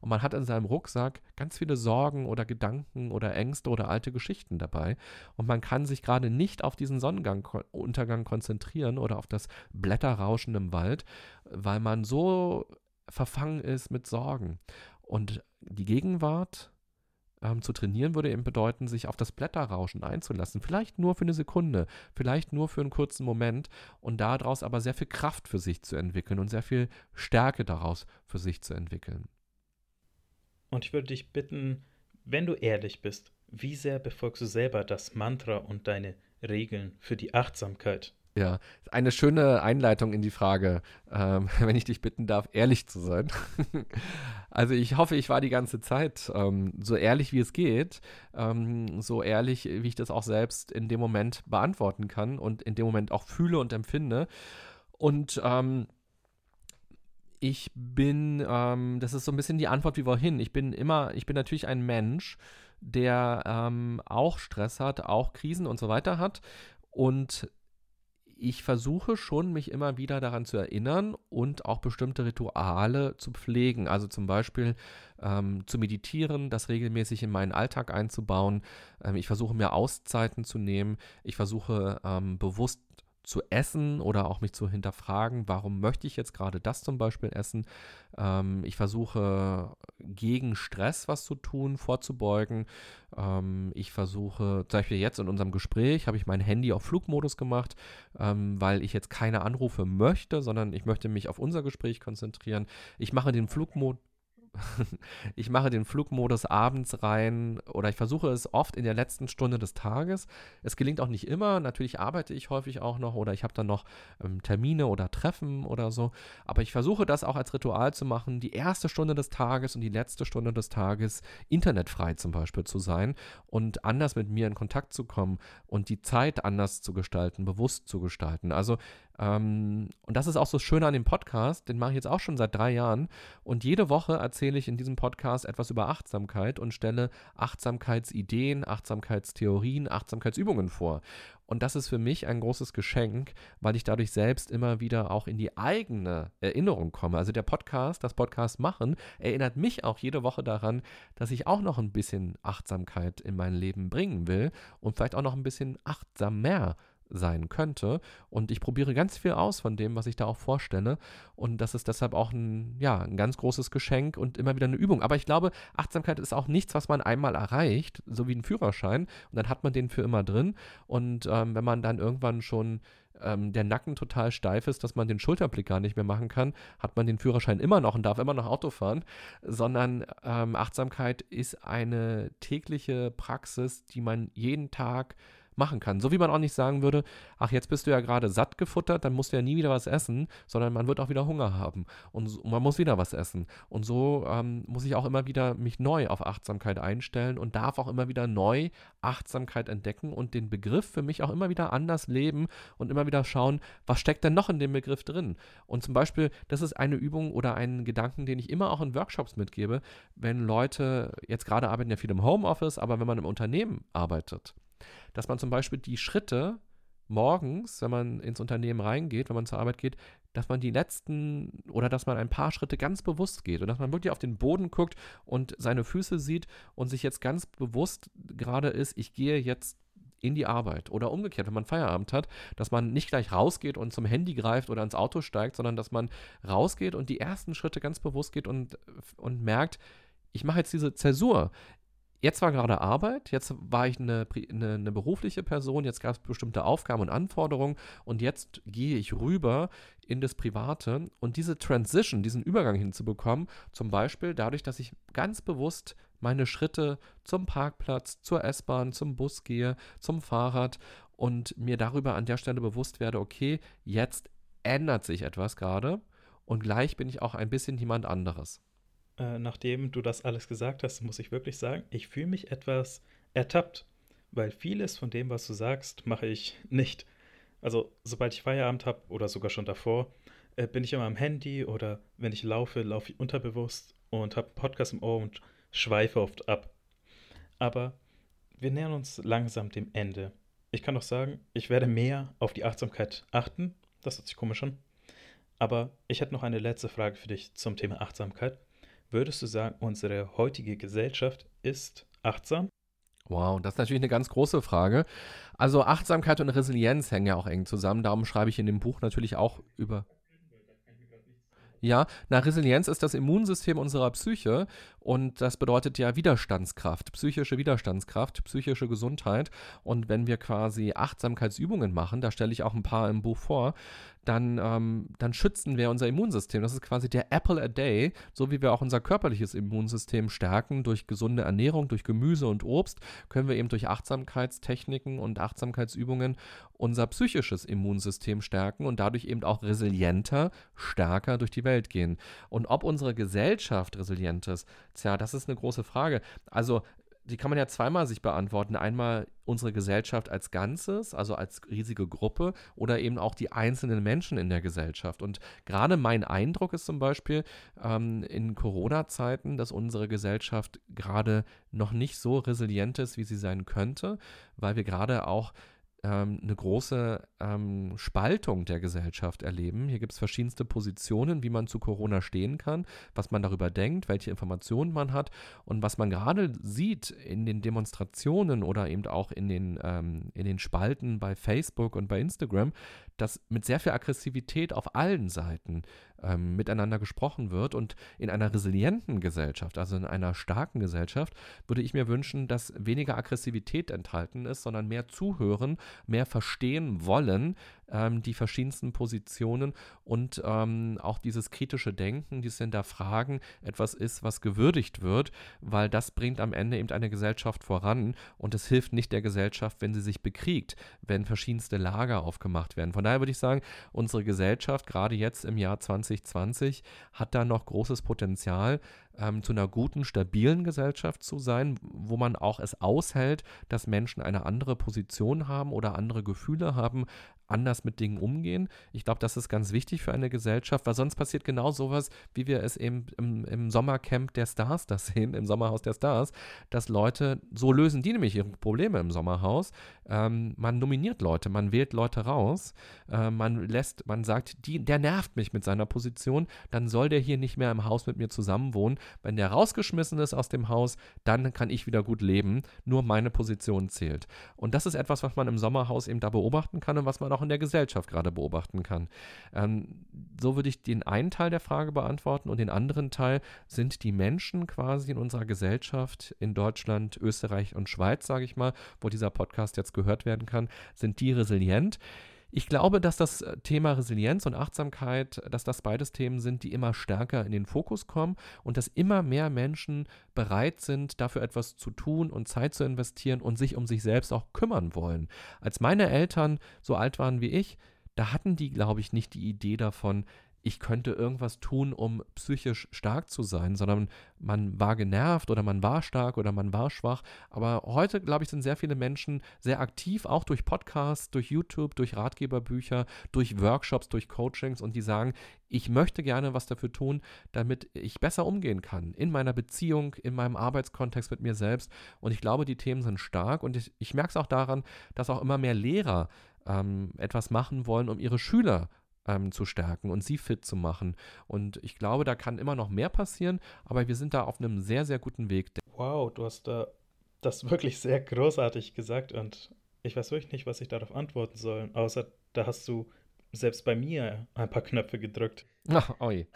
Und man hat in seinem Rucksack ganz viele Sorgen oder Gedanken oder Ängste oder alte Geschichten dabei. Und man kann sich gerade nicht auf diesen Sonnenuntergang konzentrieren oder auf das Blätterrauschen im Wald, weil man so verfangen ist mit Sorgen. Und die Gegenwart ähm, zu trainieren würde eben bedeuten, sich auf das Blätterrauschen einzulassen. Vielleicht nur für eine Sekunde, vielleicht nur für einen kurzen Moment und daraus aber sehr viel Kraft für sich zu entwickeln und sehr viel Stärke daraus für sich zu entwickeln. Und ich würde dich bitten, wenn du ehrlich bist, wie sehr befolgst du selber das Mantra und deine Regeln für die Achtsamkeit? Ja, eine schöne Einleitung in die Frage, ähm, wenn ich dich bitten darf, ehrlich zu sein. Also ich hoffe, ich war die ganze Zeit ähm, so ehrlich, wie es geht, ähm, so ehrlich, wie ich das auch selbst in dem Moment beantworten kann und in dem Moment auch fühle und empfinde. Und ähm, Ich bin, ähm, das ist so ein bisschen die Antwort wie vorhin, ich bin immer, ich bin natürlich ein Mensch, der ähm, auch Stress hat, auch Krisen und so weiter hat und ich versuche schon, mich immer wieder daran zu erinnern und auch bestimmte Rituale zu pflegen, also zum Beispiel ähm, zu meditieren, das regelmäßig in meinen Alltag einzubauen, ähm, ich versuche mir Auszeiten zu nehmen, ich versuche ähm, bewusst zu essen oder auch mich zu hinterfragen, warum möchte ich jetzt gerade das zum Beispiel essen? Ähm, ich versuche, gegen Stress was zu tun, vorzubeugen. Ähm, ich versuche, zum Beispiel jetzt in unserem Gespräch, habe ich mein Handy auf Flugmodus gemacht, ähm, weil ich jetzt keine Anrufe möchte, sondern ich möchte mich auf unser Gespräch konzentrieren. Ich mache den Flugmodus. Ich mache den Flugmodus abends rein oder ich versuche es oft in der letzten Stunde des Tages. Es gelingt auch nicht immer. Natürlich arbeite ich häufig auch noch oder ich habe dann noch ähm, Termine oder Treffen oder so. Aber ich versuche das auch als Ritual zu machen, die erste Stunde des Tages und die letzte Stunde des Tages internetfrei zum Beispiel zu sein und anders mit mir in Kontakt zu kommen und die Zeit anders zu gestalten, bewusst zu gestalten. Also Ähm, und das ist auch so schön an dem Podcast, den mache ich jetzt auch schon seit drei Jahren und jede Woche erzähle ich in diesem Podcast etwas über Achtsamkeit und stelle Achtsamkeitsideen, Achtsamkeitstheorien, Achtsamkeitsübungen vor. Und das ist für mich ein großes Geschenk, weil ich dadurch selbst immer wieder auch in die eigene Erinnerung komme. Also der Podcast, das Podcast machen, erinnert mich auch jede Woche daran, dass ich auch noch ein bisschen Achtsamkeit in mein Leben bringen will und vielleicht auch noch ein bisschen achtsam mehr sein könnte und ich probiere ganz viel aus von dem, was ich da auch vorstelle und das ist deshalb auch ein, ja, ein ganz großes Geschenk und immer wieder eine Übung. Aber ich glaube, Achtsamkeit ist auch nichts, was man einmal erreicht, so wie ein Führerschein und dann hat man den für immer drin und ähm, wenn man dann irgendwann schon ähm, der Nacken total steif ist, dass man den Schulterblick gar nicht mehr machen kann, hat man den Führerschein immer noch und darf immer noch Auto fahren, sondern ähm, Achtsamkeit ist eine tägliche Praxis, die man jeden Tag machen kann. So wie man auch nicht sagen würde, ach, jetzt bist du ja gerade satt gefuttert, dann musst du ja nie wieder was essen, sondern man wird auch wieder Hunger haben und man muss wieder was essen. Und so ähm, muss ich auch immer wieder mich neu auf Achtsamkeit einstellen und darf auch immer wieder neu Achtsamkeit entdecken und den Begriff für mich auch immer wieder anders leben und immer wieder schauen, was steckt denn noch in dem Begriff drin? Und zum Beispiel, das ist eine Übung oder einen Gedanken, den ich immer auch in Workshops mitgebe, wenn Leute, jetzt gerade arbeiten ja viele im Homeoffice, aber wenn man im Unternehmen arbeitet, dass man zum Beispiel die Schritte morgens, wenn man ins Unternehmen reingeht, wenn man zur Arbeit geht, dass man die letzten oder dass man ein paar Schritte ganz bewusst geht und dass man wirklich auf den Boden guckt und seine Füße sieht und sich jetzt ganz bewusst gerade ist, ich gehe jetzt in die Arbeit oder umgekehrt, wenn man Feierabend hat, dass man nicht gleich rausgeht und zum Handy greift oder ins Auto steigt, sondern dass man rausgeht und die ersten Schritte ganz bewusst geht und, und merkt, ich mache jetzt diese Zäsur. Jetzt war gerade Arbeit, jetzt war ich eine, eine, eine berufliche Person, jetzt gab es bestimmte Aufgaben und Anforderungen und jetzt gehe ich rüber in das Private und diese Transition, diesen Übergang hinzubekommen, zum Beispiel dadurch, dass ich ganz bewusst meine Schritte zum Parkplatz, zur S-Bahn, zum Bus gehe, zum Fahrrad und mir darüber an der Stelle bewusst werde, okay, jetzt ändert sich etwas gerade und gleich bin ich auch ein bisschen jemand anderes. Nachdem du das alles gesagt hast, muss ich wirklich sagen, ich fühle mich etwas ertappt, weil vieles von dem, was du sagst, mache ich nicht. Also sobald ich Feierabend habe oder sogar schon davor, äh, bin ich immer am Handy oder wenn ich laufe, laufe ich unterbewusst und habe einen Podcast im Ohr und schweife oft ab. Aber wir nähern uns langsam dem Ende. Ich kann doch sagen, ich werde mehr auf die Achtsamkeit achten. Das hört sich komisch an. Aber ich hätte noch eine letzte Frage für dich zum Thema Achtsamkeit. Würdest du sagen, unsere heutige Gesellschaft ist achtsam? Wow, das ist natürlich eine ganz große Frage. Also Achtsamkeit und Resilienz hängen ja auch eng zusammen. Darum schreibe ich in dem Buch natürlich auch über... Ja, na, Resilienz ist das Immunsystem unserer Psyche und das bedeutet ja Widerstandskraft, psychische Widerstandskraft, psychische Gesundheit. Und wenn wir quasi Achtsamkeitsübungen machen, da stelle ich auch ein paar im Buch vor, dann, ähm, dann schützen wir unser Immunsystem. Das ist quasi der Apple a Day, so wie wir auch unser körperliches Immunsystem stärken durch gesunde Ernährung, durch Gemüse und Obst, können wir eben durch Achtsamkeitstechniken und Achtsamkeitsübungen unser psychisches Immunsystem stärken und dadurch eben auch resilienter, stärker durch die Welt gehen. Und ob unsere Gesellschaft resilient ist, tja, das ist eine große Frage. Also die kann man ja zweimal sich beantworten. Einmal unsere Gesellschaft als Ganzes, also als riesige Gruppe oder eben auch die einzelnen Menschen in der Gesellschaft. Und gerade mein Eindruck ist zum Beispiel ähm, in Corona-Zeiten, dass unsere Gesellschaft gerade noch nicht so resilient ist, wie sie sein könnte, weil wir gerade auch eine große ähm, Spaltung der Gesellschaft erleben. Hier gibt es verschiedenste Positionen, wie man zu Corona stehen kann, was man darüber denkt, welche Informationen man hat und was man gerade sieht in den Demonstrationen oder eben auch in den, ähm, in den Spalten bei Facebook und bei Instagram, dass mit sehr viel Aggressivität auf allen Seiten ähm, miteinander gesprochen wird und in einer resilienten Gesellschaft, also in einer starken Gesellschaft, würde ich mir wünschen, dass weniger Aggressivität enthalten ist, sondern mehr zuhören, mehr verstehen wollen, ähm, die verschiedensten Positionen und ähm, auch dieses kritische Denken, dieses Hinterfragen etwas ist, was gewürdigt wird, weil das bringt am Ende eben eine Gesellschaft voran und es hilft nicht der Gesellschaft, wenn sie sich bekriegt, wenn verschiedenste Lager aufgemacht werden. Von daher würde ich sagen, unsere Gesellschaft, gerade jetzt im Jahr zwanzig zwanzig, hat da noch großes Potenzial, ähm, zu einer guten, stabilen Gesellschaft zu sein, wo man auch es aushält, dass Menschen eine andere Position haben oder andere Gefühle haben, anders mit Dingen umgehen. Ich glaube, das ist ganz wichtig für eine Gesellschaft, weil sonst passiert genau sowas, wie wir es eben im, im Sommercamp der Stars das sehen, im Sommerhaus der Stars, dass Leute, so lösen die nämlich ihre Probleme im Sommerhaus. Ähm, man nominiert Leute, man wählt Leute raus, äh, man lässt, man sagt, die, der nervt mich mit seiner Position, dann soll der hier nicht mehr im Haus mit mir zusammenwohnen. Wenn der rausgeschmissen ist aus dem Haus, dann kann ich wieder gut leben, nur meine Position zählt. Und das ist etwas, was man im Sommerhaus eben da beobachten kann und was man auch in der Gesellschaft gerade beobachten kann. Ähm, so würde ich den einen Teil der Frage beantworten und den anderen Teil, sind die Menschen quasi in unserer Gesellschaft in Deutschland, Österreich und Schweiz, sage ich mal, wo dieser Podcast jetzt gehört werden kann, sind die resilient? Ich glaube, dass das Thema Resilienz und Achtsamkeit, dass das beides Themen sind, die immer stärker in den Fokus kommen und dass immer mehr Menschen bereit sind, dafür etwas zu tun und Zeit zu investieren und sich um sich selbst auch kümmern wollen. Als meine Eltern so alt waren wie ich, da hatten die, glaube ich, nicht die Idee davon, ich könnte irgendwas tun, um psychisch stark zu sein, sondern man war genervt oder man war stark oder man war schwach. Aber heute, glaube ich, sind sehr viele Menschen sehr aktiv, auch durch Podcasts, durch YouTube, durch Ratgeberbücher, durch Workshops, durch Coachings und die sagen, ich möchte gerne was dafür tun, damit ich besser umgehen kann in meiner Beziehung, in meinem Arbeitskontext mit mir selbst. Und ich glaube, die Themen sind stark und ich, ich merke es auch daran, dass auch immer mehr Lehrer ähm, etwas machen wollen, um ihre Schüler Ähm, zu stärken und sie fit zu machen. Und ich glaube, da kann immer noch mehr passieren, aber wir sind da auf einem sehr, sehr guten Weg. Wow, du hast da das wirklich sehr großartig gesagt und ich weiß wirklich nicht, was ich darauf antworten soll, außer da hast du selbst bei mir ein paar Knöpfe gedrückt. Ach, oi.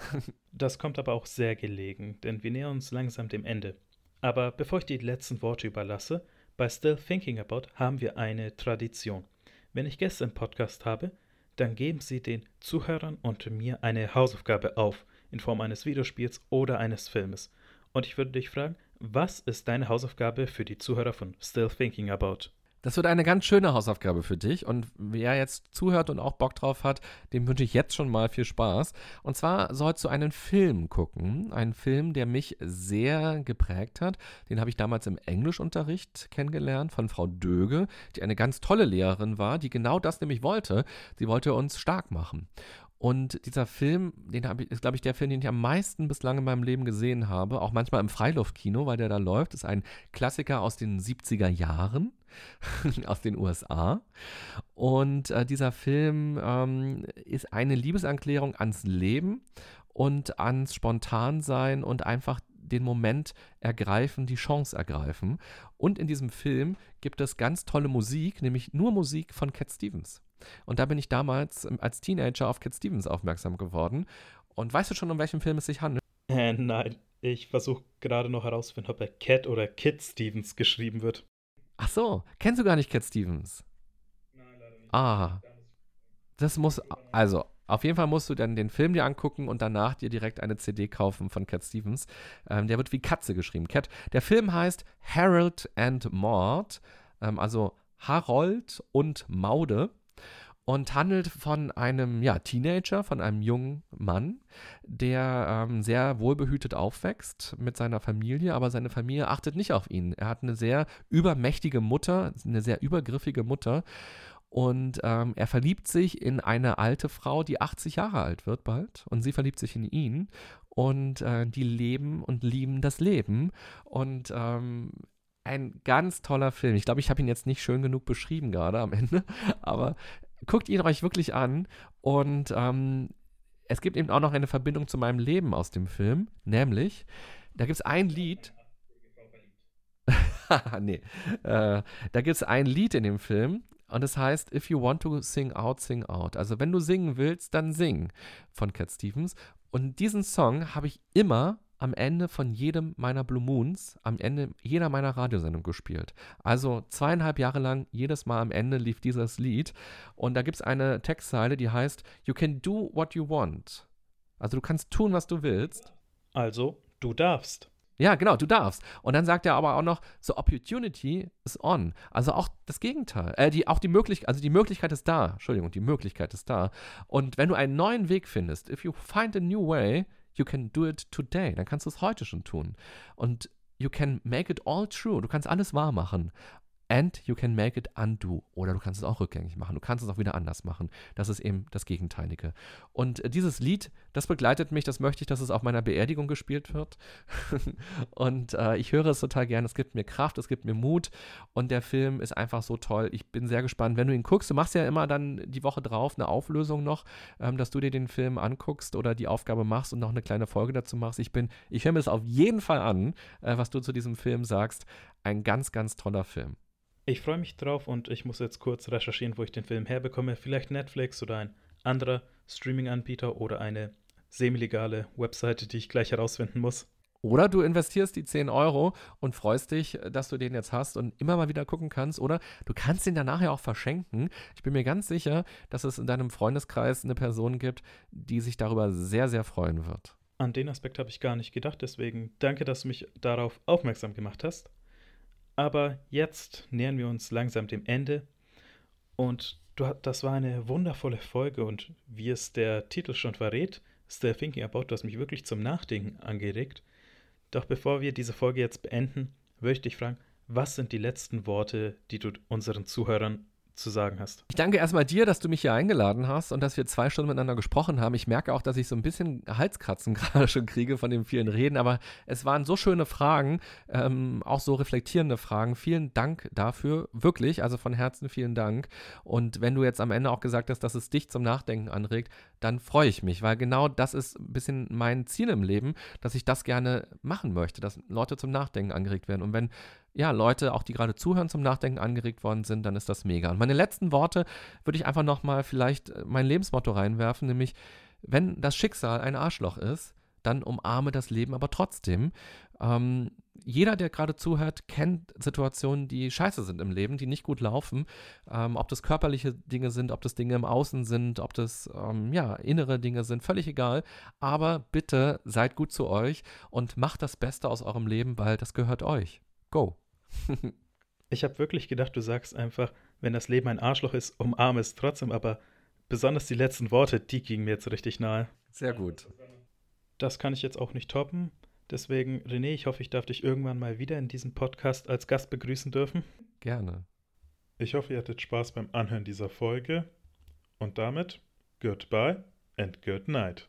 Das kommt aber auch sehr gelegen, denn wir nähern uns langsam dem Ende. Aber bevor ich die letzten Worte überlasse, bei Still Thinking About haben wir eine Tradition. Wenn ich Gäste im Podcast habe, dann geben Sie den Zuhörern und mir eine Hausaufgabe auf, in Form eines Videospiels oder eines Filmes. Und ich würde dich fragen, was ist deine Hausaufgabe für die Zuhörer von Still Thinking About? Das wird eine ganz schöne Hausaufgabe für dich und wer jetzt zuhört und auch Bock drauf hat, dem wünsche ich jetzt schon mal viel Spaß. Und zwar sollst du einen Film gucken, einen Film, der mich sehr geprägt hat. Den habe ich damals im Englischunterricht kennengelernt von Frau Döge, die eine ganz tolle Lehrerin war, die genau das nämlich wollte. Sie wollte uns stark machen. Und dieser Film, den habe ich, ist, glaube ich, der Film, den ich am meisten bislang in meinem Leben gesehen habe, auch manchmal im Freiluftkino, weil der da läuft, ist ein Klassiker aus den siebziger Jahren, aus den U S A. Und äh, dieser Film ähm, ist eine Liebeserklärung ans Leben und ans Spontansein und einfach den Moment ergreifen, die Chance ergreifen. Und in diesem Film gibt es ganz tolle Musik, nämlich nur Musik von Cat Stevens. Und da bin ich damals als Teenager auf Cat Stevens aufmerksam geworden. Und weißt du schon, um welchen Film es sich handelt? Äh, nein, ich versuche gerade noch herauszufinden, ob er Cat oder Kid Stevens geschrieben wird. Ach so, kennst du gar nicht Cat Stevens? Nein, leider nicht. Ah, das muss, also auf jeden Fall musst du dann den Film dir angucken und danach dir direkt eine C D kaufen von Cat Stevens. Ähm, der wird wie Katze geschrieben, Cat. Der Film heißt Harold and Maude, ähm, also Harold und Maude. Und handelt von einem ja, Teenager, von einem jungen Mann, der ähm, sehr wohlbehütet aufwächst mit seiner Familie, aber seine Familie achtet nicht auf ihn. Er hat eine sehr übermächtige Mutter, eine sehr übergriffige Mutter und ähm, er verliebt sich in eine alte Frau, die achtzig Jahre alt wird bald und sie verliebt sich in ihn und äh, die leben und lieben das Leben und ähm, ein ganz toller Film. Ich glaube, ich habe ihn jetzt nicht schön genug beschrieben gerade am Ende, aber guckt ihn euch wirklich an und ähm, es gibt eben auch noch eine Verbindung zu meinem Leben aus dem Film, nämlich, da gibt es ein Lied, nee, äh, da gibt es ein Lied in dem Film und es heißt If you want to sing out, sing out. Also wenn du singen willst, dann sing von Cat Stevens und diesen Song habe ich immer am Ende von jedem meiner Blue Moons, am Ende jeder meiner Radiosendung gespielt. Also zweieinhalb Jahre lang, jedes Mal am Ende lief dieses Lied. Und da gibt es eine Textzeile, die heißt, You can do what you want. Also du kannst tun, was du willst. Also du darfst. Ja, genau, du darfst. Und dann sagt er aber auch noch, the opportunity is on. Also auch das Gegenteil. Äh, die, auch die Möglichkeit, also die Möglichkeit ist da. Entschuldigung, die Möglichkeit ist da. Und wenn du einen neuen Weg findest, if you find a new way, you can do it today. Dann kannst du es heute schon tun. Und you can make it all true. Du kannst alles wahr machen. And you can make it undo. Oder du kannst es auch rückgängig machen. Du kannst es auch wieder anders machen. Das ist eben das Gegenteilige. Und dieses Lied, das begleitet mich. Das möchte ich, dass es auf meiner Beerdigung gespielt wird. Und äh, ich höre es total gern. Es gibt mir Kraft, es gibt mir Mut. Und der Film ist einfach so toll. Ich bin sehr gespannt. Wenn du ihn guckst, du machst ja immer dann die Woche drauf eine Auflösung noch, ähm, dass du dir den Film anguckst oder die Aufgabe machst und noch eine kleine Folge dazu machst. Ich bin, ich höre mir das auf jeden Fall an, äh, was du zu diesem Film sagst. Ein ganz, ganz toller Film. Ich freue mich drauf und ich muss jetzt kurz recherchieren, wo ich den Film herbekomme. Vielleicht Netflix oder ein anderer Streaming-Anbieter oder eine semi-legale Webseite, die ich gleich herausfinden muss. Oder du investierst die zehn Euro und freust dich, dass du den jetzt hast und immer mal wieder gucken kannst. Oder du kannst den danach ja auch verschenken. Ich bin mir ganz sicher, dass es in deinem Freundeskreis eine Person gibt, die sich darüber sehr, sehr freuen wird. An den Aspekt habe ich gar nicht gedacht. Deswegen danke, dass du mich darauf aufmerksam gemacht hast. Aber jetzt nähern wir uns langsam dem Ende. Und du, das war eine wundervolle Folge. Und wie es der Titel schon verrät, ist der Thinking About, das mich wirklich zum Nachdenken angeregt. Doch bevor wir diese Folge jetzt beenden, würde ich dich fragen, was sind die letzten Worte, die du unseren Zuhörern zu sagen hast? Ich danke erstmal dir, dass du mich hier eingeladen hast und dass wir zwei Stunden miteinander gesprochen haben. Ich merke auch, dass ich so ein bisschen Halskratzen gerade schon kriege von den vielen Reden, aber es waren so schöne Fragen, ähm, auch so reflektierende Fragen. Vielen Dank dafür, wirklich, also von Herzen vielen Dank. Und wenn du jetzt am Ende auch gesagt hast, dass es dich zum Nachdenken anregt, dann freue ich mich, weil genau das ist ein bisschen mein Ziel im Leben, dass ich das gerne machen möchte, dass Leute zum Nachdenken angeregt werden. Und wenn ja, Leute, auch die gerade zuhören, zum Nachdenken angeregt worden sind, dann ist das mega. Und meine letzten Worte würde ich einfach nochmal vielleicht mein Lebensmotto reinwerfen, nämlich, wenn das Schicksal ein Arschloch ist, dann umarme das Leben aber trotzdem. Ähm, jeder, der gerade zuhört, kennt Situationen, die scheiße sind im Leben, die nicht gut laufen. Ähm, ob das körperliche Dinge sind, ob das Dinge im Außen sind, ob das ähm, ja, innere Dinge sind, völlig egal. Aber bitte seid gut zu euch und macht das Beste aus eurem Leben, weil das gehört euch. Go. Ich habe wirklich gedacht, du sagst einfach, wenn das Leben ein Arschloch ist, umarme es trotzdem, aber besonders die letzten Worte, die gingen mir jetzt richtig nahe. Sehr gut. Das kann ich jetzt auch nicht toppen. Deswegen, René, ich hoffe, ich darf dich irgendwann mal wieder in diesem Podcast als Gast begrüßen dürfen. Gerne. Ich hoffe, ihr hattet Spaß beim Anhören dieser Folge. Und damit, goodbye and good night.